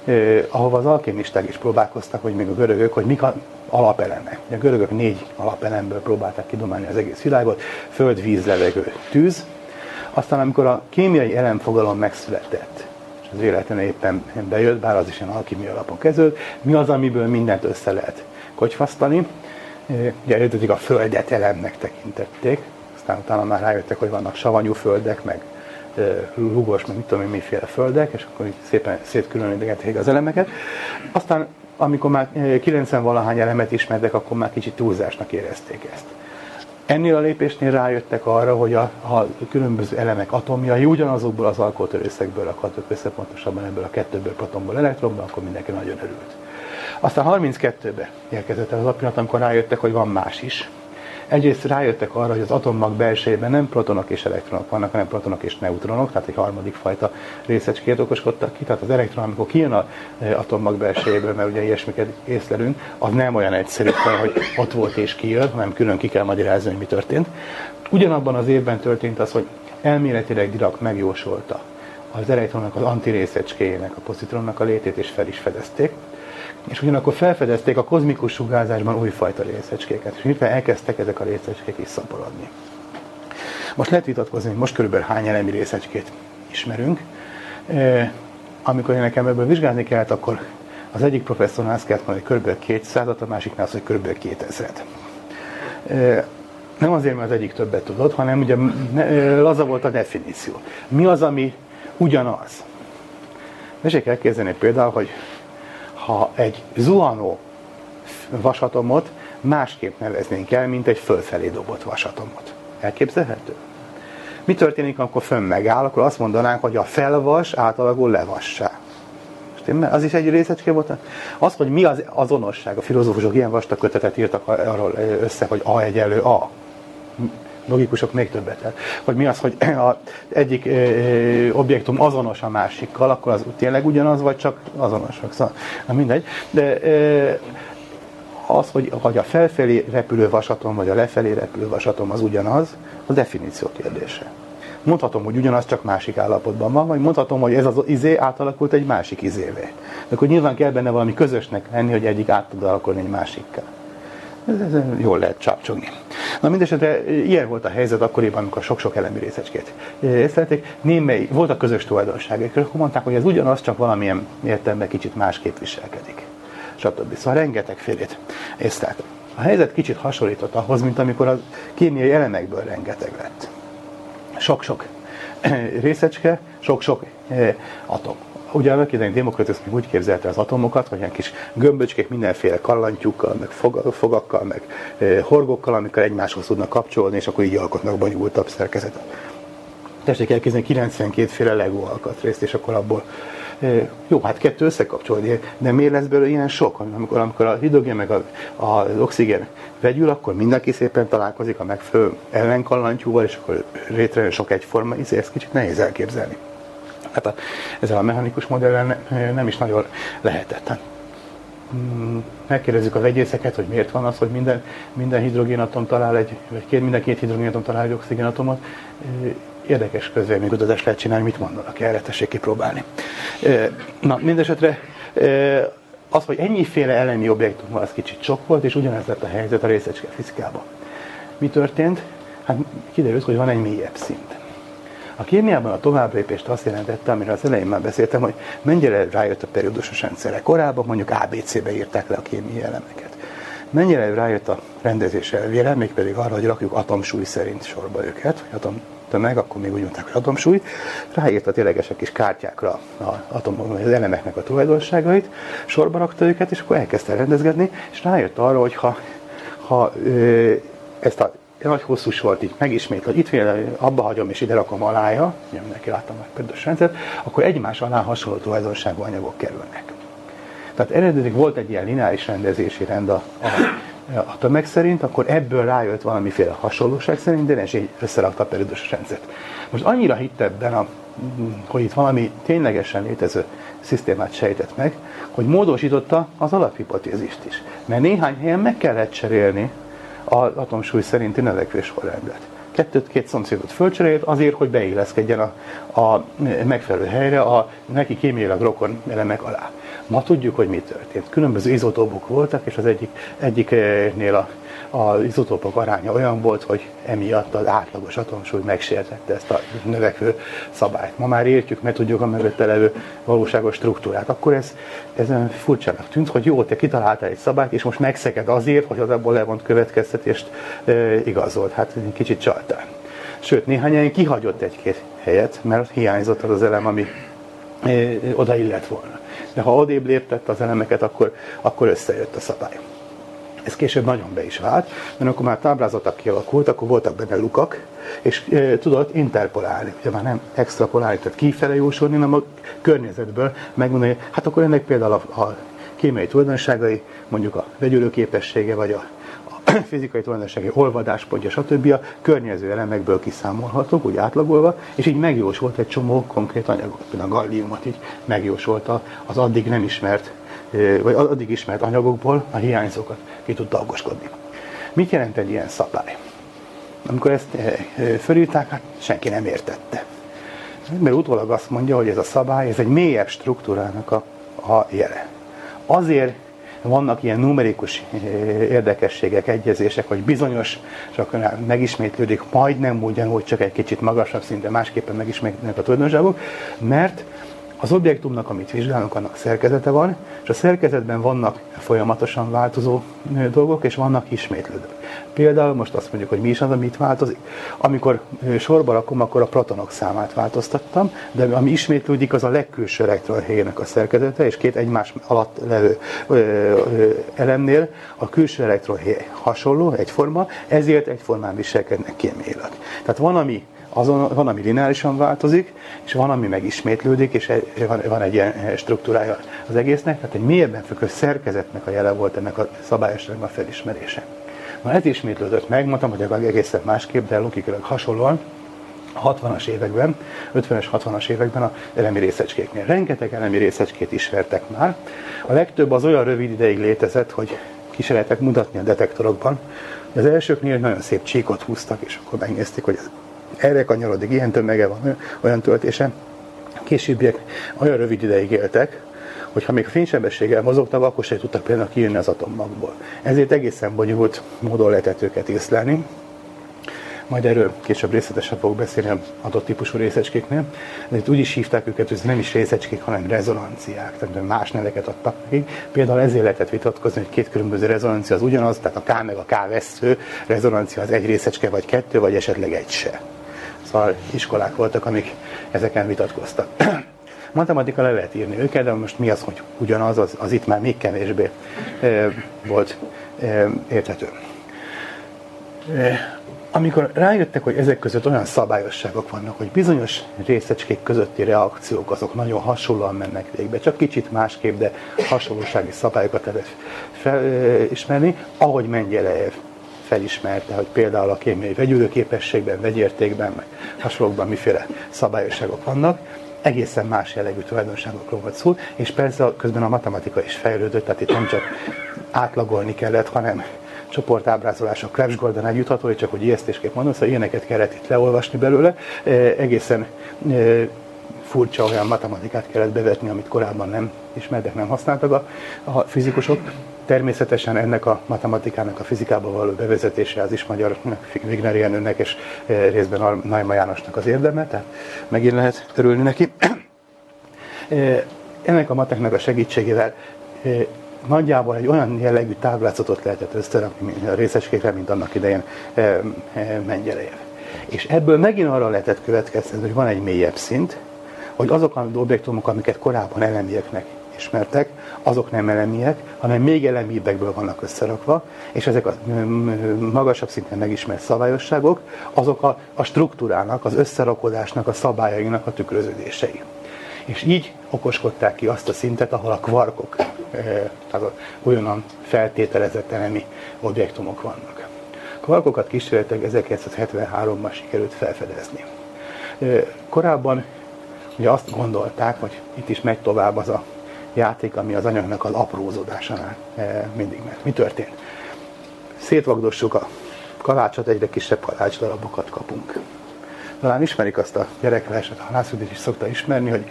Eh, ahova az alkémisták is próbálkoztak, hogy még a görögök, hogy mik a alapelemek. A görögök négy alapelemből próbálták kidomálni az egész világot, föld, víz, levegő, tűz. Aztán amikor a kémiai elemfogalom megszületett, és az véletlenül éppen bejött, bár az is ilyen alkimia alapon kezdődött, mi az, amiből mindent össze lehet kocsfasztani. Eh, ugye előttetik a földet elemnek tekintették, aztán utána már rájöttek, hogy vannak savanyú földek, meg rugos, meg mit tudom én, miféle földek, és akkor így szépen szétkülönítették az elemeket. Aztán, amikor már kilencven valahány elemet ismertek, akkor már kicsit túlzásnak érezték ezt. Ennél a lépésnél rájöttek arra, hogy a, a különböző elemek atomjai ugyanazokból az alkotórészekből rakhatók össze, pontosabban ebből a kettőből, protonból, elektronból, akkor mindenki nagyon örült. Aztán harminckettőben érkezett el az a pillanat, amikor rájöttek, hogy van más is. Egyrészt rájöttek arra, hogy az atommag belsejében nem protonok és elektronok vannak, hanem protonok és neutronok, tehát egy harmadik fajta részecskét okoskodtak ki. Tehát az elektron, amikor kijön az atommag belsejéből, mert ugye ilyesmiket észlelünk, az nem olyan egyszerű, hogy ott volt és kijön, hanem külön ki kell magyarázni, hogy mi történt. Ugyanabban az évben történt az, hogy elméletileg Dirac megjósolta az elektronnak, az antirészecskéjének, a pozitronnak a létét, és fel is fedezték. És ugyanakkor felfedezték a kozmikus sugárzásban újfajta részecskéket, és mivel elkezdtek ezek a részecskék is szaporodni. Most lehet vitatkozni, hogy most körülbelül hány elemi részecskét ismerünk. Amikor én nekem ebből vizsgálni kellett, akkor az egyik professzornál azt kellett mondani, hogy kb. kétszázat, a másiknál az, hogy kb. kétezret. Nem azért, mert az egyik többet tudott, hanem ugye laza volt a definíció. Mi az, ami ugyanaz? Mesélj kell elképzelni például, hogy ha egy zuhanó vasatomot másképp neveznénk el, mint egy fölfelé dobott vasatomot. Elképzelhető? Mi történik, amikor fönn megáll? Akkor azt mondanánk, hogy a felvas átalakul levassá. Az is egy részecske volt. Az, hogy mi az azonosság. A filozófusok ilyen vastag kötetet írtak arról össze, hogy A egyenlő A. Logikusok még többet. Hogy mi az, hogy az egyik ö, objektum azonos a másikkal, akkor az tényleg ugyanaz, vagy csak azonosak. Szóval, na mindegy. De ö, az, hogy, hogy a felfelé repülő vasatom, vagy a lefelé repülő vasatom az ugyanaz, a definíció kérdése. Mondhatom, hogy ugyanaz, csak másik állapotban van, vagy mondhatom, hogy ez az izé átalakult egy másik izévé. De akkor nyilván kell benne valami közösnek lenni, hogy egyik át tud alakulni egy másikkal. Jól lehet csápcsogni. Na mindesetre ilyen volt a helyzet akkoriban, amikor sok-sok elemi részecskét észlelték. Némely, voltak közös tulajdonságok, akkor mondták, hogy ez ugyanaz, csak valamilyen értelemben kicsit másképp viselkedik. Stb. Szóval rengetegfélét észleltek. A helyzet kicsit hasonlított ahhoz, mint amikor a kémiai elemekből rengeteg lett. Sok-sok részecske, sok-sok atom. Ugye annak idején Demokritus még úgy képzelte az atomokat, hogy ilyen kis gömböcskék mindenféle kallantyúkkal, meg fogakkal, meg horgokkal, amikkel egymáshoz tudnak kapcsolni, és akkor így alkotnak bonyolultabb szerkezetet. Tessék elképzelni kilencvenkét féle Lego alkatrészt, és akkor abból jó, hát kettő összekapcsolni, de miért lesz belőle ilyen sok? Amikor, amikor a hidrogén meg a, az oxigén vegyül, akkor mindenki szépen találkozik a megfelelő ellenkallantyúval, és akkor létrejön sok egyforma, ez kicsit nehéz elképzelni. Hát a, ezzel a mechanikus modellen ne, nem is nagyon lehetett. Megkérdezzük a vegyészeket, hogy miért van az, hogy minden, minden hidrogénatom talál egy, vagy két, minden két hidrogénatom talál egy oxigénatomot. Érdekes közvéleménykutatást lehet csinálni, mit mondanak, erre tessék kipróbálni. Na, mindesetre az, hogy ennyiféle elemi objektum van, az kicsit sok volt, és ugyanez lett a helyzet a részecske fizikában. Mi történt? Hát kiderült, hogy van egy mélyebb szint. A kémiában a továbblépést azt jelentette, amiről az elején már beszéltem, hogy Mengyelejev rájött a periódusos rendszerre. Korábban mondjuk á bé cé-be írták le a kémiai elemeket. Mengyelejev rájött a rendezés elvére, mégpedig arra, hogy rakjuk atomsúly szerint sorba őket, vagy atomtömeg, akkor még úgy mondták, hogy atomsúly. Ráírt a tényleges kis kártyákra az elemeknek a tulajdonságait, sorba rakta őket, és akkor elkezdte rendezgetni, és rájött arra, hogy ha, ha ö, ezt a nagy hosszú sort így megismétl, itt véle, abba hagyom és ide rakom alája, ugye mindenki láttam már például rendszert, akkor egymás alá hasonló tulajdonságú anyagok kerülnek. Tehát eredetileg volt egy ilyen lineáris rendezési rend a, a, a tömeg szerint, akkor ebből rájött valamiféle hasonlóság szerint, de és így összerakta a periódusos rendszert. Most annyira hitt ebben, a, hogy itt valami ténylegesen létező szisztémát sejtett meg, hogy módosította az alaphipotézist is. Mert néhány helyen meg kellett cserélni az atomsúly szerinti növekvés sorrendet. Kettőt, két szomszédot fölcserélt azért, hogy beilleszkedjen a, a megfelelő helyre a neki kémiailag rokon elemek alá. Ma tudjuk, hogy mi történt. Különböző izotópok voltak, és az egyik, egyiknél az izotópok aránya olyan volt, hogy emiatt az átlagos atomsúly megsértette ezt a növekvő szabályt. Ma már értjük, mert tudjuk a mögötte levő valóságos struktúrát. Akkor ez, ez furcsának tűnt, hogy jó, te kitaláltál egy szabályt, és most megszeged azért, hogy az abból levont következtetést e, igazolt. Hát kicsit csaltál. Sőt, néhány ilyen kihagyott egy-két helyet, mert hiányzott az az elem, ami oda illett volna. De ha odébb léptett az elemeket, akkor, akkor összejött a szabály. Ez később nagyon be is vált, mert akkor már táblázatok kialakult, akkor voltak benne lukak, és e, tudott interpolálni, ugye már nem extrapolálni, tehát kifele jósolni, hanem a környezetből megmondani, hát akkor ennek például a, a kémiai tulajdonságai, mondjuk a vegyülő képessége, vagy a, a fizikai tulajdonságai olvadáspontja, stb. A környező elemekből kiszámolhatók, úgy átlagolva, és így megjósolt egy csomó konkrét anyagot, például a galliumot így megjósolta az addig nem ismert, vagy addig ismert anyagokból a hiányzókat ki tud dolgoskodni. Mit jelent egy ilyen szabály? Amikor ezt fölírták, hát senki nem értette. Mert utólag azt mondja, hogy ez a szabály, ez egy mélyebb struktúrának a, a jele. Azért vannak ilyen numerikus érdekességek, egyezések, hogy bizonyos, és akkor megismétlődik, majdnem ugyanúgy, csak egy kicsit magasabb szinten, másképpen megismétlődnek a tulajdonságok, mert az objektumnak, amit vizsgálunk, annak szerkezete van, és a szerkezetben vannak folyamatosan változó dolgok, és vannak ismétlődők. Például most azt mondjuk, hogy mi is az, amit változik. Amikor sorba rakom, akkor a protonok számát változtattam, de ami ismétlődik, az a legkülső elektronhéjének a szerkezete, és két egymás alatt levő ö, ö, elemnél a külső elektronhéj hasonló, egyforma, ezért egyformán viselkednek kémiailag. Tehát van, ami Azon, van, ami lineárisan változik, és van, ami megismétlődik, és van, van egy ilyen struktúrája az egésznek, tehát egy mélyebben függő szerkezetnek a jele volt ennek a szabályosságnak a felismerése. Na, ez ismétlődött meg, mondtam, hogy egészen másképp, de logikailag hasonlóan a hatvanas években, ötvenes, hatvanas években a elemi részecskéknél. Rengeteg elemi részecskét ismertek már. A legtöbb az olyan rövid ideig létezett, hogy kísérletek mutatni a detektorokban. Az elsőknél nagyon szép csíkot húztak, és akkor megnézték, hogy ez erre kanyarodik, ilyen tömege van, olyan töltése. Későbbiek olyan rövid ideig éltek, hogy ha még fénysebességgel mozogtak, akkor sem tudtak például kijönni az atommagból. Ezért egészen bonyolult módon lehetett őket észlelni. Majd erről később részletesen fogok beszélni az adott típusú részecskéknél. De itt úgy is hívták őket, hogy ez nem is részecskék, hanem rezonanciák. Tehát más neveket adtak nekik. Például ezért lehetett vitatkozni, hogy két különböző rezonancia az ugyanaz, tehát a K meg a K vesző rezonancia az egy részecske, vagy kettő, vagy esetleg egy se. Szóval iskolák voltak, amik ezeken vitatkoztak. Matematika le lehet írni őket, de most mi az, hogy ugyanaz, az, az itt már még kevésbé e, volt e, érthető. E, amikor rájöttek, hogy ezek között olyan szabályosságok vannak, hogy bizonyos részecskék közötti reakciók azok nagyon hasonlóan mennek végbe, csak kicsit másképp, de hasonlósági szabályokat lehet felismerni, ahogy Mengyelejev felismerte, hogy például a kémiai vegyülőképességben, vegyértékben, meg hasonlókban miféle szabályosságok vannak, egészen más jellegű tulajdonságokról volt szó, és persze közben a matematika is fejlődött, tehát itt nem csak átlagolni kellett, hanem csoportábrázolások, Krebs-Gordon eljutható, hogy csak úgy ijesztésképp mondom, szóval ilyeneket kellett itt leolvasni belőle, egészen furcsa olyan matematikát kellett bevetni, amit korábban nem ismertek, nem használtak a, a fizikusok. Természetesen ennek a matematikának a fizikába való bevezetése az is magyar Wigner Jenőnek és részben Naima Jánosnak az érdeme, tehát megint lehet örülni neki. Ennek a mateknak a segítségével nagyjából egy olyan jellegű táblázatot lehetett összerakni a részecskékre, mint annak idején Mengyelejev. És ebből megint arra lehetett következtetni, hogy van egy mélyebb szint, hogy azok az objektumok, amiket korábban elemieknek ismertek, azok nem elemiek, hanem még elemibbekből vannak összerakva, és ezek a magasabb szinten megismert szabályosságok, azok a, a struktúrának, az összerakodásnak, a szabályainak a tükröződései. És így okoskodták ki azt a szintet, ahol a kvarkok, tehát olyan feltételezett elemi objektumok vannak. Kvarkokat kísérletek ezerkilencszázhetvenháromban sikerült felfedezni. Korábban ugye azt gondolták, hogy itt is megy tovább az a játék, ami az anyagnak az aprózódásánál mindig ment. Mi történt? Szétvagdossuk a kalácsot, egyre kisebb kalácsdarabokat kapunk. Talán ismerik azt a gyerekverset, a halászüdés is szokta ismerni, hogy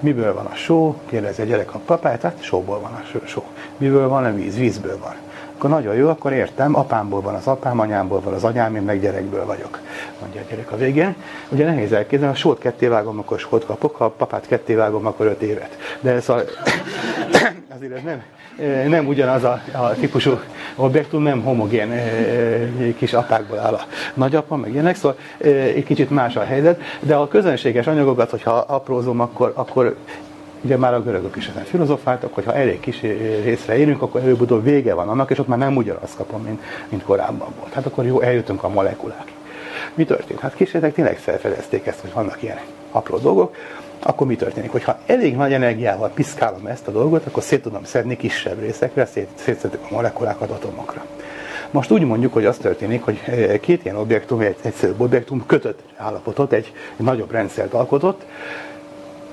miből van a só, kérdezi a gyerek a papáját, hát sóból van a só. Miből van a víz? Vízből van. Akkor nagyon jó, akkor értem, apámból van az apám, anyámból van az anyám, én meg gyerekből vagyok, mondja a gyerek a végén. Ugye nehéz elképzelni, ha sót kettévágom, akkor sót kapok, ha a papát kettévágom, akkor öt évet. De ez a... azért ez nem nem ugyanaz a, a típusú objektum, nem homogén kis apákból áll a nagyapa, meg ilyenek, szóval egy kicsit más a helyzet, de a közönséges anyagokat, hogyha aprózom, akkor, akkor ugye már a görögök is ezen filozofáltak, hogyha elég kis részre érünk, akkor előbb-utóbb vége van annak, és ott már nem ugyanazt kapom, mint, mint korábban volt. Hát akkor jó, eljutunk a molekulákig. Mi történt? Hát kísérletek tényleg felfedezték ezt, hogy vannak ilyen apró dolgok. Akkor mi történik? Hogyha elég nagy energiával piszkálom ezt a dolgot, akkor szét tudom szedni kisebb részekre, szét, szétszedjük a molekulákat atomokra. Most úgy mondjuk, hogy az történik, hogy két ilyen objektum, egy egyszerűbb objektum kötött állapotot, egy, egy nagyobb rendszert alkotott.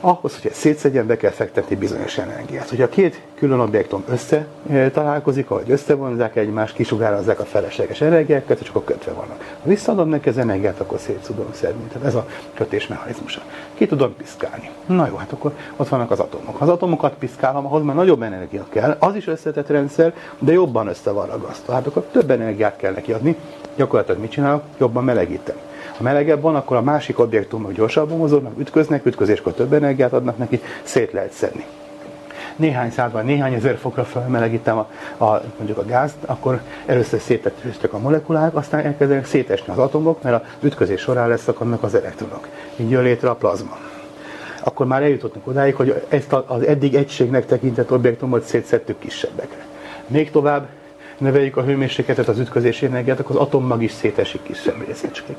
Ahhoz, hogy ezt szétszedjen, be kell fektetni bizonyos energiát. Hogyha két külön objektum összetalálkozik, ahogy összevonzák egymást, kisugározzák a felesleges energiákat, és akkor kötve vannak. Ha visszaadom neki az energiát, akkor szét tudom szedni. Tehát ez a kötés mechanizmusa. Ki tudom piszkálni. Na jó, hát akkor ott vannak az atomok. Ha az atomokat piszkálom, ahhoz már nagyobb energia kell. Az is összetett rendszer, de jobban össze van ragasztva. Hát akkor több energiát kell neki adni. Gyakorlatilag mit csinálok? Jobban melegítem. Ha melegebb van, akkor a másik objektumok gyorsabban mozognak, ütköznek, ütközéskor több energiát adnak neki, szét lehet szedni. Néhány százban, néhány ezer fokra felmelegítem a, a, mondjuk a gázt, akkor először szétestek a molekulák, aztán elkezdenek szétesni az atomok, mert az ütközés során leszakadnak az elektronok. Így jön létre a plazma. Akkor már eljutottunk odáig, hogy ezt az eddig egységnek tekintett objektumot szétszedtük kisebbekre. Még tovább növeljük a hőmérsékletet, az ütközési energiát, akkor az atommag is szétesik kisebb részecskékre.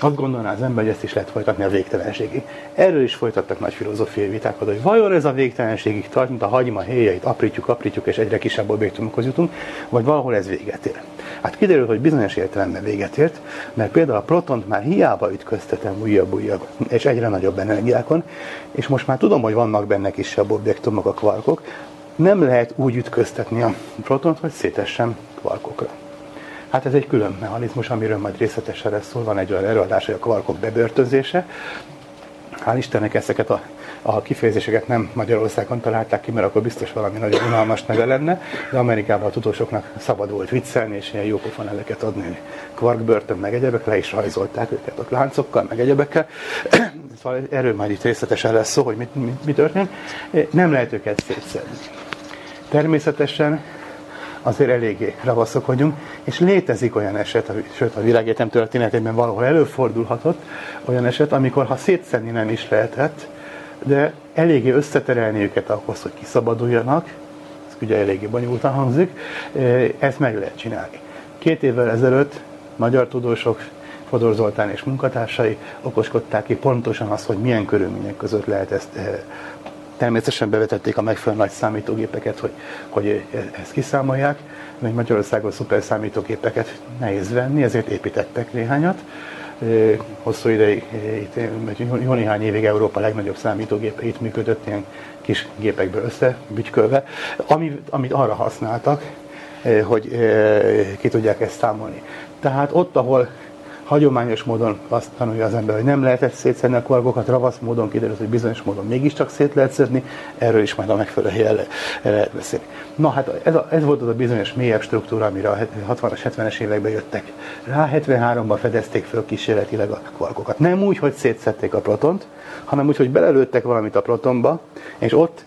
Azt gondolná az ember, hogy ezt is lehet folytatni a végtelenségig. Erről is folytattak nagy filozófiai vitákat, hogy vajon ez a végtelenségig tart, mint a hagyma héjait aprítjuk, aprítjuk, és egyre kisebb objektumokhoz jutunk, vagy valahol ez véget ér. Hát kiderül, hogy bizonyos értelemben véget ért, mert például a protont már hiába ütköztetem újabb-újabb, és egyre nagyobb energiákon, és most már tudom, hogy vannak benne kisebb objektumok, a kvarkok, nem lehet úgy ütköztetni a protont, hogy szétessem kvarkokra. Hát ez egy külön mechanizmus, amiről majd részletesen lesz szól, van egy olyan előadás, hogy a kvarkok bebörtönzése. Hál' Istennek ezeket a, a kifejezéseket nem Magyarországon találták ki, mert akkor biztos valami nagyon unalmas neve lenne, de Amerikában a tudósoknak szabad volt viccelni, és ilyen jó pofon eleket adni, kvarkbörtön, meg egyebek, le is rajzolták őket ott láncokkal, meg egyebekkel. Szóval erről majd itt részletesen lesz szó, hogy mi, mi, mi történt. Nem lehet őket szétszedni. Természetesen azért eléggé ravaszok vagyunk, és létezik olyan eset, sőt a világegyetem történetében valahol előfordulhatott olyan eset, amikor ha szétszedni nem is lehetett, de eléggé összeterelni őket ahhoz, hogy kiszabaduljanak, ez ugye eléggé bonyolultan hangzik, ezt meg lehet csinálni. Két évvel ezelőtt magyar tudósok, Fodor Zoltán és munkatársai okoskodták ki pontosan azt, hogy milyen körülmények között lehet ezt. Természetesen bevetették a megfelelő nagy számítógépeket, hogy, hogy ezt kiszámolják, mert Magyarországon szuper számítógépeket nehéz venni, ezért építettek néhányat. Hosszú ideig, jó néhány évig Európa legnagyobb számítógépe itt működött, ilyen kis gépekből összebügykölve, amit, amit arra használtak, hogy ki tudják ezt számolni. Tehát ott, ahol hagyományos módon azt tanulja az ember, hogy nem lehetett szétszedni a kvarkokat, ravasz módon kiderült, hogy bizonyos módon mégiscsak szét lehet szedni, erről is majd a megfelelő helyen lehet beszélni. Na hát ez, a, ez volt az a bizonyos mélyebb struktúra, amire a hatvanas, hetvenes években jöttek rá, hetvenháromban fedezték föl kísérletileg a kvarkokat. Nem úgy, hogy szétszedték a protont, hanem úgy, hogy belelőttek valamit a protonba, és ott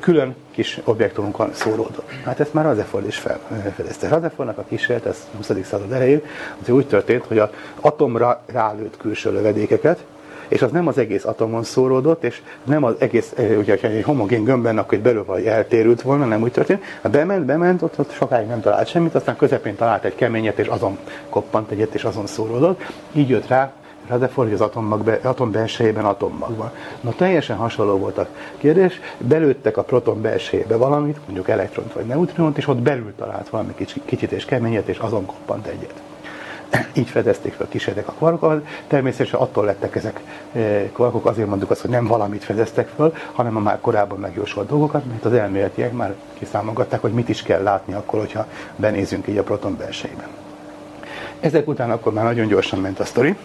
külön kis objektumokon szóródott. Hát ezt már Rutherford is felfedezte. Rutherfordnak a kísérlet, ez huszadik század elején, az úgy történt, hogy az atomra rálőtt külső lövedékeket, és az nem az egész atomon szóródott, és nem az egész, ugye, egy homogén gömbben, akkor belül vagy eltérült volna, nem úgy történt. Ha bement, bement, ott, ott sokáig nem talált semmit, aztán közepén talált egy keményet, és azon koppant egyet, és azon szóródott. Így jött rá Rutherford, hogy az atommag be, atom belsejében atommag van. Na, teljesen hasonló volt a kérdés, belőttek a proton belsejébe valamit, mondjuk elektront vagy neutront, és ott belül talált valami kicsit, kicsit és keményet, és azon koppant egyet. Így fedezték fel kísérletek a kvarkokat, természetesen attól lettek ezek kvarkok, azért mondjuk azt, hogy nem valamit fedeztek fel, hanem a már korábban megjósolt dolgokat, mert az elméletiek már kiszámolgatták, hogy mit is kell látni akkor, hogyha benézünk így a proton belsejében. Ezek után akkor már nagyon gyorsan ment a sztori.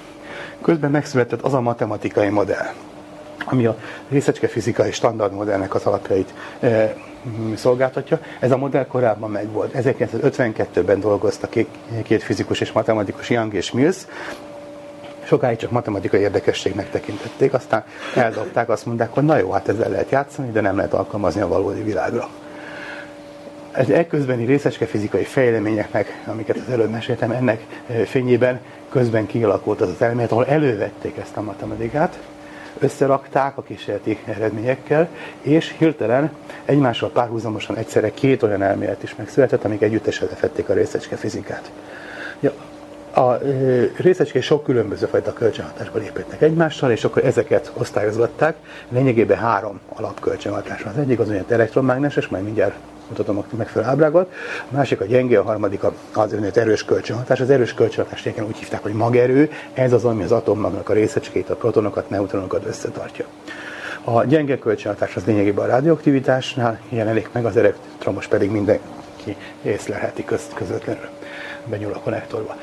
Közben megszületett az a matematikai modell, ami a részecskefizikai standard modellnek az alapjait e, szolgáltatja. Ez a modell korábban megvolt. ezerkilencszázötvenkettőben dolgoztak két, két fizikus és matematikus, Young és Mills. Sokáig csak matematikai érdekességnek tekintették, aztán eldobták, azt mondták, hogy na jó, hát ezzel lehet játszani, de nem lehet alkalmazni a valódi világra. Az ekközbeni részecskefizikai fejleményeknek, amiket az előbb meséltem, ennek fényében közben kialakult az az elmélet, ahol elővették ezt a matematikát, összerakták a kísérleti eredményekkel, és hirtelen egymással párhuzamosan egyszerre két olyan elmélet is megszületett, amik együttesen lefedték a részecskefizikát. A részecskék sok különböző fajta kölcsönhatásba léphetnek egymással, és akkor ezeket osztályozgatták. Lényegében három alapkölcsönhatás van. Az egyik az olyan elektromágneses, majd mindjárt mutatom a megfelelő ábrákat. A másik a gyenge, a harmadik az önét erős kölcsönhatás. Az erős kölcsönhatást régen úgy hívták, hogy magerő. Ez az, ami az atommagnak a részecskét, a protonokat, neutronokat összetartja. A gyenge kölcsönhatás az lényegében a radioaktivitásnál jelenik meg, az elektromos pedig mindenki észlelheti közt, közvetlenül. Benyúl a konnektorba.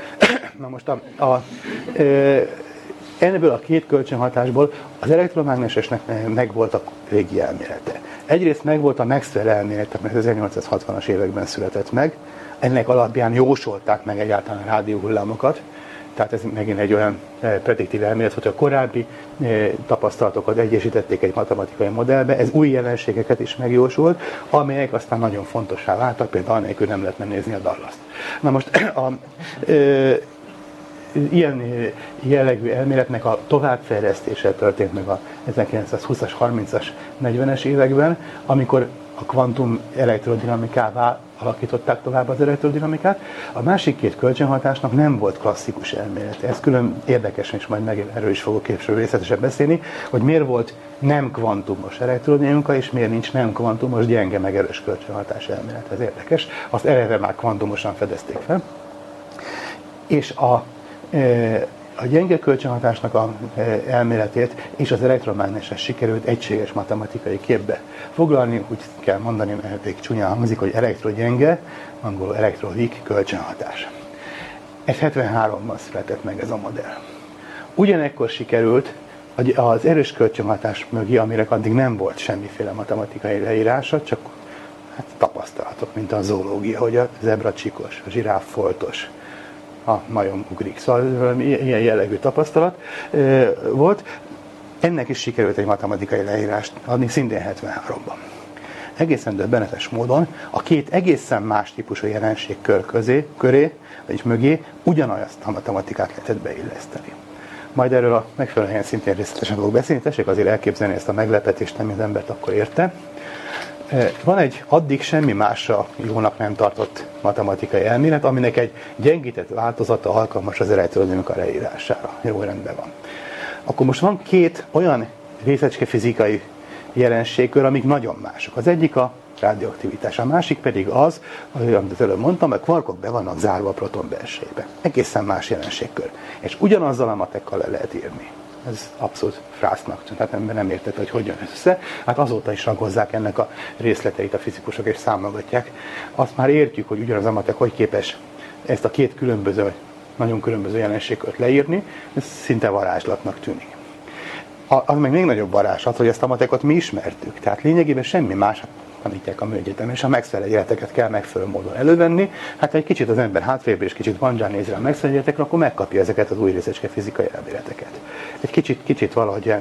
Na most a, a, ebből a két kölcsönhatásból az elektromágnesesnek megvolt a régi elmélete. Egyrészt megvolt a Maxwell elmélete, mert ezernyolcszázhatvanas években született meg. Ennek alapján jósolták meg egyáltalán a rádióhullámokat. Tehát ez megint egy olyan prediktív elmélet, hogy a korábbi tapasztalatokat egyesítették egy matematikai modellbe, ez új jelenségeket is megjósolt, amelyek aztán nagyon fontossá váltak, például anélkül nem lehetne nézni a Dallaszt. Na most a, e, e, ilyen jellegű elméletnek a továbbfejlesztése történt meg a ezerkilencszázhúszas, harmincas, negyvenes években, amikor a kvantum elektrodinamikává alakították tovább az elektrodinamikát. A másik két kölcsönhatásnak nem volt klasszikus elmélete. Ez külön érdekes, és majd meg erről is fogok később részletesen beszélni, hogy miért volt nem kvantumos elektrodinamika, és miért nincs nem kvantumos gyenge meg erős kölcsönhatás elmélet. Ez érdekes. Azt eleve már kvantumosan fedezték fel. És a e A gyenge kölcsönhatásnak a elméletét és az elektromágneses sikerült egységes matematikai képbe foglalni, úgy kell mondani, mert elég csúnya hangzik, hogy elektrogyenge, angolul electroweak kölcsönhatás. Ez hetvenháromban született meg ez a modell. Ugyanekkor sikerült az erős kölcsönhatás mögé, amire addig nem volt semmiféle matematikai leírása, csak hát, tapasztalatok, mint a zoológia, hogy a zebra csikos, a zsiráf foltos. A majom ugrik. Szóval ilyen jellegű tapasztalat e, volt. Ennek is sikerült egy matematikai leírást adni, szintén hetvenháromban. Egészen döbbenetes módon a két egészen más típusú jelenség kör közé, köré, vagyis mögé ugyanazt a matematikát lehetett beilleszteni. Majd erről a megfelelő helyen szintén részletesen fogok beszélni, tessék azért elképzelni ezt a meglepetést, ami az embert akkor érte. Van egy addig semmi másra jónak nem tartott matematikai elmélet, aminek egy gyengített változata alkalmas az elektrodinamika leírására. Jó, rendben van. Akkor most van két olyan részecskefizikai jelenségkör, amik nagyon mások. Az egyik a radioaktivitás, a másik pedig az, amit az előbb mondtam, a kvarkok be vannak zárva a proton belsejébe. Egészen más jelenségkör. És ugyanazzal a matekkal le lehet írni. Ez abszolút frásznak tűnt, hát ember nem értette, hogy hogyan össze. Hát azóta is ragozzák ennek a részleteit a fizikusok, és számolgatják. Azt már értjük, hogy ugyanaz a matek hogy képes ezt a két különböző, nagyon különböző jelenségkört leírni, ez szinte varázslatnak tűnik. Az meg még nagyobb varázslat, hogy ezt a matekot mi ismertük, tehát lényegében semmi más tanítják a műegyetemen, és a Maxwell egyenleteket kell megfelelő módon elővenni. Hát egy kicsit az ember hátrébb és kicsit bandzsán néz rá a Maxwell egyenletekre, akkor megkapja ezeket az új részecskefizikai elméleteket. Egy kicsit, kicsit valahogy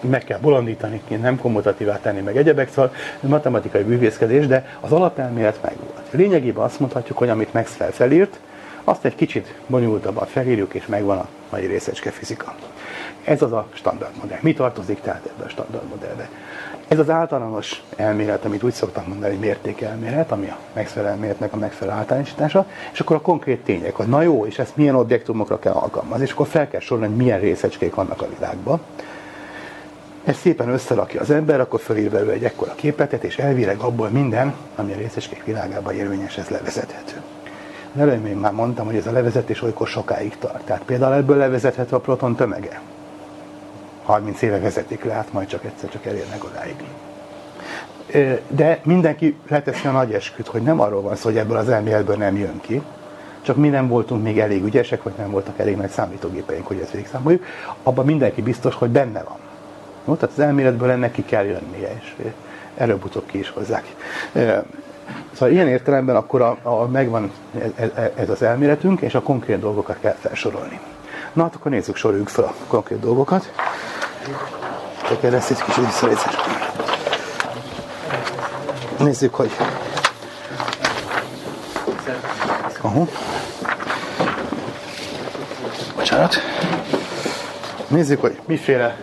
meg kell bolondítani, nem kommutatívá tenni, meg egyebek, szóval matematikai bűvészkedés, de az alapelmélet megvolt. Lényegében azt mondhatjuk, hogy amit Maxwell felírt, azt egy kicsit bonyolultabban felírjuk, és megvan a mai részecskefizika. Ez az a standardmodell. Mi tartozik tehát ebbe a standardmodellbe? Ez az általános elmélet, amit úgy szoktam mondani, hogy mértékelmélet, ami a megfelelő elméletnek a megfelelő általánosítása, és akkor a konkrét tények, hogy na jó, és ezt milyen objektumokra kell alkalmazni, és akkor fel kell sorolni, hogy milyen részecskék vannak a világban. Ezt szépen összerakja az ember, akkor fölír belőle egy ekkora képletet, és elvileg abból minden, ami a részecskék világában érvényes, ez levezethető. Az előbb én már mondtam, hogy ez a levezetés olykor sokáig tart. Tehát például ebből levezethető a proton tömege. harminc éve vezetik le, hát majd csak egyszer csak elérnek odáig. De mindenki leteszi a nagy esküt, hogy nem arról van szó, hogy ebből az elméletből nem jön ki, csak mi nem voltunk még elég ügyesek, vagy nem voltak elég nagy számítógépeink, hogy ezt végigszámoljuk. Abban mindenki biztos, hogy benne van. No, tehát az elméletből ennek ki kell jönnie, és előbb-utóbb ki is hozzák. Szóval ilyen értelemben akkor a, a megvan ez, ez az elméletünk, és a konkrét dolgokat kell felsorolni. Na, hát akkor nézzük, soroljuk fel a konkrét dolgokat. Csak lesz egy kicsit visszalézés. Nézzük, hogy... Aha. Bocsánat. Nézzük, hogy miféle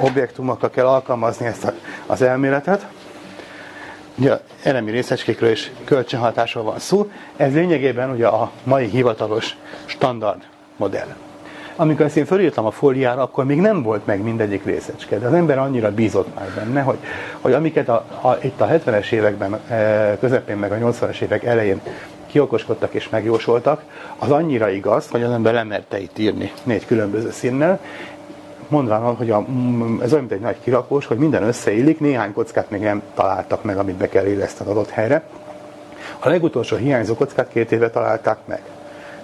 objektumokkal kell alkalmazni ezt az elméletet. Ugye elemi részecskékről és kölcsönhatásról van szó. Ez lényegében ugye a mai hivatalos standard modell. Amikor ezt én felírtam a fóliára, akkor még nem volt meg mindegyik részecske, de az ember annyira bízott már benne, hogy, hogy amiket a, a, itt a hetvenes években e, közepén, meg a nyolcvanas évek elején kiokoskodtak és megjósoltak, az annyira igaz, hogy az ember lemerte itt írni négy különböző színnel, mondván, hogy a, ez olyan, mint egy nagy kirakós, hogy minden összeillik, néhány kockát még nem találtak meg, amit be kell illeszteni adott helyre. A legutolsó hiányzó kockát két éve találták meg.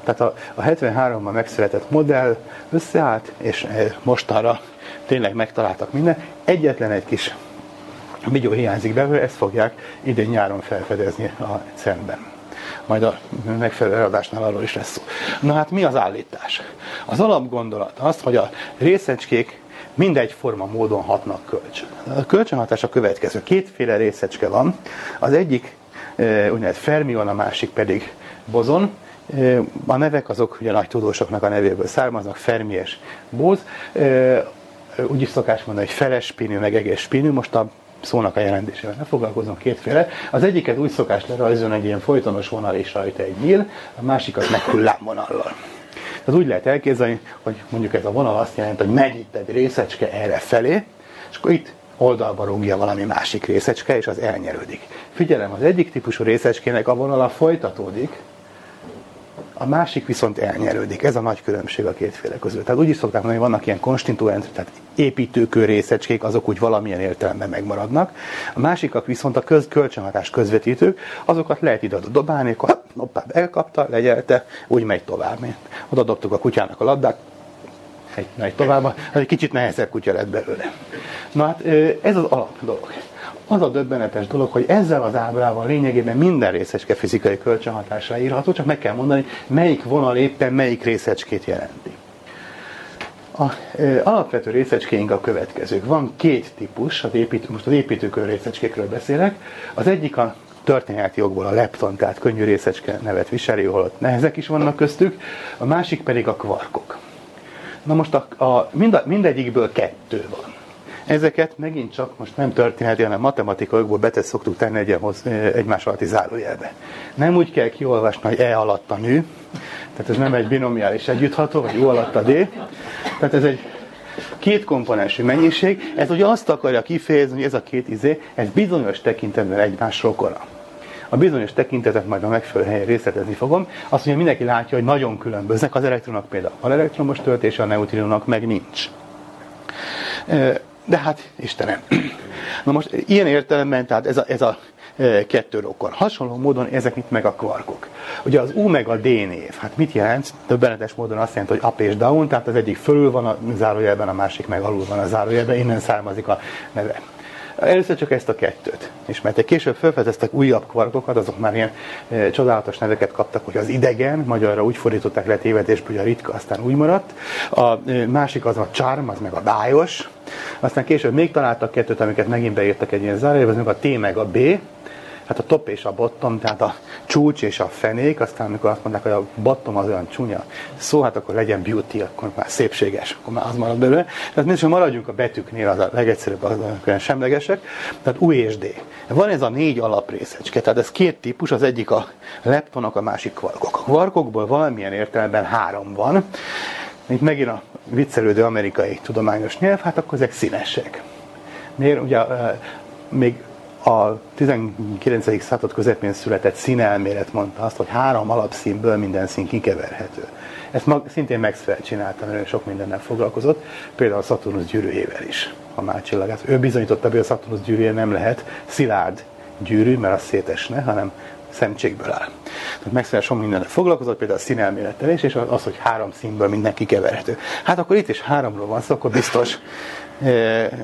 Tehát a, a hetvenháromban megszületett modell összeállt, és mostanra tényleg megtaláltak minden. Egyetlen egy kis bigyó hiányzik belőle, ezt fogják idén-nyáron felfedezni a cernben. Majd a megfelelő eladásnál arról is lesz szó. Na hát mi az állítás? Az alapgondolat az, hogy a részecskék mindegyforma módon hatnak kölcsön. A kölcsönhatás a következő. Kétféle részecske van. Az egyik úgynevezett fermion, a másik pedig bozon. A nevek azok ugye nagy tudósoknak a nevéből származnak, Fermi és Bose. Úgy is szokás mondani, hogy feles spinű, meg egész spinű. Most a szónak a jelentésével ne foglalkozom, kétféle. Az egyiket úgy szokás lerajzolni, egy ilyen folytonos vonal és rajta egy nyíl, a másikat meg hullámvonallal. Tehát úgy lehet elképzelni, hogy mondjuk ez a vonal azt jelenti, hogy megy itt egy részecske erre felé, és akkor itt oldalba rúgja valami másik részecske, és az elnyerődik. Figyelem, az egyik típusú részecskének a vonala folytatódik, a másik viszont elnyerődik. Ez a nagy különbség a kétféle közül. Tehát úgy is szokták mondani, hogy vannak ilyen konstituens, tehát építőkő részecskék, azok úgy valamilyen értelemben megmaradnak. A másikak viszont a köz, kölcsönhatás közvetítők, azokat lehet ide dobálni, akkor hoppá, elkapta, legyelte, úgy megy tovább. Oda dobtuk a kutyának a labdát, egy megy tovább, egy kicsit nehezebb kutya lett belőle. Na hát ez az alap dolog. Az a döbbenetes dolog, hogy ezzel az ábrával lényegében minden részecske fizikai kölcsönhatásra írható, csak meg kell mondani, melyik vonal éppen melyik részecskét jelenti. A e, alapvető részecskéink a következők. Van két típus, az épít, most az építőkör részecskékről beszélek. Az egyik a történeti okból a lepton, tehát könnyű részecske nevet viseli, holott nehezek is vannak köztük, a másik pedig a kvarkok. Na most a, a, mind a, mindegyikből kettő van. Ezeket megint csak most nem történeti, hanem matematikaiból betesz szoktuk tenni egy egymás alatti zárójelbe. Nem úgy kell kiolvasni, hogy E alatt a nő, tehát ez nem egy binomiális együttható, vagy U alatt a D, tehát ez egy két komponensű mennyiség, ez ugye azt akarja kifejezni, hogy ez a két izé, ez bizonyos tekintetben egymás rokona. A bizonyos tekintetet majd a megfelelő helyen részletezni fogom, azt mondja, mindenki látja, hogy nagyon különböznek az elektronok például. Az elektromos töltése, a neutrinónak meg nincs. De hát, Istenem. Na most ilyen értelemben, tehát ez a, ez a e, kettő rokon. Hasonló módon ezek itt meg a kvarkok. Ugye az U meg a D név, hát mit jelent? Többenetes módon azt jelenti, hogy up és down, tehát az egyik fölül van a zárójelben, a másik meg alul van a zárójelben, innen származik a neve. Először csak ezt a kettőt. És mert később felfedeztek újabb kvarkokat, azok már ilyen e, csodálatos neveket kaptak, hogy az idegen, magyarra úgy fordították le tévedésből, hogy a ritka, aztán úgy maradt. A e, másik az a charm, az meg a bájos. Aztán később még találtak kettőt, amiket megint beírtak egy ilyen zárójelbe, az meg a T meg a B, hát a top és a bottom, tehát a csúcs és a fenék, aztán amikor azt mondták, hogy a bottom az olyan csúnya szó, hát akkor legyen beauty, akkor már szépséges, akkor már az marad belőle. Tehát mindig maradjunk a betűknél, az a legegyszerűbb, az olyan semlegesek, tehát U és D. Van ez a négy alaprészecske, tehát ez két típus, az egyik a leptonok, a másik kvarkok. A kvarkokból valamilyen értelemben három van. Itt megint a viccelődő amerikai tudományos nyelv, hát akkor ezek színesek. Miért? Ugye uh, még a tizenkilencedik század közepén született színelmélet mondta azt, hogy három alapszínből minden szín kikeverhető. Ezt mag, szintén Maxwell csinálta, mert sok mindennel foglalkozott, például a Szaturnusz gyűrűjével is, a márcsillagát. Ő bizonyította, hogy a Szaturnusz gyűrűje nem lehet szilárd gyűrű, mert az szétesne, hanem szemcsékből áll. Tehát Maxwell sok mindennel foglalkozott, például a színelmélettel is, és az, hogy három színből minden kikeverhető. Hát akkor itt is háromról van szó, akkor biztos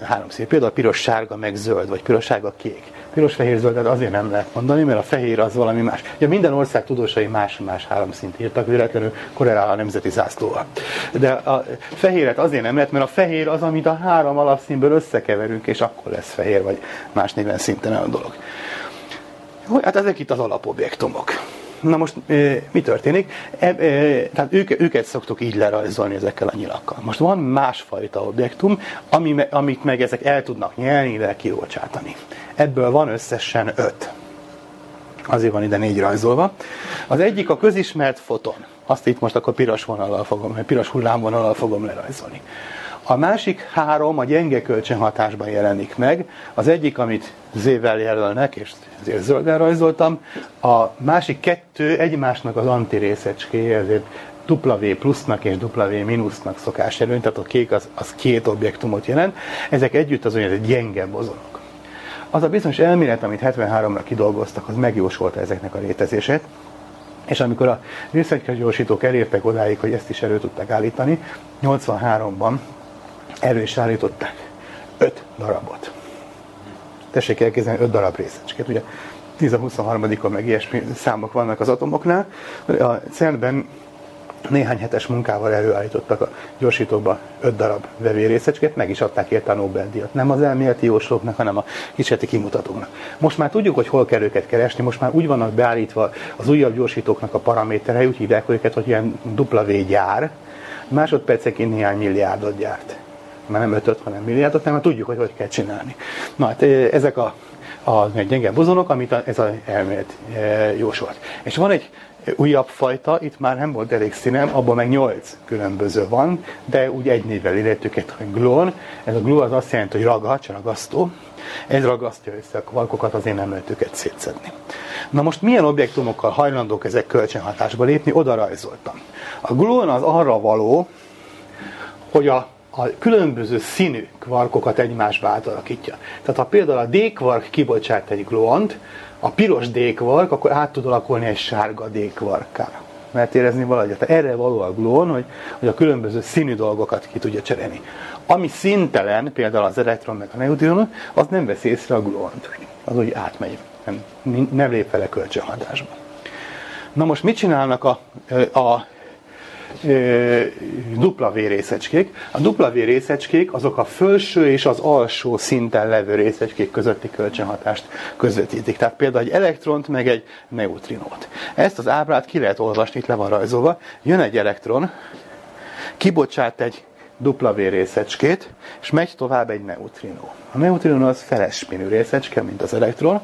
három szín. Például piros, sárga, meg zöld, vagy piros, sárga, kék. Piros, fehér, zöldet azért nem lehet mondani, mert a fehér az valami más. Ugye minden ország tudósai más-más három szint írtak, véletlenül korrelál a nemzeti zászlóval. De a fehéret azért nem lehet, mert a fehér az, amit a három alapszínből összekeverünk, és akkor lesz fehér, vagy más néven szinten a dolog. Hát ezek itt az alapobjektumok. Na most e, mi történik? E, e, tehát ők, őket szoktuk így lerajzolni ezekkel a nyilakkal. Most van másfajta objektum, ami, amit meg ezek el tudnak nyelni, illetve kibocsátani. Ebből van összesen öt. Azért van ide négy rajzolva. Az egyik a közismert foton. Azt itt most akkor piros vonallal fogom, piros hullámvonallal fogom lerajzolni. A másik három a gyenge kölcsönhatásban jelenik meg. Az egyik, amit Z-vel jelölnek, és ezért zölden rajzoltam. A másik kettő egymásnak az antirészecskéje, ezért W plusznak és W minusznak szokás jelölni, tehát a kék az, az két objektumot jelent. Ezek együtt az olyan gyengebb ozonok. Az a bizonyos elmélet, amit hetvenháromra kidolgoztak, az megjósolta ezeknek a létezését. És amikor a részecskegyorsítók elértek odáig, hogy ezt is elő tudták állítani, nyolcvanháromban elő is állították öt darabot. Tessék elképzelni öt darab részecskét. Ugye tíz a huszonharmadikon meg ilyesmi számok vannak az atomoknál. A cernben néhány hetes munkával előállítottak a gyorsítókba öt darab vevőrészecskét, meg is adták érte a Nobel-díjat. Nem az elméleti jóslóknak, hanem a kísérleti kimutatóknak. Most már tudjuk, hogy hol kell őket keresni, most már úgy vannak beállítva az újabb gyorsítóknak a paraméterei, úgy hívják őket, hogy ilyen W gyár, másodperceként néhány milliárdot gyárt. Már nem ötöt, hanem milliárdot, nem, már tudjuk, hogy hogy kell csinálni. Na hát ezek a, a gyenge bozonok, amit a, ez az elmélet e, jósolt. És van egy újabb fajta, itt már nem volt elég színem, abban meg nyolc különböző van, de úgy egy névvel illettük egy gluon. Ez a gluon az azt jelenti, hogy ragacs, ragasztó. Ez ragasztja össze a kvarkokat, azért nem lehet őket szétszedni. Na most milyen objektumokkal hajlandók ezek kölcsönhatásba lépni? Oda rajzoltam. A gluon az arra való, hogy a a különböző színű kvarkokat egymásba átalakítja. Tehát ha például a D-kvark kibocsát egy gluont, a piros D-kvark, akkor át tud alakulni egy sárga D-kvarkká. Mert érezni valahogy. Tehát erre való a gluon, hogy, hogy a különböző színű dolgokat ki tudja cserélni. Ami színtelen, például az elektron meg a neutron, az nem veszi észre a gluont. Az úgy átmegy. Nem, nem lép vele kölcsönhatásba. Na most mit csinálnak a... a dupla vérészecskék. A dupla vérészecskék azok a felső és az alsó szinten levő részecskék közötti kölcsönhatást közvetítik. Tehát például egy elektront, meg egy neutrinót. Ezt az ábrát ki lehet olvasni, itt le van rajzolva. Jön egy elektron, kibocsát egy dupla vérészecskét, és megy tovább egy neutrinó. A neutrinó az feles spinű részecske, mint az elektron.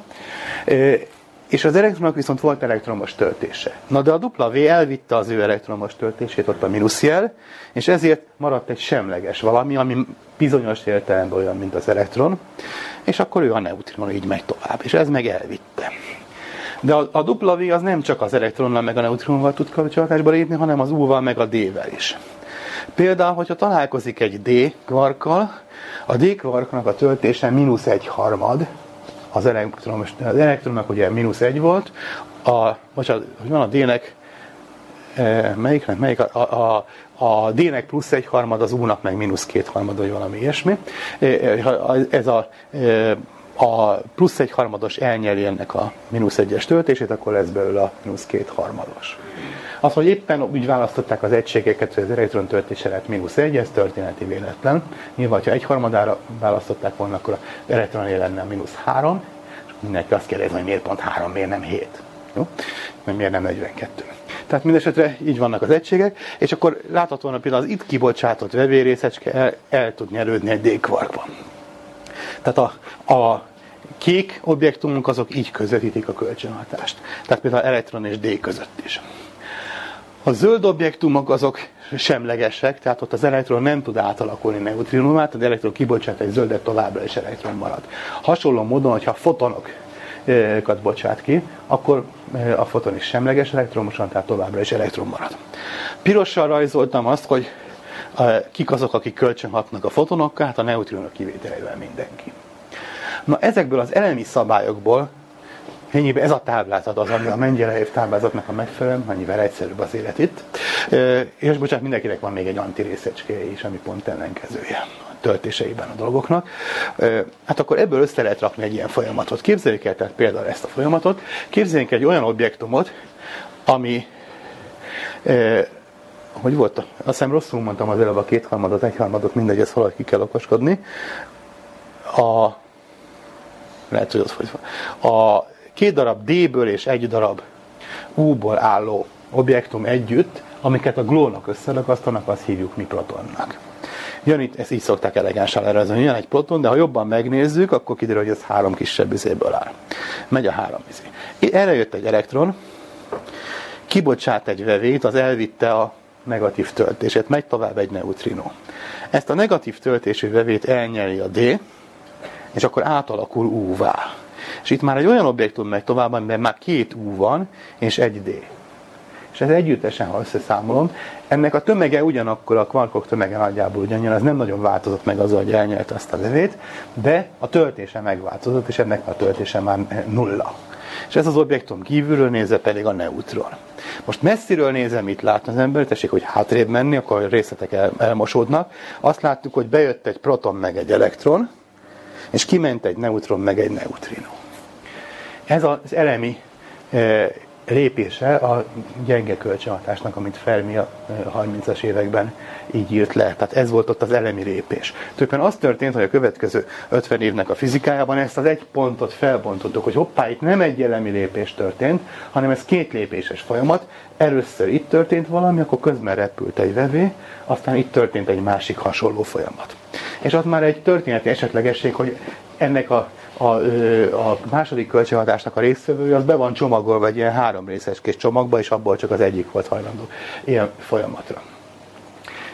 És az elektronnak viszont volt elektromos töltése. Na de a W elvitte az ő elektromos töltését, ott a mínuszjel, és ezért maradt egy semleges valami, ami bizonyos értelemben olyan, mint az elektron, és akkor ő a neutron így megy tovább, és ez meg elvitte. De a, a W az nem csak az elektronnal meg a neutronval tud kapcsolatásba lépni, hanem az U-val meg a D-vel is. Például, hogyha találkozik egy D-kvarkkal, a D-kvarknak a töltése mínusz egy harmad, az elektromos, az elektronnak ugye mínusz egy volt, a, bocsánat, hogy van a D-nek, e, melyiknek, melyik a, a, a D-nek plusz egy harmad, az U-nak meg mínusz két harmad, vagy valami ilyesmi. Ez a, a plusz egy harmados elnyeli ennek a mínusz egyes töltését, akkor lesz belőle a mínusz két harmados. Az, hogy éppen úgy választották az egységeket, hogy az elektron töltése lett mínusz egy, ez történeti véletlen. Nyilván, ha egy harmadára választották volna, akkor az elektronél lenne mínusz három, és mindenki azt kérdezi, hogy miért pont három, miért nem hét, jó? Miért nem negyvenkettő. Tehát mindesetre így vannak az egységek, és akkor láthatóan például az itt kibocsátott vevérészecske el, el tud nyerődni egy D-kvarkban. Tehát a, a kék objektumunk azok így közvetítik a kölcsönhatást. Tehát például elektron és D között is. A zöld objektumok azok semlegesek, tehát ott az elektron nem tud átalakulni neutrinumát, tehát az elektron kibocsát egy zöldet, továbbra is elektron marad. Hasonló módon, hogyha fotonokat bocsát ki, akkor a foton is semleges elektromosan, tehát továbbra is elektron marad. Pirossal rajzoltam azt, hogy kik azok, akik kölcsönhatnak a fotonokkal, hát a neutrinok kivételével mindenki. Na ezekből az elemi szabályokból ennyiben ez a táblázat az, ami a Mengyelejev táblázatnak a megfelelően, annyivel egyszerűbb az élet itt. És bocsánat, mindenkinek van még egy antirészecskéje is, ami pont ellenkezője a töltéseiben a dolgoknak. Hát akkor ebből össze lehet rakni egy ilyen folyamatot. Képzeljük el, tehát például ezt a folyamatot. Képzeljünk egy olyan objektumot, ami... Hogy volt? Azt hiszem rosszul mondtam az előbb a kétharmadot, egyharmadot, mindegy, ezt valahogy ki kell okoskodni. A... Lehet, hogy az hogy van. A két darab D-ből és egy darab U-ból álló objektum együtt, amiket a gluónok összerakasztanak, azt hívjuk mi protonnak. Jön itt, ezt így szokták elegánsan lerajzolni, jön egy proton, de ha jobban megnézzük, akkor kiderül, hogy ez három kisebb izéből áll. Megy a három izé. Erre jött egy elektron, kibocsát egy vevét, az elvitte a negatív töltését, megy tovább egy neutrinó. Ezt a negatív töltésű vevét elnyeli a D, és akkor átalakul U-vá. És itt már egy olyan objektum megy tovább, amiben már két U van, és egy D. És ez együttesen, ha összeszámolom, ennek a tömege ugyanakkor, a kvarkok tömege nagyjából ugyanilyen, ez nem nagyon változott meg azzal, hogy elnyelte azt a levét, de a töltése megváltozott, és ennek a töltése már nulla. És ez az objektum kívülről nézve pedig a neutron. Most messziről nézem, mit látna az ember, tessék, hogy hátrébb menni, akkor a részletek el, elmosódnak. Azt láttuk, hogy bejött egy proton meg egy elektron, és kiment egy neutron meg egy neutrino. Ez az elemi e, lépése a gyenge kölcsönhatásnak, amit Fermi a harmincas években így írt le. Tehát ez volt ott az elemi lépés. Tulajdonképpen az történt, hogy a következő ötven évnek a fizikájában ezt az egy pontot felbontottuk, hogy hoppá, itt nem egy elemi lépés történt, hanem ez két lépéses folyamat. Először itt történt valami, akkor közben repült egy vevé, aztán itt történt egy másik hasonló folyamat. És ott már egy történeti esetlegesség, hogy ennek a A, a második kölcsönhatásnak a résztvevője, az be van csomagolva egy ilyen három részes kis csomagba, és abból csak az egyik volt hajlandó ilyen folyamatra.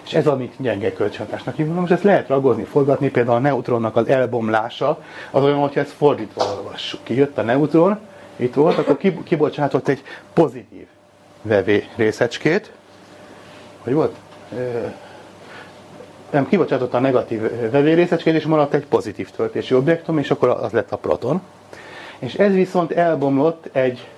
És ez, amit gyenge kölcsönhatásnak hívunk, most ezt lehet ragozni, forgatni, például a neutronnak az elbomlása, az olyan, hogyha ezt fordítva olvassuk. Kijött a neutron, itt volt, akkor kibocsátott egy pozitív vevé részecskét. Hogy volt? Nem, kibocsátott a negatív vevérészecskét, és maradt egy pozitív töltésű objektum, és akkor az lett a proton. És ez viszont elbomlott egy,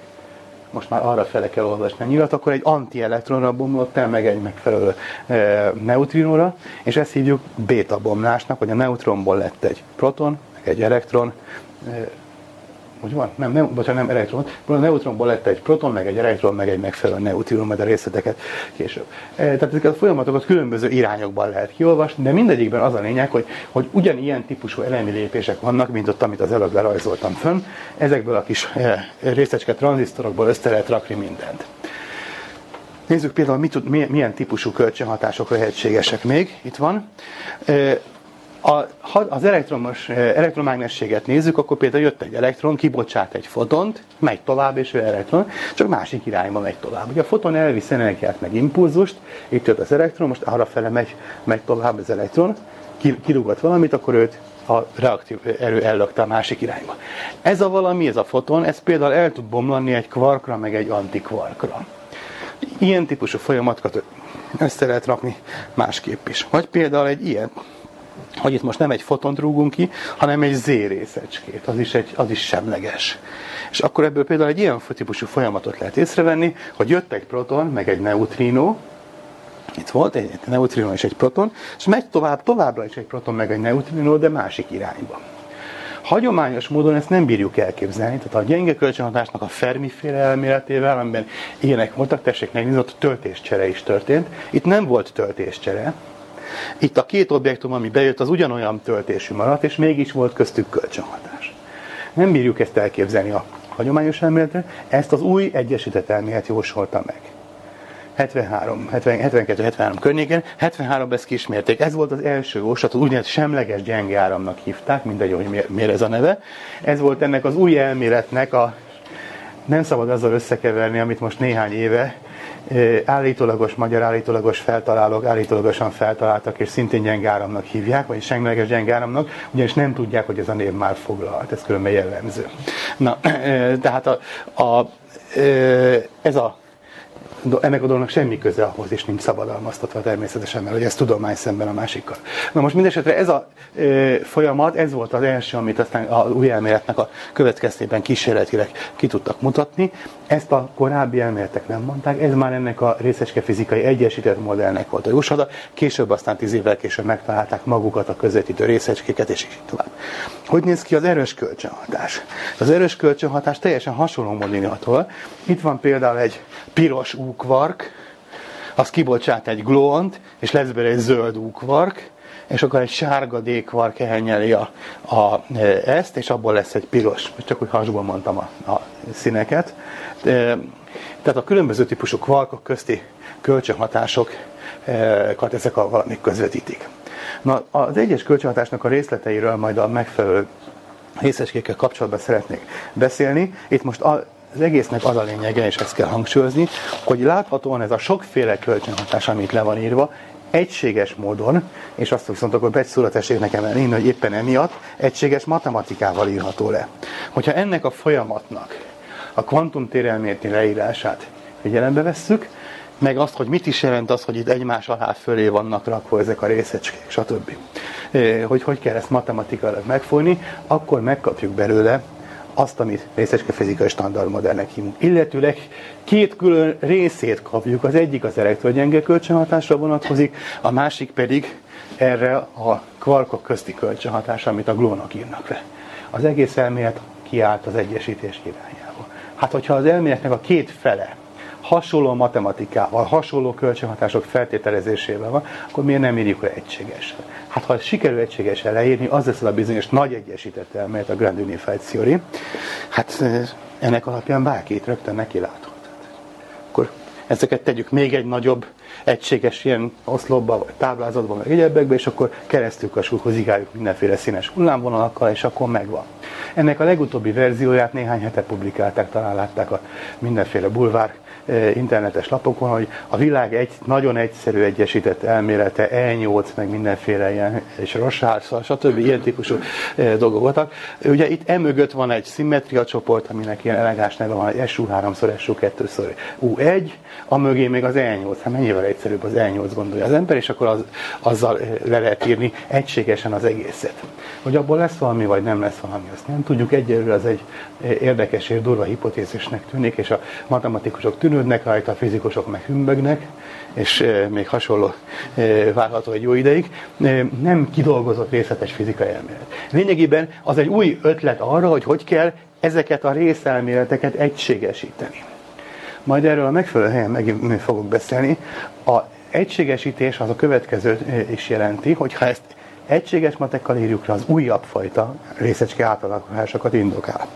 most már arra fele kell olvasni a nyilat, akkor egy antielektronra bomlott el, meg egy megfelelő e, neutrinóra, és ezt hívjuk béta bomlásnak, hogy a neutronból lett egy proton, meg egy elektron, e, úgy van? Nem, nem, bocsánat, nem elektron. A neutronból lett egy proton, meg egy elektron, meg egy megfelelő neutrinum, majd a részleteket később. Tehát ezeket a folyamatokat különböző irányokban lehet kiolvasni, de mindegyikben az a lényeg, hogy, hogy ugyanilyen típusú elemi lépések vannak, mint ott, amit az előbb lerajzoltam fönn. Ezekből a kis részecske tranzisztorokból össze lehet rakni mindent. Nézzük például, mit tud, milyen típusú kölcsönhatások lehetségesek még. Itt van. A, ha az elektromos, elektromágnességet nézzük, akkor például jött egy elektron, kibocsát egy fotont, megy tovább, és ő elektron, csak másik irányba megy tovább. Ugye a foton elvisz energiát, meg impulzust, itt jött az elektron, most arrafele megy, megy tovább az elektron, kirúgott valamit, akkor őt a reaktív erő ellökte a másik irányba. Ez a valami, ez a foton, ez például el tud bomlani egy kvarkra, meg egy antikvarkra. Ilyen típusú folyamatokat össze lehet rakni másképp is. Vagy például egy ilyen, hogy itt most nem egy fotont rúgunk ki, hanem egy Z részecskét, az is, egy, az is semleges. És akkor ebből például egy ilyen típusú folyamatot lehet észrevenni, hogy jött egy proton, meg egy neutrino, itt volt egy neutrino és egy proton, és megy tovább, továbbra is egy proton, meg egy neutrino, de másik irányba. Hagyományos módon ezt nem bírjuk elképzelni, tehát a gyenge kölcsönhatásnak a Fermi-féle elméletével, amiben ilyenek voltak, tessék megnézni, ott töltéscsere is történt. Itt nem volt töltéscsere. Itt a két objektum, ami bejött, az ugyanolyan töltésű maradt, és mégis volt köztük kölcsönhatás. Nem bírjuk ezt elképzelni a hagyományos elméletre, ezt az új egyesített elmélet jósolta meg. hetvenhárom, hetven, hetvenkettő hetvenhárom környéken, hetvenháromban ezt kísmérték. Ez volt az első jóslat, az úgynevezett semleges gyenge áramnak hívták, mindegy, hogy miért ez a neve. Ez volt ennek az új elméletnek a... Nem szabad azzal összekeverni, amit most néhány éve állítólagos magyar, állítólagos feltalálók állítólagosan feltaláltak, és szintén gyenge áramnak hívják, vagy semleges gyenge áramnak, ugyanis nem tudják, hogy ez a név már foglalt. Ez különben jellemző. Na, tehát a, a, ez a, ennek a dolognak semmi köze ahhoz, és nincs szabadalmaztatva természetesen, mert hogy ez tudomány szemben a másikkal. Na most mindesetre ez a folyamat, ez volt az első, amit aztán az új elméletnek a következtében kísérletileg ki tudtak mutatni. Ezt a korábbi elméletek nem mondták, ez már ennek a részecske fizikai egyesített modellnek volt a jóslata, később aztán tíz évvel később megtalálták magukat a közvetítő részecskéket, és így tovább. Hogy néz ki az erős kölcsönhatás? Az erős kölcsönhatás teljesen hasonló modellától. Itt van például egy piros U-kvark, az kibocsát egy gluont, és lesz belőle egy zöld U-kvark, és akkor egy sárga D-kvark elnyeli a, a, ezt, és abból lesz egy piros. Csak úgy hasból mondtam a, a színeket. Tehát a különböző típusú kvarkok közti kölcsönhatásokat ezek a valamik közvetítik. Na, az egyes kölcsönhatásnak a részleteiről majd a megfelelő részecskékkel kapcsolatban szeretnék beszélni. Itt most az egésznek az a lényege, és ezt kell hangsúlyozni, hogy láthatóan ez a sokféle kölcsönhatás, amit le van írva, egységes módon, és azt viszont akkor egy szóra tessék nekem elírni, hogy éppen emiatt egységes matematikával írható le. Hogyha ennek a folyamatnak a kvantumtérelméreti leírását figyelembe vesszük, meg azt, hogy mit is jelent az, hogy itt egymás alá fölé vannak rakva ezek a részecskék, stb. Hogy hogy kell ezt matematikailag megfogni, akkor megkapjuk belőle azt, amit részecskefizikai standardmodellnek hívunk. Illetőleg két külön részét kapjuk. Az egyik az elektrogyenge kölcsönhatásra vonatkozik, a másik pedig erre a kvarkok közti kölcsönhatásra, amit a gluonok írnak le. Az egész elmélet kiállt az egyesítés irányába. Hát, hogyha az elméletnek a két fele hasonló matematikával, hasonló kölcsönhatások feltételezésével van, akkor miért nem írjuk le egységesen? Hát ha sikerül egységesen leírni, az lesz a bizonyos nagy egyesített elmélet, a Grand Unified Theory. Hát ennek alapján bárkit rögtön neki láthat. Akkor ezeket tegyük még egy nagyobb egységes ilyen oszlopba, vagy táblázatba, meg egyebbekbe, és akkor keresztül kassuk, hozigáljuk mindenféle színes hullámvonalakkal, és akkor megvan. Ennek a legutóbbi verzióját néhány hete publikálták, talán látták a mindenféle bulvár internetes lapokon, hogy a világ egy nagyon egyszerű egyesített elmélete, E nyolc, meg mindenféle ilyen, és Rossárszal, stb. Ilyen típusú dolgok voltak. Ugye itt emögött van egy szimmetria csoport, aminek ilyen elegáns neve van, egy S U három, S U kettő, U egy, a mögé még az E nyolc. Hát mennyivel egyszerűbb az E nyolc, gondolja az ember, és akkor az, azzal le lehet írni egységesen az egészet. Hogy abból lesz valami, vagy nem lesz valami, azt nem tudjuk. Egyelőre az egy érdekes és durva hipotézisnek tűnik, és a matematikusok tűnődnek rajta, a fizikusok meg hümbögnek, és még hasonló várható egy jó ideig. Nem kidolgozott részletes fizikai elmélet. Lényegében az egy új ötlet arra, hogy hogy kell ezeket a részelméleteket egységesíteni. Majd erről a megfelelő helyen megint fogok beszélni. A egységesítés az a következő is jelenti, hogy ha ezt egységes matekkal írjuk le, az újabb fajta részecske átalakulásokat indokál.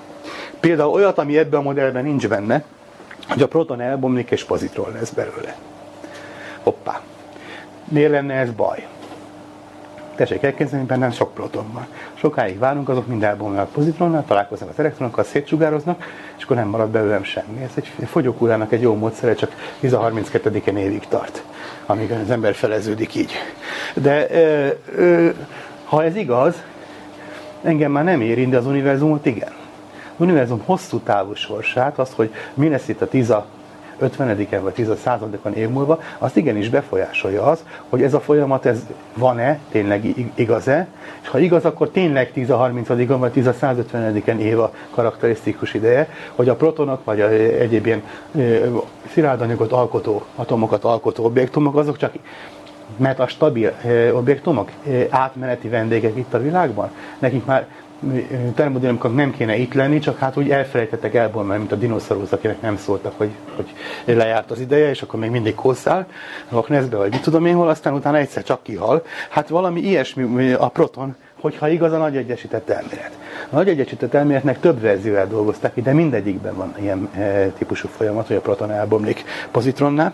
Például olyat, ami ebben a modellben nincs benne, hogy a proton elbomlik és pozitron lesz belőle. Hoppá! Miért lenne ez baj? Tessék elkezdeni, bennem sok proton van. Sokáig várunk, azok mind elbomlanak pozitronnal, találkoznak az elektronokkal, szétsugároznak, és akkor nem marad belőlem semmi. Ez egy fogyókúrának egy jó módszere, csak tíz a harminckettedikén évig tart, amíg az ember feleződik így. De ö, ö, ha ez igaz, engem már nem érint, de az univerzumot igen. Az univerzum hosszú távú sorsát, azt, hogy mi lesz itt a tíz a ötvenediken vagy tíz a századikon év múlva, azt igenis befolyásolja az, hogy ez a folyamat ez van-e, tényleg igaz-e, és ha igaz, akkor tényleg tíz a harmincadikon vagy tíz a százötvenediken év a karakterisztikus ideje, hogy a protonok vagy a egyéb ilyen szilárdanyagot alkotó, atomokat alkotó objektumok, azok csak metastabil objektumok, átmeneti vendégek itt a világban, nekik már termodinamikak nem kéne itt lenni, csak hát úgy elfelejtettek elbomlani, mint a dinoszaurusz, akinek nem szóltak, hogy, hogy lejárt az ideje, és akkor még mindig kosszál, vakneszbe, vagy mit tudom én hol, aztán utána egyszer csak kihal. Hát valami ilyesmi a proton, hogyha igaz a nagy egyesített elmélet. A nagy egyesített elméletnek több verzióját dolgozták ki, de mindegyikben van ilyen e, típusú folyamat, hogy a proton elbomlik pozitronnál.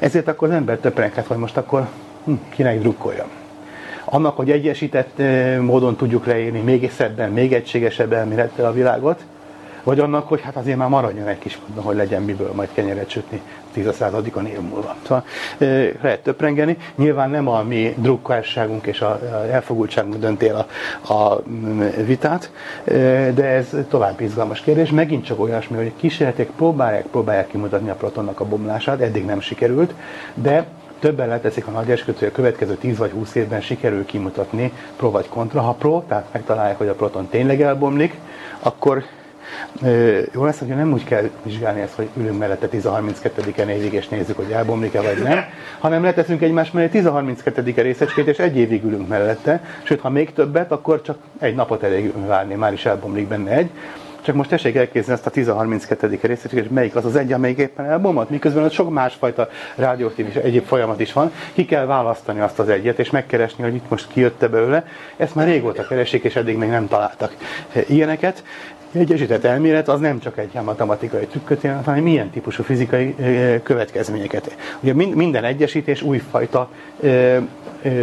Ezért akkor az ember töprenghet, hogy most akkor hm, kinek drukkoljam. Annak, hogy egyesített módon tudjuk leírni még szebben, még egységesebb elmélettel a világot, vagy annak, hogy hát azért már maradjon egy kis módon, hogy legyen miből majd kenyeret sütni tíz a századikon év múlva. Szóval lehet töprengeni. Nyilván nem a mi drukkásságunk és a elfogultságunk dönti el a, a vitát, de ez tovább izgalmas kérdés. Megint csak olyasmi, hogy kísérletek próbálják, próbálják kimutatni a protonnak a bomlását, eddig nem sikerült, de többen leteszik a nagy esküt, hogy a következő tíz vagy húsz évben sikerül kimutatni pro vagy kontra. Ha pro, tehát megtalálják, hogy a proton tényleg elbomlik, akkor ö, jó lesz, hogy nem úgy kell vizsgálni ezt, hogy ülünk mellette tíz a harminckettedikén évig, és nézzük, hogy elbomlik-e vagy nem, hanem leteszünk egymás mellé tíz a harminckettedikén részecskét, és egy évig ülünk mellette, sőt, ha még többet, akkor csak egy napot elég várni, már is elbomlik benne egy. Csak most tessék elképzelni ezt a tíz a harminckettő részét, és melyik az az egy, amelyik éppen elbomlott, miközben ott sok másfajta rádióaktív és egyéb folyamat is van. Ki kell választani azt az egyet, és megkeresni, hogy itt most kijött-e belőle. Ezt már régóta keresik, és eddig még nem találtak ilyeneket. Egyesített elmélet az nem csak egy matematikai trükköt jelent, hanem milyen típusú fizikai következményeket. Ugye minden egyesítés újfajta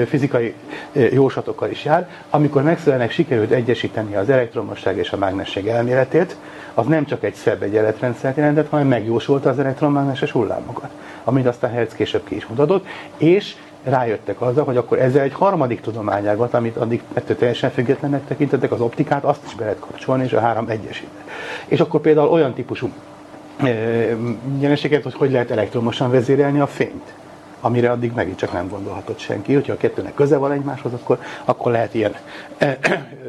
fizikai jóslatokkal is jár. Amikor Maxwellnek sikerült egyesíteni az elektromosság és a mágnesság elméletét, az nem csak egy szebb egyenletrendszert jelentett, hanem megjósolta az elektromágneses hullámokat, amit aztán Hertz később ki is mutatott, és rájöttek azzal, hogy akkor ezzel egy harmadik tudományágat, amit addig ettől teljesen függetlennek tekintettek, az optikát, azt is be lehet kapcsolni, és a három egyesít. És akkor például olyan típusú jelenségeket, hogy hogy lehet elektromosan vezérelni a fényt, amire addig megint csak nem gondolhatott senki. Hogyha a kettőnek köze van egymáshoz, akkor, akkor lehet ilyen,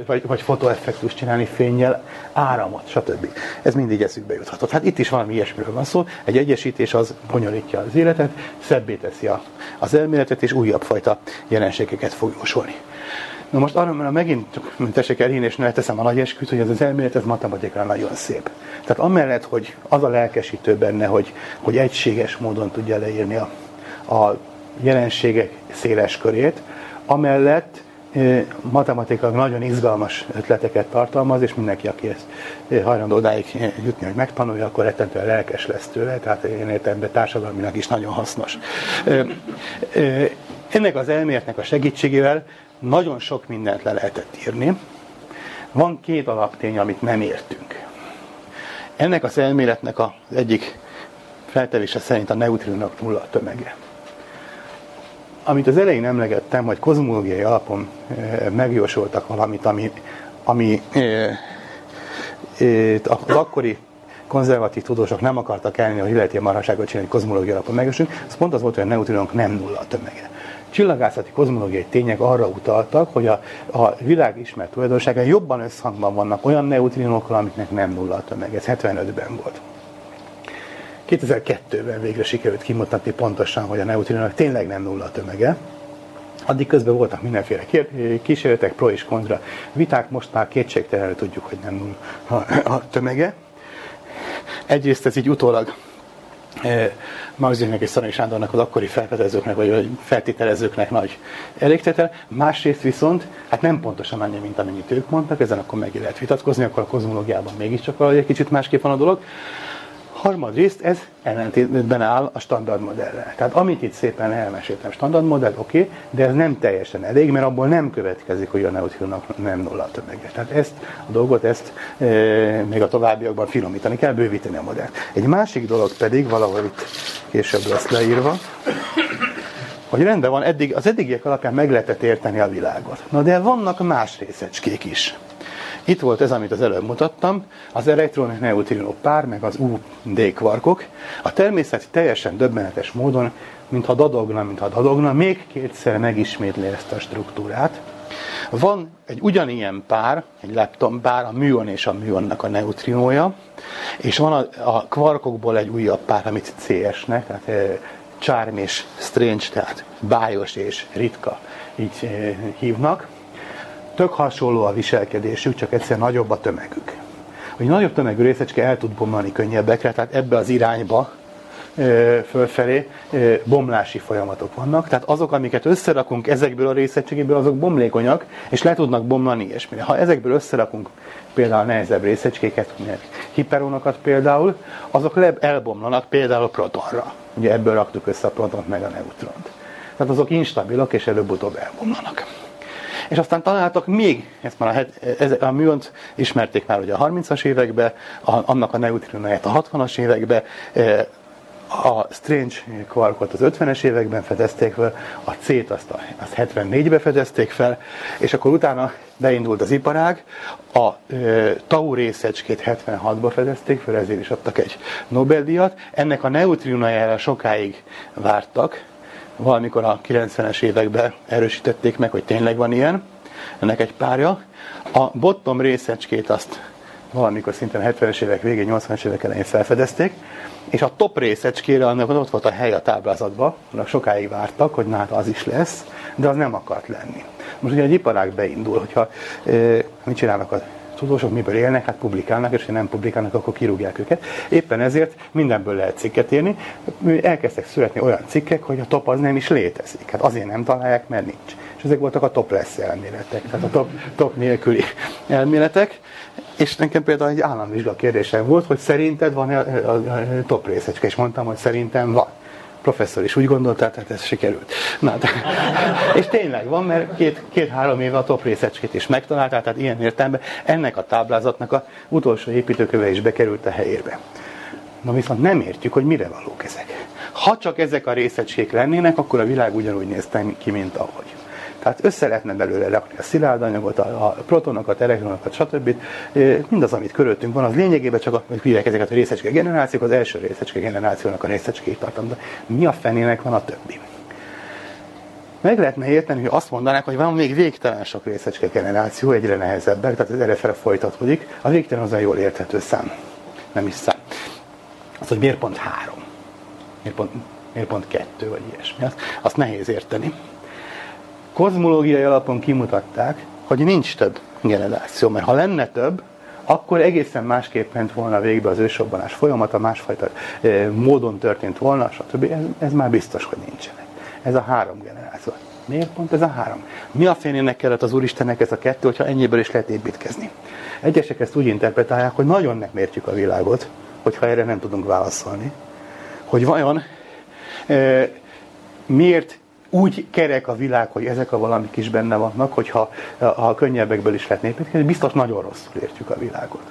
vagy, vagy fotoeffektust csinálni fénnyel, áramot, stb. Ez mindig eszükbe juthatott. Hát itt is valami ilyesmiről van szó. Egy egyesítés az bonyolítja az életet, szebbé teszi az elméletet, és újabb fajta jelenségeket fog jósolni. Na most arra, mert megint tessék elhinni, és ne teszem a nagy esküt, hogy ez az elmélet, ez matematikán nagyon szép. Tehát amellett, hogy az a lelkesítő benne, hogy, hogy egységes módon tudja leírni a a jelenségek széles körét, amellett matematikailag nagyon izgalmas ötleteket tartalmaz, és mindenki, aki ezt hajlandó odáig jutni, hogy megtanulja, akkor rettentően lelkes lesz tőle, tehát én értelemben társadalminak is nagyon hasznos. Ennek az elméletnek a segítségével nagyon sok mindent le lehetett írni. Van két alaptény, amit nem értünk. Ennek az elméletnek az egyik feltevése szerint a neutrinónak nulla a tömege. Amit az elején emlegettem, hogy kozmológiai alapon megjósoltak valamit, ami, ami az akkori konzervatív tudósok nem akartak elni, hogy illeti a marhaságot csinálni, hogy kozmológiai alapon megjósolunk, az pont az volt, hogy a neutrinónak nem nulla a tömege. Csillagászati kozmológiai tények arra utaltak, hogy a, a világ ismert tulajdonságai jobban összhangban vannak olyan neutrinókkal, amiknek nem nulla a tömege. Ez hetvenötben volt. kétezer-kettőben végre sikerült kimutatni pontosan, hogy a neutrinónak tényleg nem nulla a tömege. Addig közben voltak mindenféle kísérletek, pro és kontra viták, most már kétségtelenül tudjuk, hogy nem nulla a tömege. Egyrészt ez így utólag eh, Marzs Józsefnek és Szalai Sándornak, az akkori felfedezőknek vagy feltételezőknek nagy elégtétel. Másrészt viszont, hát nem pontosan annyi, mint amennyit ők mondtak, ezen akkor meg lehet vitatkozni, akkor a kozmológiában mégiscsak valahogy egy kicsit másképp van a dolog. Harmadrészt ez ellentétben áll a standard modellre. Tehát amit itt szépen elmeséltem, standard modell, oké, okay, de ez nem teljesen elég, mert abból nem következik, hogy a neutrinónak nem nulla a tömege. Tehát ezt a dolgot, ezt e, még a továbbiakban finomítani kell, bővíteni a modellt. Egy másik dolog pedig, valahol itt később lesz leírva, hogy rendben van, eddig, az eddigiek alapján meg lehetett érteni a világot. Na de vannak más részecskék is. Itt volt ez, amit az előbb mutattam, az elektron-neutrinó pár, meg az u dé kvarkok. A természet teljesen döbbenetes módon, mintha dadogna, mintha dadogna, még kétszer megismétli ezt a struktúrát. Van egy ugyanilyen pár, egy lepton pár, a műon és a műonnak a neutrinója, és van a, a kvarkokból egy újabb pár, amit cé es-nek, tehát e, charm és strange, tehát bájos és ritka, így e, hívnak. Tök hasonló a viselkedésük, csak egyszer nagyobb a tömegük. Hogy nagyobb tömegű részecske el tud bomlani könnyebbekre, tehát ebbe az irányba fölfelé bomlási folyamatok vannak. Tehát azok, amiket összerakunk ezekből a részecskékből, azok bomlékonyak, és le tudnak bomlani ilyesmire. Ha ezekből összerakunk például nehezebb részecskéket, hiperonokat például, azok elbomlanak például a protonra. Ugye ebből raktuk össze a protont meg a neutront. Tehát azok instabilak, és előbb-utóbb elbomlanak. És aztán találtak még, ezt már a, a műont ismerték már ugye a harmincas években, a, annak a neutrinóját a hatvanas években, a strange kvarkot az ötvenes években fedezték fel, a C-t azt, a, azt hetvennégyben fedezték fel, és akkor utána beindult az iparág, a e, tau részecskét hetvenhatban fedezték fel, ezért is adtak egy Nobel-díjat, ennek a neutrinójára sokáig vártak, valamikor a kilencvenes években erősítették meg, hogy tényleg van ilyen, ennek egy párja. A bottom részecskét azt valamikor szintén a hetvenes évek végén, nyolcvanas évek elején felfedezték, és a top részecskére annak ott volt a hely a táblázatban, annak sokáig vártak, hogy na hát az is lesz, de az nem akart lenni. Most ugye egy iparág beindul, hogyha e, mit csinálnak a tudósok miből élnek, hát publikálnak, és ha nem publikálnak, akkor kirúgják őket. Éppen ezért mindenből lehet cikket írni. Elkezdtek születni olyan cikkek, hogy a top az nem is létezik. Hát azért nem találják, mert nincs. És ezek voltak a topless elméletek, tehát a top, top nélküli elméletek. És nekem például egy államvizsga kérdésem volt, hogy szerinted van-e a, a, a top részecske, és mondtam, hogy szerintem van. Professzor is úgy gondolta, tehát ez sikerült. Na, tehát, és tényleg van, mert két-három két, éve a top részecskét is megtalálták, tehát ilyen értelemben ennek a táblázatnak az utolsó építőköve is bekerült a helyérbe. Na viszont nem értjük, hogy mire valók ezek. Ha csak ezek a részecskék lennének, akkor a világ ugyanúgy néztem ki, mint ahogy. Tehát össze lehetne belőle rakni a szilárdanyagot, a protonokat, elektronokat, stb. Mindaz, amit körülöttünk van, az lényegében csak a, hívják ezeket a részecske generációk, az első részecske generációnak a részecskéit tartom. De mi a fenének van a többi? Meg lehetne érteni, hogy azt mondanák, hogy van még végtelen sok részecske generáció, egyre nehezebbek, tehát ez errefele folytatódik. A végtelen az a jól érthető szám. Nem is szám. Az, hogy miért pont három? Miért pont, miért pont kettő, vagy ilyesmi? Azt, azt nehéz érteni. Kozmológiai alapon kimutatták, hogy nincs több generáció, mert ha lenne több, akkor egészen másképp ment volna végbe az ősrobbanás folyamata, másfajta módon történt volna, stb. Ez, ez már biztos, hogy nincsenek. Ez a három generáció. Miért pont ez a három? Mi a fényének kellett az Úristennek ez a kettő, hogyha ennyiből is lehet építkezni? Egyesek ezt úgy interpretálják, hogy nagyon nem értjük a világot, hogyha erre nem tudunk válaszolni, hogy vajon e, miért úgy kerek a világ, hogy ezek a valamik is benne vannak, hogyha a könnyebbekből is lehetne építkezni, biztos nagyon rosszul értjük a világot.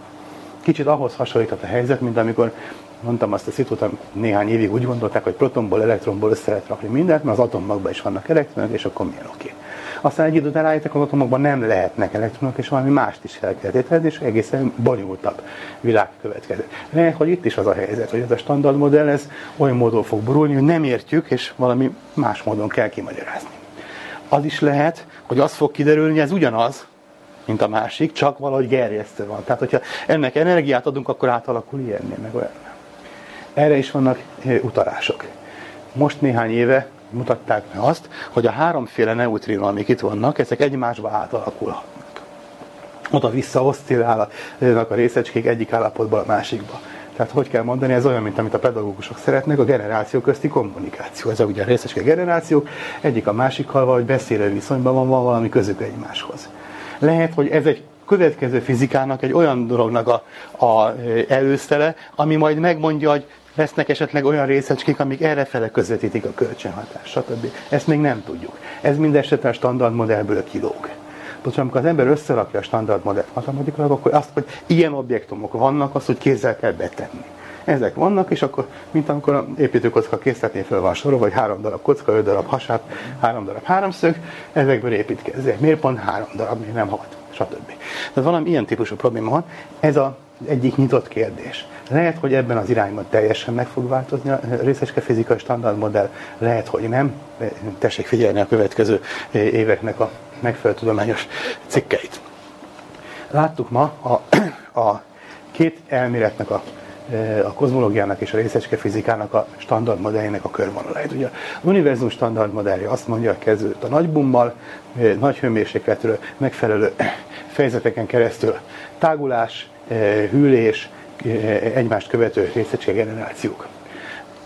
Kicsit ahhoz hasonlított a helyzet, mint amikor mondtam azt a szitut, néhány évig úgy gondolták, hogy protonból, elektronból össze lehet rakni mindent, mert az atommagban is vannak elektronok, és akkor milyen oké. Aztán egy időt elállítek, az atomokban nem lehetnek elektronok, és valami mást is el kell tételezni, és egészen bonyolultabb világ következett. Lehet, hogy itt is az a helyzet, hogy ez a standardmodell, ez olyan módon fog borulni, hogy nem értjük, és valami más módon kell kimagyarázni. Az is lehet, hogy az fog kiderülni, ez ugyanaz, mint a másik, csak valahogy gerjesztő van. Tehát, hogyha ennek energiát adunk, akkor átalakul ilyenné, meg olyan. Erre is vannak utalások. Most néhány éve mutatták meg azt, hogy a háromféle neutrino, amik itt vannak, ezek egymásba átalakulhatnak. Oda-vissza oszcillálnak a részecskék egyik állapotból a másikba. Tehát hogy kell mondani, ez olyan, mint amit a pedagógusok szeretnek, a generáció közti kommunikáció. Ez ugye a részecske generációk, egyik a másikkal valahogy beszélő viszonyban van, van valami közük egymáshoz. Lehet, hogy ez egy következő fizikának, egy olyan dolognak a, a előszele, ami majd megmondja, hogy lesznek esetleg olyan részecskék, amik errefele közvetítik a kölcsönhatást, stb. Ezt még nem tudjuk. Ez mindesetre a standard modellből kilóg. Pontosan, amikor az ember összerakja a standard modellt matematikailag, akkor azt, hogy ilyen objektumok vannak, azt, hogy kézzel kell betenni. Ezek vannak, és akkor, mint amikor a építőkocka készletnél föl van sorolva, vagy három darab kocka, öt darab hasáb, három darab háromszög, ezekből építkezzék. Miért pont három darab, miért nem hat, stb. Tehát valami ilyen típusú probléma van. Ez az egyik nyitott kérdés. Lehet, hogy ebben az irányban teljesen meg fog változni a részecske fizikai standardmodell, lehet, hogy nem. Tessék figyelni a következő éveknek a megfelelő tudományos cikkeit. Láttuk ma a, a két elméletnek, a, a kozmológiának és a részecske fizikának a standardmodelljének a körvonaláit. Ugye az univerzum standardmodellje azt mondja, hogy kezdődött a nagy bummal, nagy hőmérsékletről megfelelő fejezeteken keresztül tágulás, hűlés, egymást követő részecske generációk.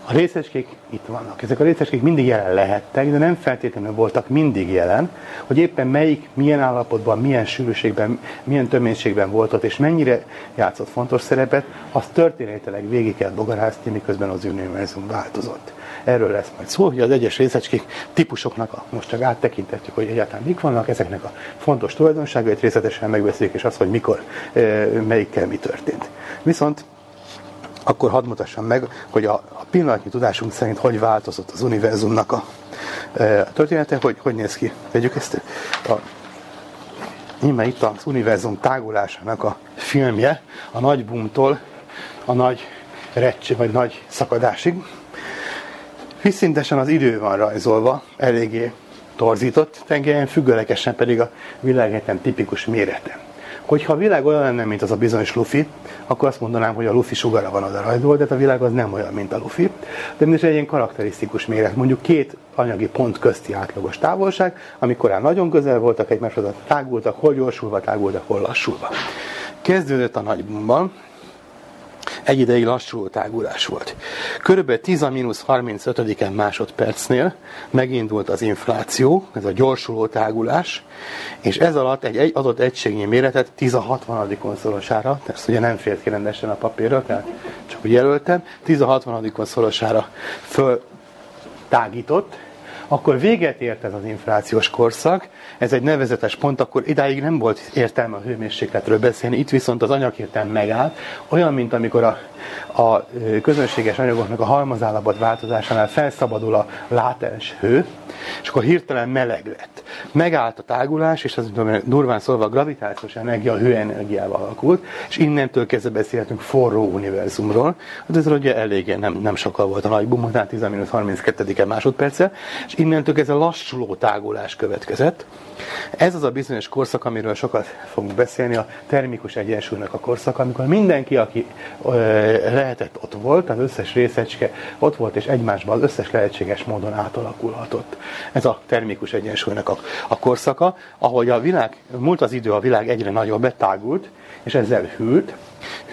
A részecskék itt vannak. Ezek a részecskék mindig jelen lehettek, de nem feltétlenül voltak mindig jelen, hogy éppen melyik, milyen állapotban, milyen sűrűségben, milyen töménységben volt ott, és mennyire játszott fontos szerepet, az történetileg végig kell bogarászni, miközben az univerzum változott. Erről lesz majd szó, hogy az egyes részecskék típusoknak, a, most csak áttekintettük, hogy egyáltalán mik vannak, ezeknek a fontos tulajdonságait részletesen megbeszéljük, és az, hogy mikor, melyikkel mi történt. Viszont akkor hadd mutassam meg, hogy a, a pillanatnyi tudásunk szerint hogy változott az univerzumnak a, a története, hogy hogy néz ki. Vegyük ezt. A, íme itt az univerzum tágulásának a filmje, a nagy bumtól a nagy reccs, vagy nagy szakadásig. Viszintesen az idő van rajzolva, eléggé torzított tengelyen, függőlegesen pedig a világegyetem tipikus mérete. Hogyha a világ olyan lenne, mint az a bizonyos lufi, akkor azt mondanám, hogy a lufi sugara van oda rajzolva, de a világ az nem olyan, mint a lufi. De mindegy egy ilyen karakterisztikus méret, mondjuk két anyagi pont közti átlagos távolság, amikor nagyon közel voltak egymáshoz, tágultak, hol gyorsulva tágultak, hol lassulva. Kezdődött a Nagy Bummban, egy ideig lassú tágulás volt. Körülbelül tíz a mínusz harmincötödiken másodpercnél megindult az infláció, ez a gyorsuló tágulás, és ez alatt egy adott egységnyi méretet tíz a hatvanadikon szorosára, ezt ugye nem fért ki rendesen a papírra, tehát csak úgy jelöltem, tíz a hatvanadikon szorosára föltágított, akkor véget ért ez az inflációs korszak, ez egy nevezetes pont, akkor idáig nem volt értelme a hőmérsékletről beszélni, itt viszont az anyagértelm megállt, olyan, mint amikor a, a közönséges anyagoknak a halmazállapot változásánál felszabadul a látens hő, és akkor hirtelen meleg lett. Megállt a tágulás, és az durván szólva a gravitációs energia a hőenergiával alakult, és innentől kezdve beszélhetünk forró univerzumról. Hát ezzel ugye eléggé nem, nem sokkal volt a Nagy Bumm, tehát tíz a mínusz harminckettediken másodperccel, és innentől kezdve lassuló tágulás következett. Ez az a bizonyos korszak, amiről sokat fogunk beszélni, a termikus egyensúlynak a korszak, amikor mindenki, aki ö, lehetett, ott volt, az összes részecske ott volt, és egymásban összes lehetséges módon átalakulhatott. Ez a termikus egyensúlynak a, a korszaka, ahogy a világ, múlt az idő, a világ egyre nagyobb betágult, és ezzel hűlt,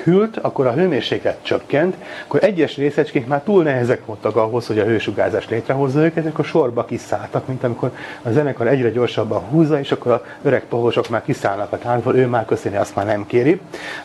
hűlt, akkor a hőmérséklet csökkent, akkor egyes részecskék már túl nehezek voltak ahhoz, hogy a hősugárzás létrehozza őket, és akkor sorba kiszálltak, mint amikor a zenekar egyre gyorsabban húzza, és akkor a öreg pohosok már kiszállnak a táncból, ő már köszöni, azt már nem kéri,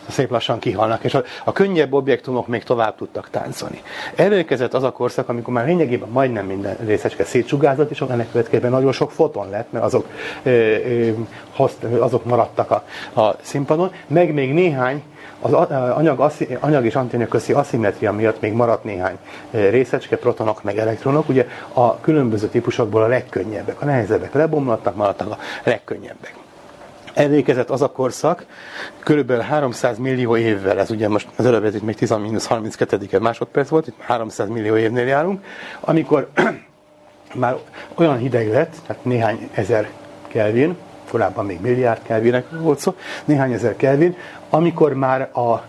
szép lassan kihalnak, és a, a könnyebb objektumok még tovább tudtak táncolni. Előkezett az a korszak, amikor már lényegében majdnem minden részecske szétsugárzott, és ennek következőben nagyon sok foton lett, mert azok, ö, ö, hozt, azok maradtak a, a színpadon, meg még néhány az anyag, anyag és antianyag közti aszimmetria miatt még maradt néhány részecske, protonok meg elektronok, ugye a különböző típusokból a legkönnyebbek, a nehezebbek lebomlottak, maradtak a legkönnyebbek. Elérkezett az a korszak, körülbelül háromszáz millió évvel, ez ugye most az előbb, ez itt még tíz a mínusz harminckettediken másodperc volt, itt háromszáz millió évnél járunk, amikor már olyan hideg lett, tehát néhány ezer Kelvin, korábban még milliárd Kelvinek volt szó, néhány ezer Kelvin, amikor már a,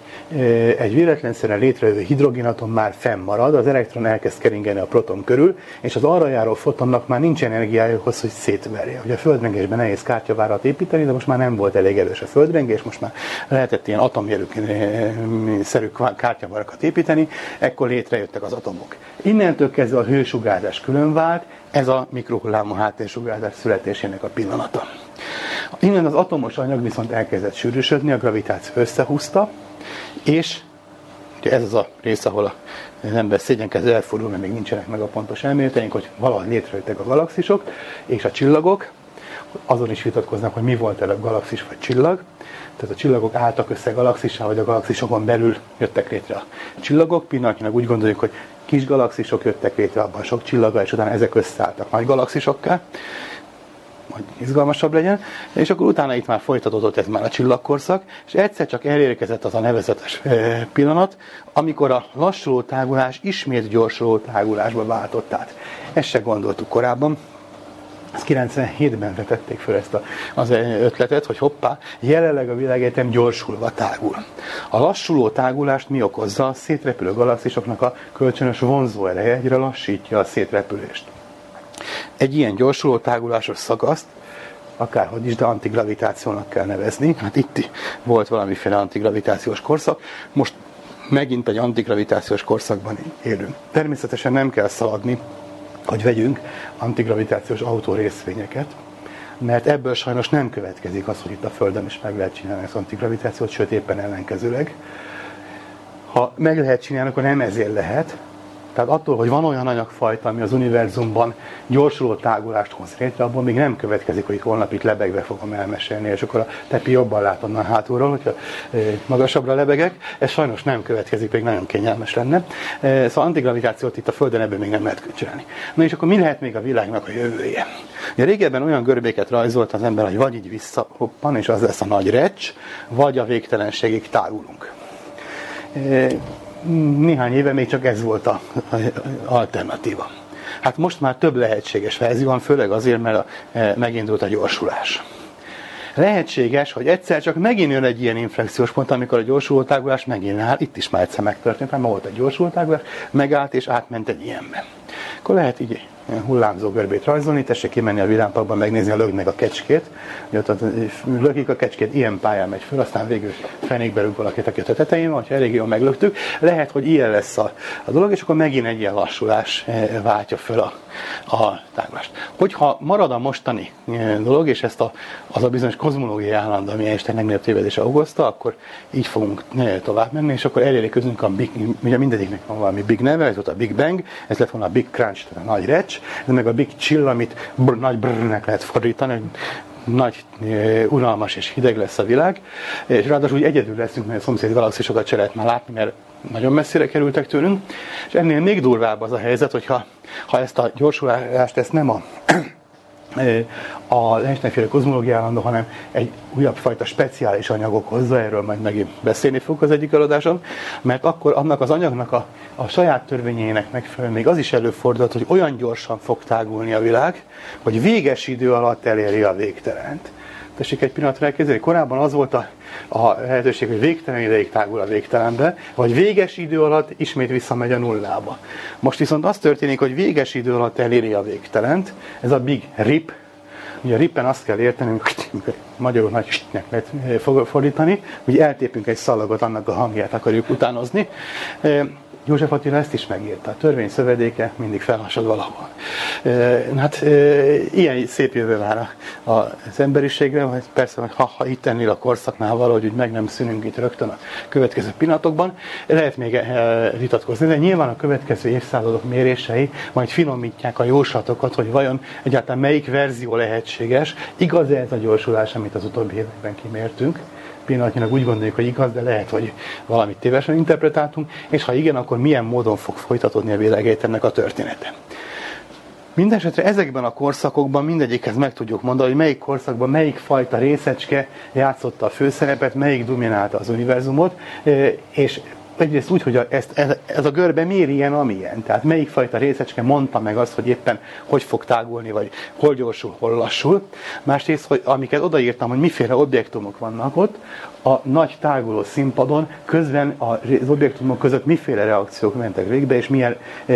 egy véletlenszerűen létrejövő hidrogénatom már fennmarad, az elektron elkezd keringeni a proton körül, és az arra járó fotonnak már nincs energiája ahhoz, hogy szétverje. Ugye a földrengésben nehéz kártyavárat építeni, de most már nem volt elég erős a földrengés, most már lehetett ilyen atomjelű-szerű kártyavarakat építeni, ekkor létrejöttek az atomok. Innentől kezdve a hősugárzás külön vált, ez a mikrohullámú háttérsugárzás születésének a pillanata. Innen az atomos anyag viszont elkezdett sűrűsödni, a gravitáció összehúzta, és ugye ez az a rész, ahol az ember szégyenkező elfordul, mert még nincsenek meg a pontos elméleteink, hogy valahogy létrejöttek a galaxisok és a csillagok, azon is vitatkoznak, hogy mi volt előbb, galaxis vagy csillag. Tehát a csillagok álltak össze galaxissal, vagy a galaxisokon belül jöttek létre a csillagok. Pillanatnyilag úgy gondoljuk, hogy kis galaxisok jöttek létre, abban sok csillaga, és utána ezek összeálltak nagy galaxisokká, hogy izgalmasabb legyen, és akkor utána itt már folytatódott ez már a csillagkorszak, és egyszer csak elérkezett az a nevezetes pillanat, amikor a lassuló tágulás ismét gyorsuló tágulásba váltott át. Ezt se gondoltuk korábban. kilencvenhétben vetették föl ezt a, az ötletet, hogy hoppá, jelenleg a világegyetem gyorsulva tágul. A lassuló tágulást mi okozza? A szétrepülő galaxisoknak a kölcsönös vonzó ereje egyre lassítja a szétrepülést. Egy ilyen gyorsuló tágulásos szakaszt, akárhogy is, de antigravitációnak kell nevezni. Hát itt volt valamiféle antigravitációs korszak, most megint egy antigravitációs korszakban élünk. Természetesen nem kell szaladni, hogy vegyünk antigravitációs autórészvényeket, mert ebből sajnos nem következik az, hogy itt a Földön is meg lehet csinálni az antigravitációt, sőt éppen ellenkezőleg. Ha meg lehet csinálni, akkor nem ezért lehet. Tehát attól, hogy van olyan anyagfajta, ami az univerzumban gyorsuló tágulást hoz létre, abból még nem következik, hogy itt holnap itt lebegve fogom elmesélni, és akkor a tepi jobban lát onnan hátulról, hogyha magasabbra lebegek. Ez sajnos nem következik, még nagyon kényelmes lenne. Szóval antigravitációt itt a Földön ebből még nem lehet csinálni. Na és akkor mi lehet még a világnak a jövője? Ugye régebben olyan görbéket rajzolt az ember, hogy vagy így visszahoppan, és az lesz a nagy recs, vagy a végtelenségig tágulunk. Néhány éve még csak ez volt az alternatíva. Hát most már több lehetséges verzió van, főleg azért, mert a, e, megindult a gyorsulás. Lehetséges, hogy egyszer csak megint jön egy ilyen inflexiós pont, amikor a gyorsuló tágulás megint áll, itt is már egyszer megtörtént, mert volt egy gyorsuló tágulás, megállt és átment egy ilyenbe. Akkor lehet így hullámzó görbét rajzolni, tessék kimenni a villámparkban megnézni a lögnek a kecskét, hogy ott lökik a kecskét, ilyen pályán megy föl, aztán végül fenékbe rúg valakit, aki a tetején van, ha elég jól meglöktük, lehet, hogy ilyen lesz a, a dolog, és akkor megint egy ilyen lassulás váltja föl a, a tágulást. Hogyha marad a mostani dolog, és ezt a, az a bizonyos kozmológiai állandó, ami Einstein legnagyobb tévedése okozta, akkor így fogunk tovább menni, és akkor elérjük közünk a big, ugye mindegyiknek van valami big neve, ez volt a Big Bang, ez lett volna a Big Crunch, tehát a nagy recs, ez meg a Big Chill, amit br- nagy brrnek lehet fordítani, hogy nagy, e, unalmas és hideg lesz a világ, és ráadásul úgy egyedül leszünk, mert a szomszéd galaxisokat se lehet már látni, mert nagyon messzire kerültek tőlünk, és ennél még durvább az a helyzet, hogyha ha ezt a gyorsulást, ezt nem a a Einstein-féle kozmológia állandó, hanem egy újabb fajta speciális anyagok hozzá, erről majd megint beszélni fogok az egyik előadáson, mert akkor annak az anyagnak a, a saját törvényének megfelelően még az is előfordulhat, hogy olyan gyorsan fog tágulni a világ, hogy véges idő alatt eléri a végtelent. Tessék egy pillanatra elkezdeni. Korábban az volt a, a lehetőség, hogy végtelen ideig tágul a végtelenbe, vagy véges idő alatt ismét visszamegy a nullába. Most viszont az történik, hogy véges idő alatt eléri a végtelent. Ez a Big Rip. Ugye a ripen azt kell értenünk, magyarul nagy lehet fordítani, hogy eltépünk egy szalagot, annak a hangját akarjuk utánozni. József Attila ezt is megírta. A törvény szövedéke mindig felhasad valahol. E, hát e, ilyen szép jövő vár az emberiségre, persze, ha, ha itt ennél a korszaknál valahogy úgy meg nem szűnünk itt rögtön a következő pillanatokban, lehet még e, vitatkozni, de nyilván a következő évszázadok mérései majd finomítják a jóslatokat, hogy vajon egyáltalán melyik verzió lehetséges. Igaz-e ez a gyorsulás, amit az utóbbi években kimértünk? Pillanatnyilag úgy gondoljuk, hogy igaz, de lehet, hogy valamit tévesen interpretáltunk, és ha igen, akkor milyen módon fog folytatódni a világegyetemnek a története. Mindenesetre ezekben a korszakokban mindegyikhez meg tudjuk mondani, hogy melyik korszakban melyik fajta részecske játszotta a főszerepet, melyik dominálta az univerzumot, és egyrészt úgy, hogy ezt, ez, ez a görbe miért ilyen, amilyen. Tehát melyik fajta részecske mondta meg azt, hogy éppen hogy fog tágulni, vagy hol gyorsul, hol lassul. Másrészt, hogy amiket odaírtam, hogy miféle objektumok vannak ott, a nagy táguló színpadon közben az objektumok között miféle reakciók mentek végbe, és milyen e,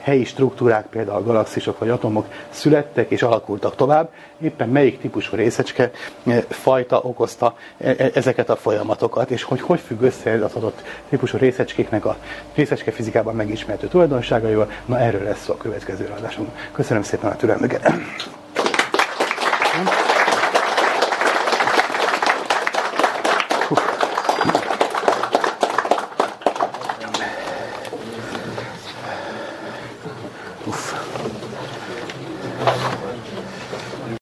helyi struktúrák, például a galaxisok vagy atomok születtek és alakultak tovább, éppen melyik típusú részecske e, fajta okozta e, e, ezeket a folyamatokat, és hogy hogy függ össze az adott típusú részecskéknek a részecske fizikában megismertő tulajdonságaival. Na, erről lesz szó a következő adásunkban. Köszönöm szépen a türelmüket!